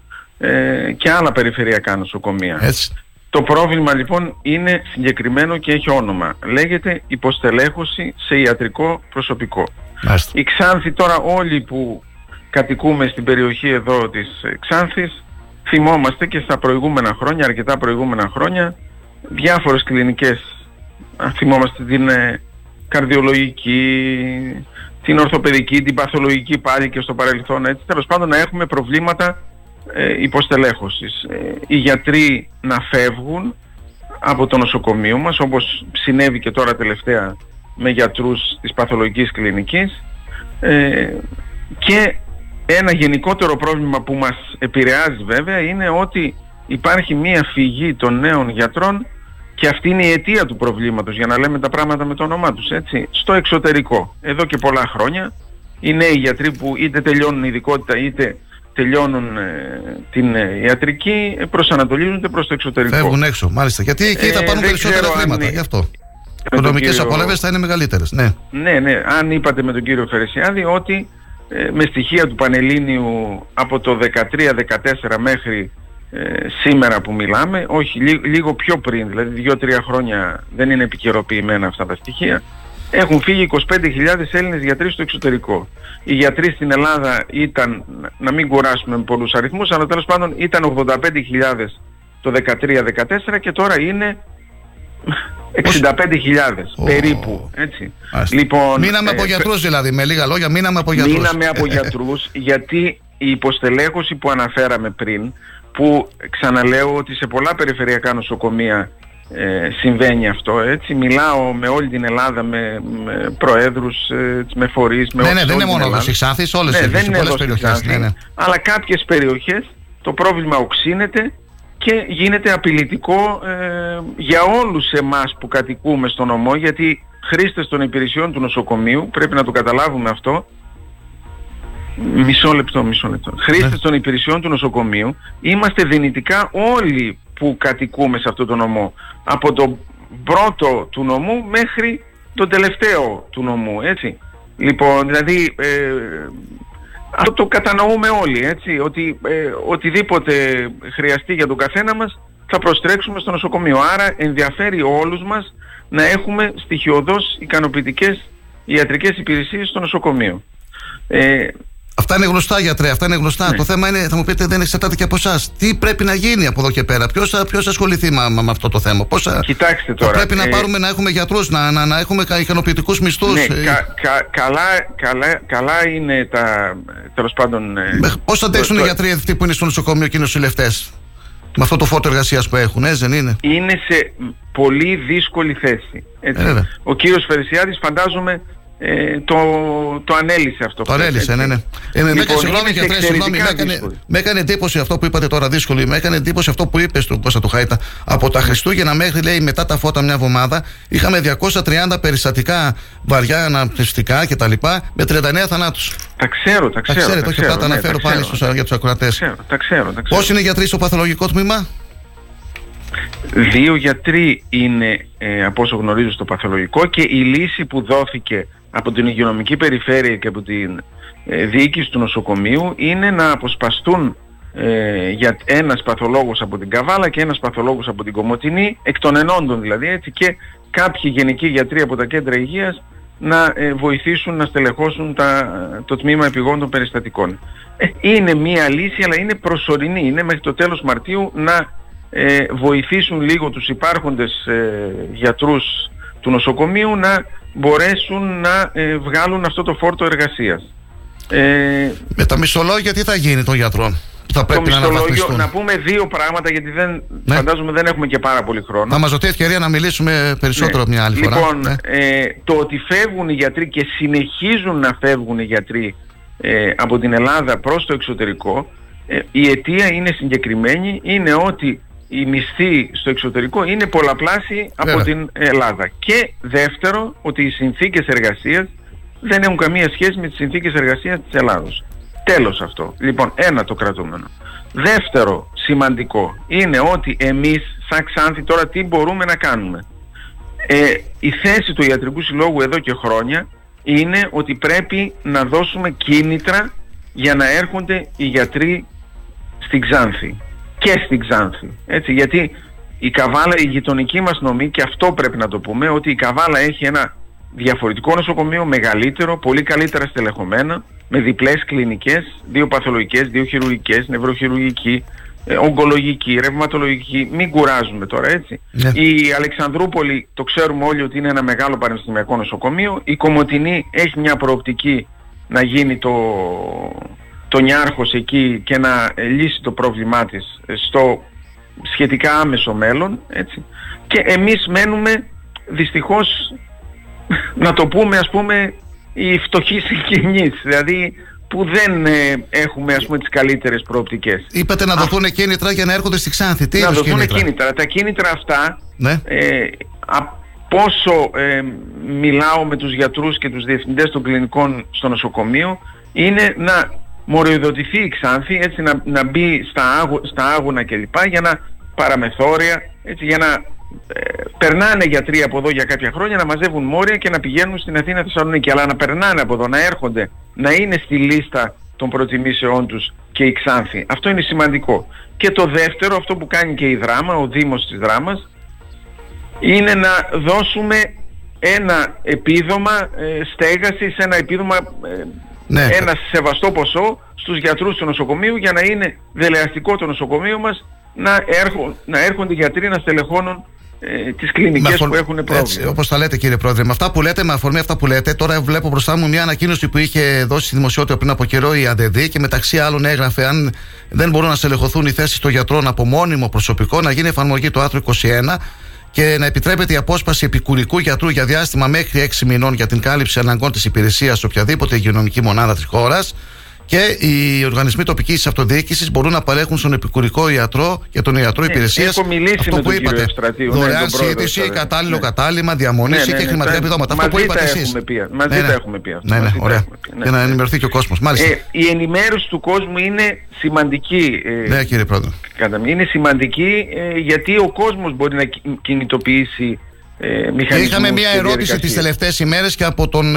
και άλλα περιφερειακά νοσοκομεία. Έτσι. Το πρόβλημα λοιπόν είναι συγκεκριμένο και έχει όνομα. Λέγεται υποστελέχωση σε ιατρικό προσωπικό. Μάλιστα. Η Ξάνθη, τώρα όλοι που κατοικούμε στην περιοχή εδώ της Ξάνθης, θυμόμαστε και στα προηγούμενα χρόνια, αρκετά προηγούμενα χρόνια, διάφορες κλινικές. Θυμόμαστε την καρδιολογική, την ορθοπαιδική, την παθολογική πάλι και στο παρελθόν, έτσι. Τέλος πάντων, να έχουμε προβλήματα υποστελέχωσης. Οι γιατροί να φεύγουν από το νοσοκομείο μας, όπως συνέβη και τώρα τελευταία με γιατρούς της Παθολογικής Κλινικής, και ένα γενικότερο πρόβλημα που μας επηρεάζει βέβαια είναι ότι υπάρχει μία φυγή των νέων γιατρών, και αυτή είναι η αιτία του προβλήματος, για να λέμε τα πράγματα με το όνομά τους, έτσι, στο εξωτερικό. Εδώ και πολλά χρόνια οι νέοι γιατροί που είτε τελειώνουν ειδικότητα είτε τελειώνουν την ιατρική προσανατολίζονται προς το εξωτερικό. Φεύγουν έξω, μάλιστα, γιατί εκεί θα πάρουν περισσότερα χρήματα, γι' αυτό. Οι οικονομικές απολαύσεις θα είναι μεγαλύτερες. Ναι. Αν είπατε με τον κύριο Φερσιάδη ότι με στοιχεία του Πανελλήνιου από το 13-14 μέχρι σήμερα που μιλάμε, όχι λίγο πιο πριν, δηλαδή 2-3 χρόνια, δεν είναι επικαιροποιημένα αυτά τα στοιχεία, έχουν φύγει 25.000 Έλληνες γιατροί στο εξωτερικό. Οι γιατροί στην Ελλάδα ήταν, να μην κουράσουμε με πολλούς αριθμούς, αλλά τέλος πάντων ήταν 85.000 το 13-14 και τώρα είναι 65.000 περίπου, έτσι. Λοιπόν, μείναμε από γιατρούς δηλαδή, με λίγα λόγια μείναμε από γιατρούς. Γιατί η υποστελέχωση που αναφέραμε πριν που ξαναλέω ότι σε πολλά περιφερειακά νοσοκομεία συμβαίνει αυτό, έτσι. Μιλάω με όλη την Ελλάδα, με προέδρους, με φορείς, με όλους. Ναι, δεν είναι μόνο εδώ στη Ξάνθη, όλες τις περιοχές. Αλλά κάποιες περιοχές το πρόβλημα οξύνεται και γίνεται απειλητικό για όλους εμάς που κατοικούμε στο νομό, γιατί χρήστες των υπηρεσιών του νοσοκομείου, πρέπει να το καταλάβουμε αυτό. Μισό λεπτό. Χρήστες των υπηρεσιών του νοσοκομείου είμαστε δυνητικά όλοι που κατοικούμε σε αυτό το νομό, από τον πρώτο του νομού μέχρι τον τελευταίο του νομού, έτσι. Λοιπόν, δηλαδή αυτό το κατανοούμε όλοι, έτσι, ότι οτιδήποτε χρειαστεί για τον καθένα μας θα προστρέξουμε στο νοσοκομείο. Άρα ενδιαφέρει όλους μας να έχουμε στοιχειωδώς ικανοποιητικές ιατρικές υπηρεσίες στο νοσοκομείο. Αυτά είναι γνωστά, γιατρέ, αυτά είναι γνωστά. Ναι. Το θέμα είναι, θα μου πείτε, δεν εξαρτάται και από εσάς. Τι πρέπει να γίνει από εδώ και πέρα, ποιος ασχοληθεί με αυτό το θέμα, Κοιτάξτε τώρα. Πρέπει να πάρουμε, να έχουμε γιατρούς, να έχουμε ικανοποιητικούς μισθούς. Ναι, καλά είναι τα. Τέλος πάντων. Πώς θα αντέξουν οι γιατροί αυτοί που είναι στο νοσοκομείο και οι νοσηλευτές, με αυτό το φόρτο εργασίας που έχουν, δεν είναι. Είναι σε πολύ δύσκολη θέση. Ο κύριος Φερσιάδης, φαντάζομαι. Το ανέλησε αυτό. Το ανέλησε, ναι. Με έκανε εντύπωση αυτό που είπατε τώρα, δύσκολη. Με έκανε εντύπωση αυτό που είπε στον Κώστα του Χαϊτα. Από τα Χριστούγεννα μέχρι, λέει, μετά τα φώτα, μια εβδομάδα είχαμε 230 περιστατικά βαριά αναπνευστικά κτλ. Με 39 θανάτους. Τα ξέρω. Όχι, θα τα αναφέρω πάλι για τους ακροατές. Πώς είναι οι γιατροί στο παθολογικό τμήμα? 2 γιατροί είναι, από όσο γνωρίζω, στο παθολογικό, και η λύση που δόθηκε από την υγειονομική περιφέρεια και από την διοίκηση του νοσοκομείου είναι να αποσπαστούν για ένας παθολόγος από την Καβάλα και ένας παθολόγος από την Κομοτηνή, εκ των ενόντων δηλαδή, έτσι, και κάποιοι γενικοί γιατροί από τα κέντρα υγείας να βοηθήσουν να στελεχώσουν το τμήμα επιγόντων περιστατικών. Είναι μία λύση, αλλά είναι προσωρινή, είναι μέχρι το τέλος Μαρτίου να βοηθήσουν λίγο τους υπάρχοντες γιατρούς του νοσοκομείου να μπορέσουν να βγάλουν αυτό το φόρτο εργασίας. Με τα μισθολόγια τι θα γίνει των γιατρών? Θα πρέπει το μισθολόγιο, να πούμε δύο πράγματα, γιατί φαντάζομαι δεν έχουμε και πάρα πολύ χρόνο. Θα μας δοθεί ευκαιρία να μιλήσουμε περισσότερο μια άλλη φορά. Λοιπόν, το ότι φεύγουν οι γιατροί και συνεχίζουν να φεύγουν οι γιατροί από την Ελλάδα προς το εξωτερικό, η αιτία είναι συγκεκριμένη, είναι ότι οι μισθοί στο εξωτερικό είναι πολλαπλάσιοι από την Ελλάδα. Και δεύτερο, ότι οι συνθήκες εργασίας δεν έχουν καμία σχέση με τις συνθήκες εργασίας της Ελλάδος. Τέλος αυτό. Λοιπόν, ένα το κρατούμενο. Δεύτερο σημαντικό είναι ότι εμείς σαν Ξάνθη τώρα τι μπορούμε να κάνουμε. Η θέση του Ιατρικού Συλλόγου εδώ και χρόνια είναι ότι πρέπει να δώσουμε κίνητρα για να έρχονται οι γιατροί στην Ξάνθη και στην Ξάνθη, έτσι, γιατί η Καβάλα, η γειτονική μας νομή, και αυτό πρέπει να το πούμε, ότι η Καβάλα έχει ένα διαφορετικό νοσοκομείο, μεγαλύτερο, πολύ καλύτερα στελεχωμένα, με διπλές κλινικές, 2 παθολογικές, 2 χειρουργικές, νευροχειρουργική, ογκολογική, ρευματολογική, μην κουράζουμε τώρα, έτσι. Yeah. Η Αλεξανδρούπολη το ξέρουμε όλοι ότι είναι ένα μεγάλο πανεπιστημιακό νοσοκομείο, η Κομοτηνή έχει μια προοπτική να γίνει το νιάρχος εκεί και να λύσει το πρόβλημά της στο σχετικά άμεσο μέλλον, έτσι. Και εμείς μένουμε δυστυχώς, να το πούμε, ας πούμε, οι φτωχοί συγγενείς, δηλαδή που δεν έχουμε, ας πούμε, τις καλύτερες προοπτικές. Είπατε να δοθούν κίνητρα για να έρχονται στη Ξάνθη. Τι να δοθούν κίνητρα. Τα κίνητρα αυτά, πόσο μιλάω με τους γιατρούς και τους διευθυντές των κλινικών στο νοσοκομείο, είναι να μοριοδοτηθεί η Ξάνθη, έτσι, να μπει στα άγωνα κλπ, για να παραμεθόρια, έτσι, για να περνάνε γιατροί από εδώ για κάποια χρόνια, να μαζεύουν μόρια και να πηγαίνουν στην Αθήνα, Θεσσαλονίκη, αλλά να περνάνε από εδώ, να έρχονται, να είναι στη λίστα των προτιμήσεών τους και η Ξάνθη. Αυτό είναι σημαντικό. Και το δεύτερο, αυτό που κάνει και η Δράμα, ο Δήμος της Δράμας, είναι να δώσουμε ένα επίδομα στέγασης, ένα επίδομα, ένα σεβαστό ποσό στους γιατρούς του νοσοκομείου, για να είναι δελεαστικό το νοσοκομείο μας, να έρχονται γιατροί να στελεχώνουν τις κλινικές που έχουν πρόβλημα. Έτσι, όπως τα λέτε, κύριε Πρόεδρε, με αυτά που λέτε, με αφορμή αυτά που λέτε, τώρα βλέπω μπροστά μου μια ανακοίνωση που είχε δώσει στη δημοσιότητα πριν από καιρό η ΑΔΔ και μεταξύ άλλων έγραφε: αν δεν μπορούν να στελεχωθούν οι θέσεις των γιατρών από μόνιμο προσωπικό, να γίνει εφαρμογή του άρθρου 21 και να επιτρέπεται η απόσπαση επικουρικού γιατρού για διάστημα μέχρι 6 μηνών για την κάλυψη αναγκών της υπηρεσίας σε οποιαδήποτε υγειονομική μονάδα της χώρας. Και οι οργανισμοί τοπικής αυτοδιοίκησης μπορούν να παρέχουν στον επικουρικό ιατρό και τον ιατρό υπηρεσίας αυτό που είπατε. Δωρεάν σύντηση, κατάλληλο κατάλημα, διαμονήση και χρηματικά επιδόματα. Αυτό που είπατε εσείς. Μαζί τα έχουμε πει αυτά. Ναι, ωραία. Για να ενημερωθεί και ο κόσμος. Η ενημέρωση του κόσμου είναι σημαντική. Ναι, κύριε Πρόεδρε. Είναι σημαντική γιατί ο κόσμος μπορεί να κινητοποιήσει. Είχαμε μια ερώτηση τις τελευταίες ημέρες και από τον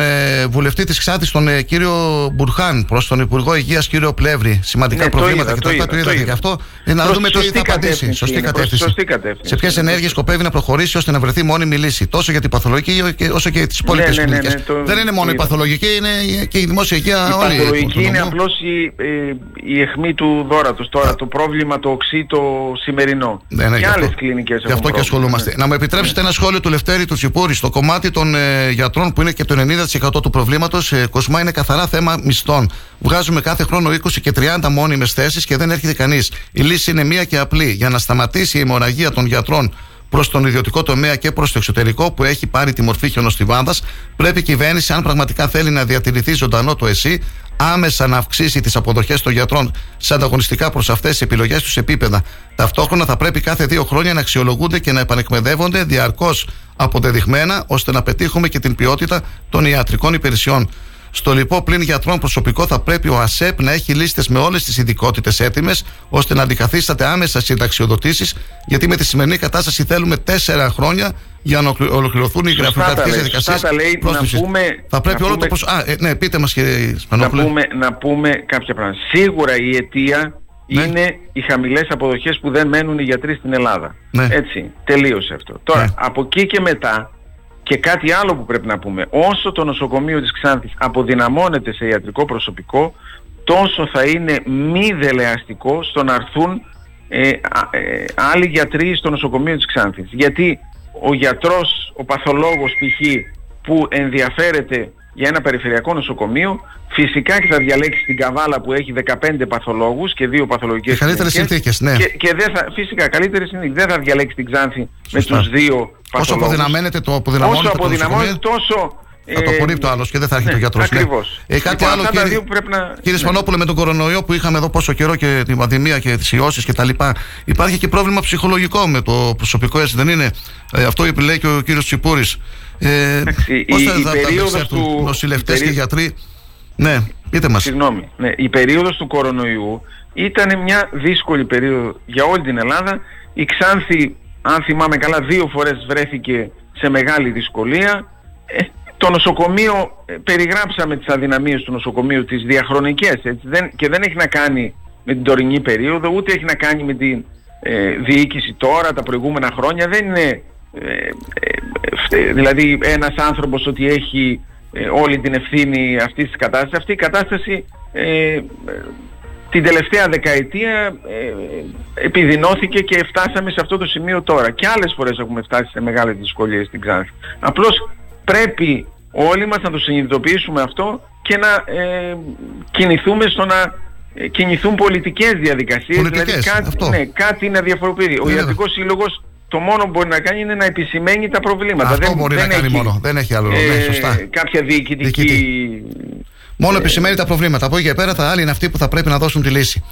βουλευτή της Ξάδης, τον κύριο Μπουρχάν, προς τον Υπουργό Υγείας, κύριο Πλεύρη. Σημαντικά προβλήματα και αυτά το είδατε. Και αυτό να δούμε τι θα απαντήσει. Σωστή κατεύθυνση. Σε ποιες ενέργειες σκοπεύει να προχωρήσει ώστε να βρεθεί μόνιμη λύση, τόσο για την παθολογική όσο και τις υπόλοιπες κλινικές. Δεν είναι μόνο η παθολογική, είναι και η δημόσια υγεία. Η παθολογική είναι απλώς η αιχμή του δόρατος. Τώρα το πρόβλημα το οξύ το σημερινό. Και άλλες κλινικές. Γι' αυτό και ασχολούμαστε. Να μου επιτρέψετε ένα σχόλιο του Λευτέρη του Τσιπούρη, στο κομμάτι των γιατρών που είναι και το 90% του προβλήματος, Κοσμά, είναι καθαρά θέμα μισθών. Βγάζουμε κάθε χρόνο 20 και 30 μόνιμες θέσεις και δεν έρχεται κανείς. Η λύση είναι μία και απλή. Για να σταματήσει η αιμορραγία των γιατρών προς τον ιδιωτικό τομέα και προς το εξωτερικό που έχει πάρει τη μορφή χιονοστιβάδας, πρέπει η κυβέρνηση, αν πραγματικά θέλει να διατηρηθεί ζωντανό το ΕΣΥ, άμεσα να αυξήσει τις αποδοχές των γιατρών σε ανταγωνιστικά προς αυτές τις επιλογές τους επίπεδα. Ταυτόχρονα θα πρέπει κάθε 2 χρόνια να αξιολογούνται και να επανεκπαιδεύονται διαρκώς αποδεδειγμένα, ώστε να πετύχουμε και την ποιότητα των ιατρικών υπηρεσιών. Στο λοιπό πλην γιατρών προσωπικό θα πρέπει ο ΑΣΕΠ να έχει λίστες με όλες τις ειδικότητες έτοιμες, ώστε να αντικαθίσταται άμεσα συνταξιοδοτήσεις, γιατί με τη σημερινή κατάσταση θέλουμε 4 χρόνια για να ολοκληρωθούν οι γραφειοκρατικές διαδικασίες πρόσληψης. Θα πρέπει όλο το προσωπικό. Ναι, πείτε μας, κύριε Σπανόπουλε. Να πούμε κάποια πράγματα. Σίγουρα η αιτία είναι οι χαμηλές αποδοχές που δεν μένουν οι γιατροί στην Ελλάδα. Ναι. Έτσι, τελείωσε αυτό. Τώρα, από εκεί και μετά. Και κάτι άλλο που πρέπει να πούμε, όσο το νοσοκομείο της Ξάνθης αποδυναμώνεται σε ιατρικό προσωπικό, τόσο θα είναι μη δελεαστικό στο να έρθουν άλλοι γιατροί στο νοσοκομείο της Ξάνθης. Γιατί ο γιατρός, ο παθολόγος π.χ. που ενδιαφέρεται για ένα περιφερειακό νοσοκομείο, φυσικά και θα διαλέξει την καβάλα που έχει 15 παθολόγους και 2 παθολογικές συνθήκες. Ναι. Και δεν θα, φυσικά, καλύτερη συνθήκη. Δεν θα διαλέξει την Ξάνθη με τους 2 παθολόγους. Όσο αποδυναμώνεται, τόσο. Θα το απορρίπτει το άλλο και δεν θα έρχεται ο γιατρός. Ακριβώς. Κάτι άλλο, κύριε Σπανόπουλε, με τον κορονοϊό που είχαμε εδώ πόσο καιρό και την πανδημία και τις ιώσεις κτλ. Υπάρχει και πρόβλημα ψυχολογικό με το προσωπικό, έτσι δεν είναι? Αυτό λέει και ο κύριος Τσιπούρης. Πώς θα ανταπεξέλθουν νοσηλευτές και γιατροί? Ναι, πείτε μας. Συγγνώμη. Ναι, η περίοδος του κορονοϊού ήταν μια δύσκολη περίοδο για όλη την Ελλάδα. Η Ξάνθη, αν θυμάμαι καλά, 2 φορές βρέθηκε σε μεγάλη δυσκολία. Το νοσοκομείο, περιγράψαμε τις αδυναμίες του νοσοκομείου, τις διαχρονικές, έτσι, και δεν έχει να κάνει με την τωρινή περίοδο, ούτε έχει να κάνει με την διοίκηση τώρα, τα προηγούμενα χρόνια. Δεν είναι δηλαδή ένας άνθρωπος ότι έχει όλη την ευθύνη αυτής της κατάστασης. Αυτή η κατάσταση την τελευταία δεκαετία επιδεινώθηκε και φτάσαμε σε αυτό το σημείο τώρα. Και άλλες φορές έχουμε φτάσει σε μεγάλες δυσκολίες στην Ξάνθη. Απλώς πρέπει όλοι μας να το συνειδητοποιήσουμε αυτό και να κινηθούμε στο να κινηθούν πολιτικές διαδικασίες. Πολιτικές, δηλαδή κάτι να διαφοροποιηθεί. Ο ιατρικός σύλλογος το μόνο που μπορεί να κάνει είναι να επισημαίνει τα προβλήματα. Αυτό μπορεί να κάνει μόνο. Δεν έχει άλλο. Ναι, σωστά. Κάποια διοικητική. Μόνο επισημαίνει τα προβλήματα. Από εκεί και πέρα, τα άλλοι είναι αυτοί που θα πρέπει να δώσουν τη λύση.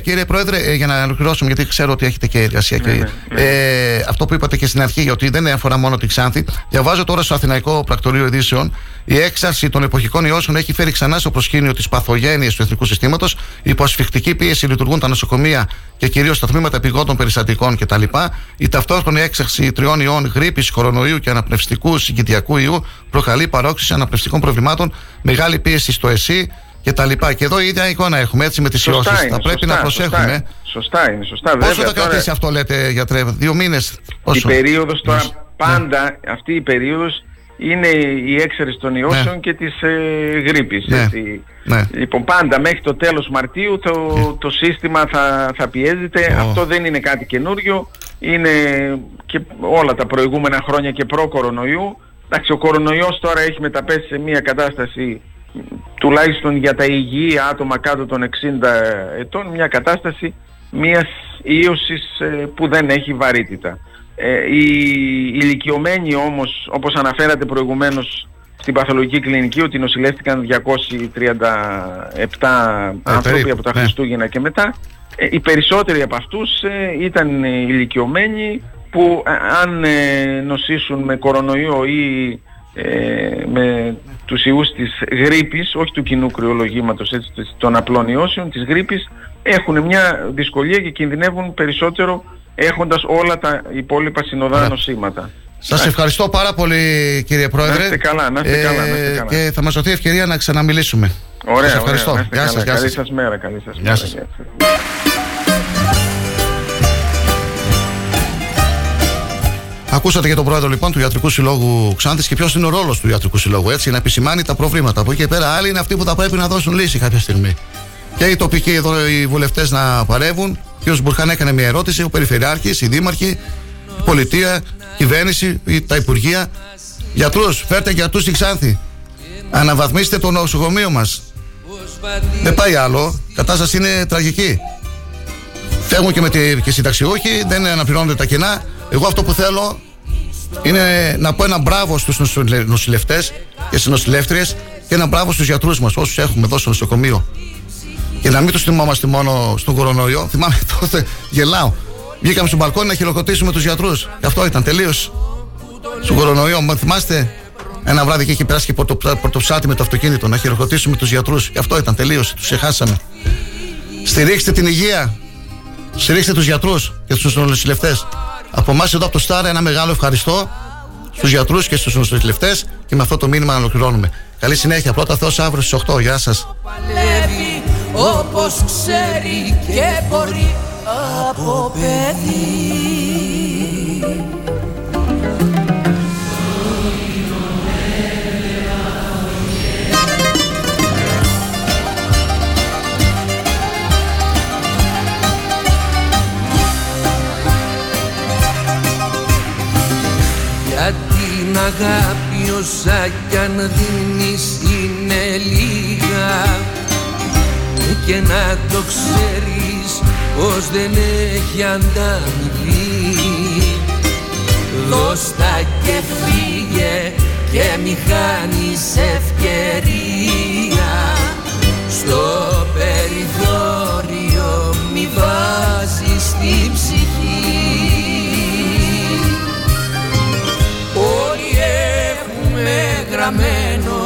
Κύριε Πρόεδρε, για να ολοκληρώσουμε, γιατί ξέρω ότι έχετε και εργασία. Αυτό που είπατε και στην αρχή, ότι δεν αφορά μόνο τη Ξάνθη. Διαβάζω τώρα στο Αθηναϊκό Πρακτορείο Ειδήσεων: η έξαρση των εποχικών ιώσεων έχει φέρει ξανά στο προσκήνιο τις παθογένειες του εθνικού συστήματος. Υπό ασφιχτική πίεση λειτουργούν τα νοσοκομεία και κυρίως τα τμήματα επιγόντων περιστατικών κτλ. Η ταυτόχρονη έξαρση 3 ιών γρίπης, κορονοϊού και αναπνευστικού συγκυντιακού ιού προκαλεί παρόξηση αναπνευστικών προβλημάτων, μεγάλη πίεση στο ΕΣΥ κτλ. Και εδώ η ίδια εικόνα έχουμε, έτσι, με τις ιώσεις. Θα πρέπει να προσέχουμε. Σωστά. Πόσο θα κρατήσει αυτό, λέτε, γιατρέ? 2 μήνες? Η περίοδος τώρα, πάντα αυτή η περίοδος είναι η έξαρση των ιώσεων και της γρίπης. Λοιπόν, πάντα μέχρι το τέλος Μαρτίου το σύστημα θα πιέζεται. Αυτό δεν είναι κάτι καινούριο. είναι και όλα τα προηγούμενα χρόνια και προ-κορονοϊού. Εντάξει, ο κορονοϊός τώρα έχει μεταπέσει σε μια κατάσταση, τουλάχιστον για τα υγιή άτομα κάτω των 60 ετών, μια κατάσταση μιας ίωσης που δεν έχει βαρύτητα. Οι ηλικιωμένοι όμως, όπως αναφέρατε προηγουμένως στην παθολογική κλινική, ότι νοσηλεύτηκαν 237 άνθρωποι από τα Χριστούγεννα και μετά, οι περισσότεροι από αυτούς ήταν ηλικιωμένοι που αν νοσήσουν με κορονοϊό ή με τους ιούς της γρίπης, όχι του κοινού κρυολογήματος, έτσι, των απλών ιώσεων, της γρίπης, έχουν μια δυσκολία και κινδυνεύουν περισσότερο έχοντας όλα τα υπόλοιπα συνοδά νοσήματα. Σας ευχαριστώ πάρα πολύ, κύριε Πρόεδρε. Να είστε καλά, να είστε καλά. Και θα μας δοθεί ευκαιρία να ξαναμιλήσουμε. Ωραία, σας ευχαριστώ. Ωραία, γεια σας, καλή σας μέρα. Ακούσατε και τον πρόεδρο λοιπόν του Ιατρικού Συλλόγου Ξάνθης και ποιος είναι ο ρόλος του Ιατρικού Συλλόγου, έτσι, να επισημάνει τα προβλήματα. Από εκεί και πέρα, άλλοι είναι αυτοί που θα πρέπει να δώσουν λύση κάποια στιγμή. Και οι τοπικοί εδώ, οι βουλευτές να παρεύουν. Ο κ. Μπουρχάν έκανε μια ερώτηση, ο Περιφερειάρχης, οι δήμαρχοι, η πολιτεία, η κυβέρνηση, τα υπουργεία. Γιατρούς, φέρτε γιατρούς στη Ξάνθη. Αναβαθμίστε το νοσοκομείο μας. Δεν πάει άλλο. Η κατάσταση είναι τραγική. Φεύγουν και συνταξιούχοι, δεν αναπληρώνονται τα κενά. Εγώ αυτό που θέλω είναι να πω ένα μπράβο στους νοσηλευτές και στις νοσηλεύτριες και ένα μπράβο στους γιατρούς μας, όσους έχουμε εδώ στο νοσοκομείο. Και να μην τους θυμόμαστε μόνο στον κορονοϊό. Θυμάμαι τότε, γελάω. Βγήκαμε στον μπαλκόνι να χειροκροτήσουμε τους γιατρούς. Και αυτό ήταν τελείως. Στον κορονοϊό, θυμάστε ένα βράδυ και είχε περάσει και πορτοψάτη με το αυτοκίνητο. Να χειροκροτήσουμε τους γιατρούς. Και αυτό ήταν τελείως. Τους ξεχάσαμε. Στηρίξτε την υγεία. Στηρίξτε τους γιατρούς και τους νοσηλευτές. Από εμάς εδώ από το Star, ένα μεγάλο ευχαριστώ στους γιατρούς και στους νοσηλευτές. Και με αυτό το μήνυμα ολοκληρώνουμε. Καλή συνέχεια. Πρώτα Θεός αύριο στις 8. Γεια σας. Όπως ξέρει και μπορεί από παιδί. Για την αγάπη όσα κι αν δίνεις είναι λίγα, και να το ξέρεις πως δεν έχει ανταμοιβή. Δώστα και φύγε και μη χάνεις ευκαιρία, στο περιθώριο μη βάζεις την ψυχή. Όλοι έχουμε γραμμένο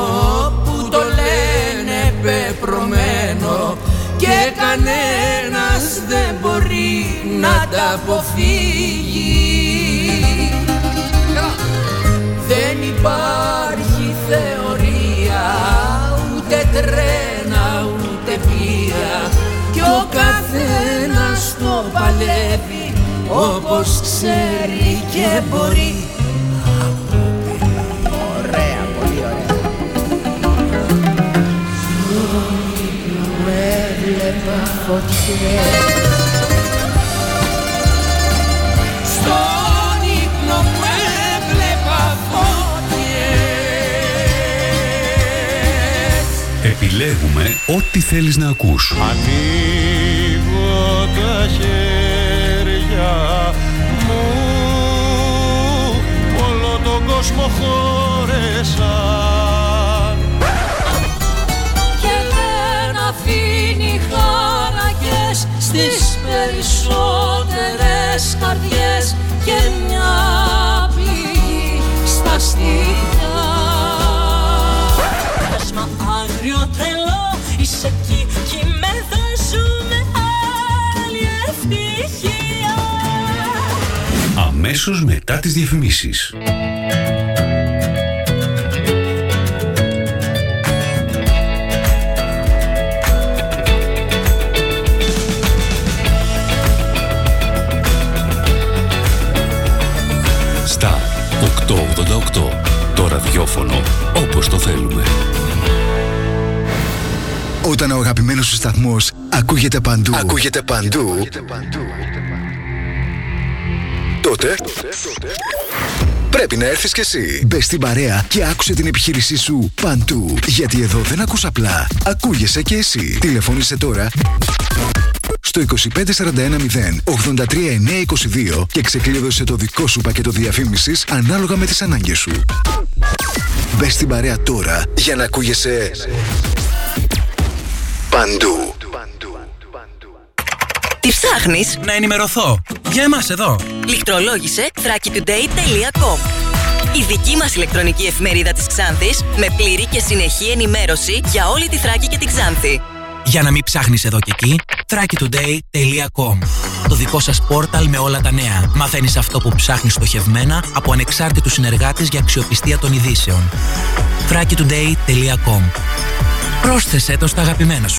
που το λένε πεπρωμένο, και κανένας δεν μπορεί να τα αποφύγει. Δεν υπάρχει θεωρία, ούτε τρένα ούτε πία, και ο καθένας το παλεύει όπως ξέρει και μπορεί. Στον ύπνο μου έβλεπα φωτιές. Επιλέγουμε ό,τι θέλεις να ακούς. Ανοίγω τα χέρια μου, όλο τον κόσμο χώρεσα. Στις περισσότερες καρδιές και μια πληγή στα στήθια. Πες μα άγριο τρελό, είσαι εκεί κι με θα ζούμε άλλη ευτυχία. Αμέσως μετά τις διαφημίσεις. Το ραδιόφωνο όπως το θέλουμε. Όταν ο αγαπημένος σου σταθμός ακούγεται παντού. τότε πρέπει να έρθεις κι εσύ. Μπες στην παρέα και άκουσε την επιχείρησή σου παντού. Γιατί εδώ δεν ακούς απλά. Ακούγεσαι κι εσύ. Τηλεφώνησε τώρα στο 25410 83922 και ξεκλείδωσε το δικό σου πακέτο διαφήμισης ανάλογα με τις ανάγκες σου. Μπες στην παρέα τώρα για να ακούγεσαι παντού. Τι ψάχνεις? Να ενημερωθώ. Για εμάς εδώ. Λιχτρολόγησε thrakitoday.com. Η δική μας ηλεκτρονική εφημερίδα της Ξάνθης με πλήρη και συνεχή ενημέρωση για όλη τη Θράκη και την Ξάνθη. Για να μην ψάχνεις εδώ και εκεί, thrakitoday.com. Το δικό σας πόρταλ με όλα τα νέα. Μαθαίνεις αυτό που ψάχνεις στοχευμένα από ανεξάρτητους συνεργάτες για αξιοπιστία των ειδήσεων. thrakitoday.com. Πρόσθεσέ το στα αγαπημένα σου.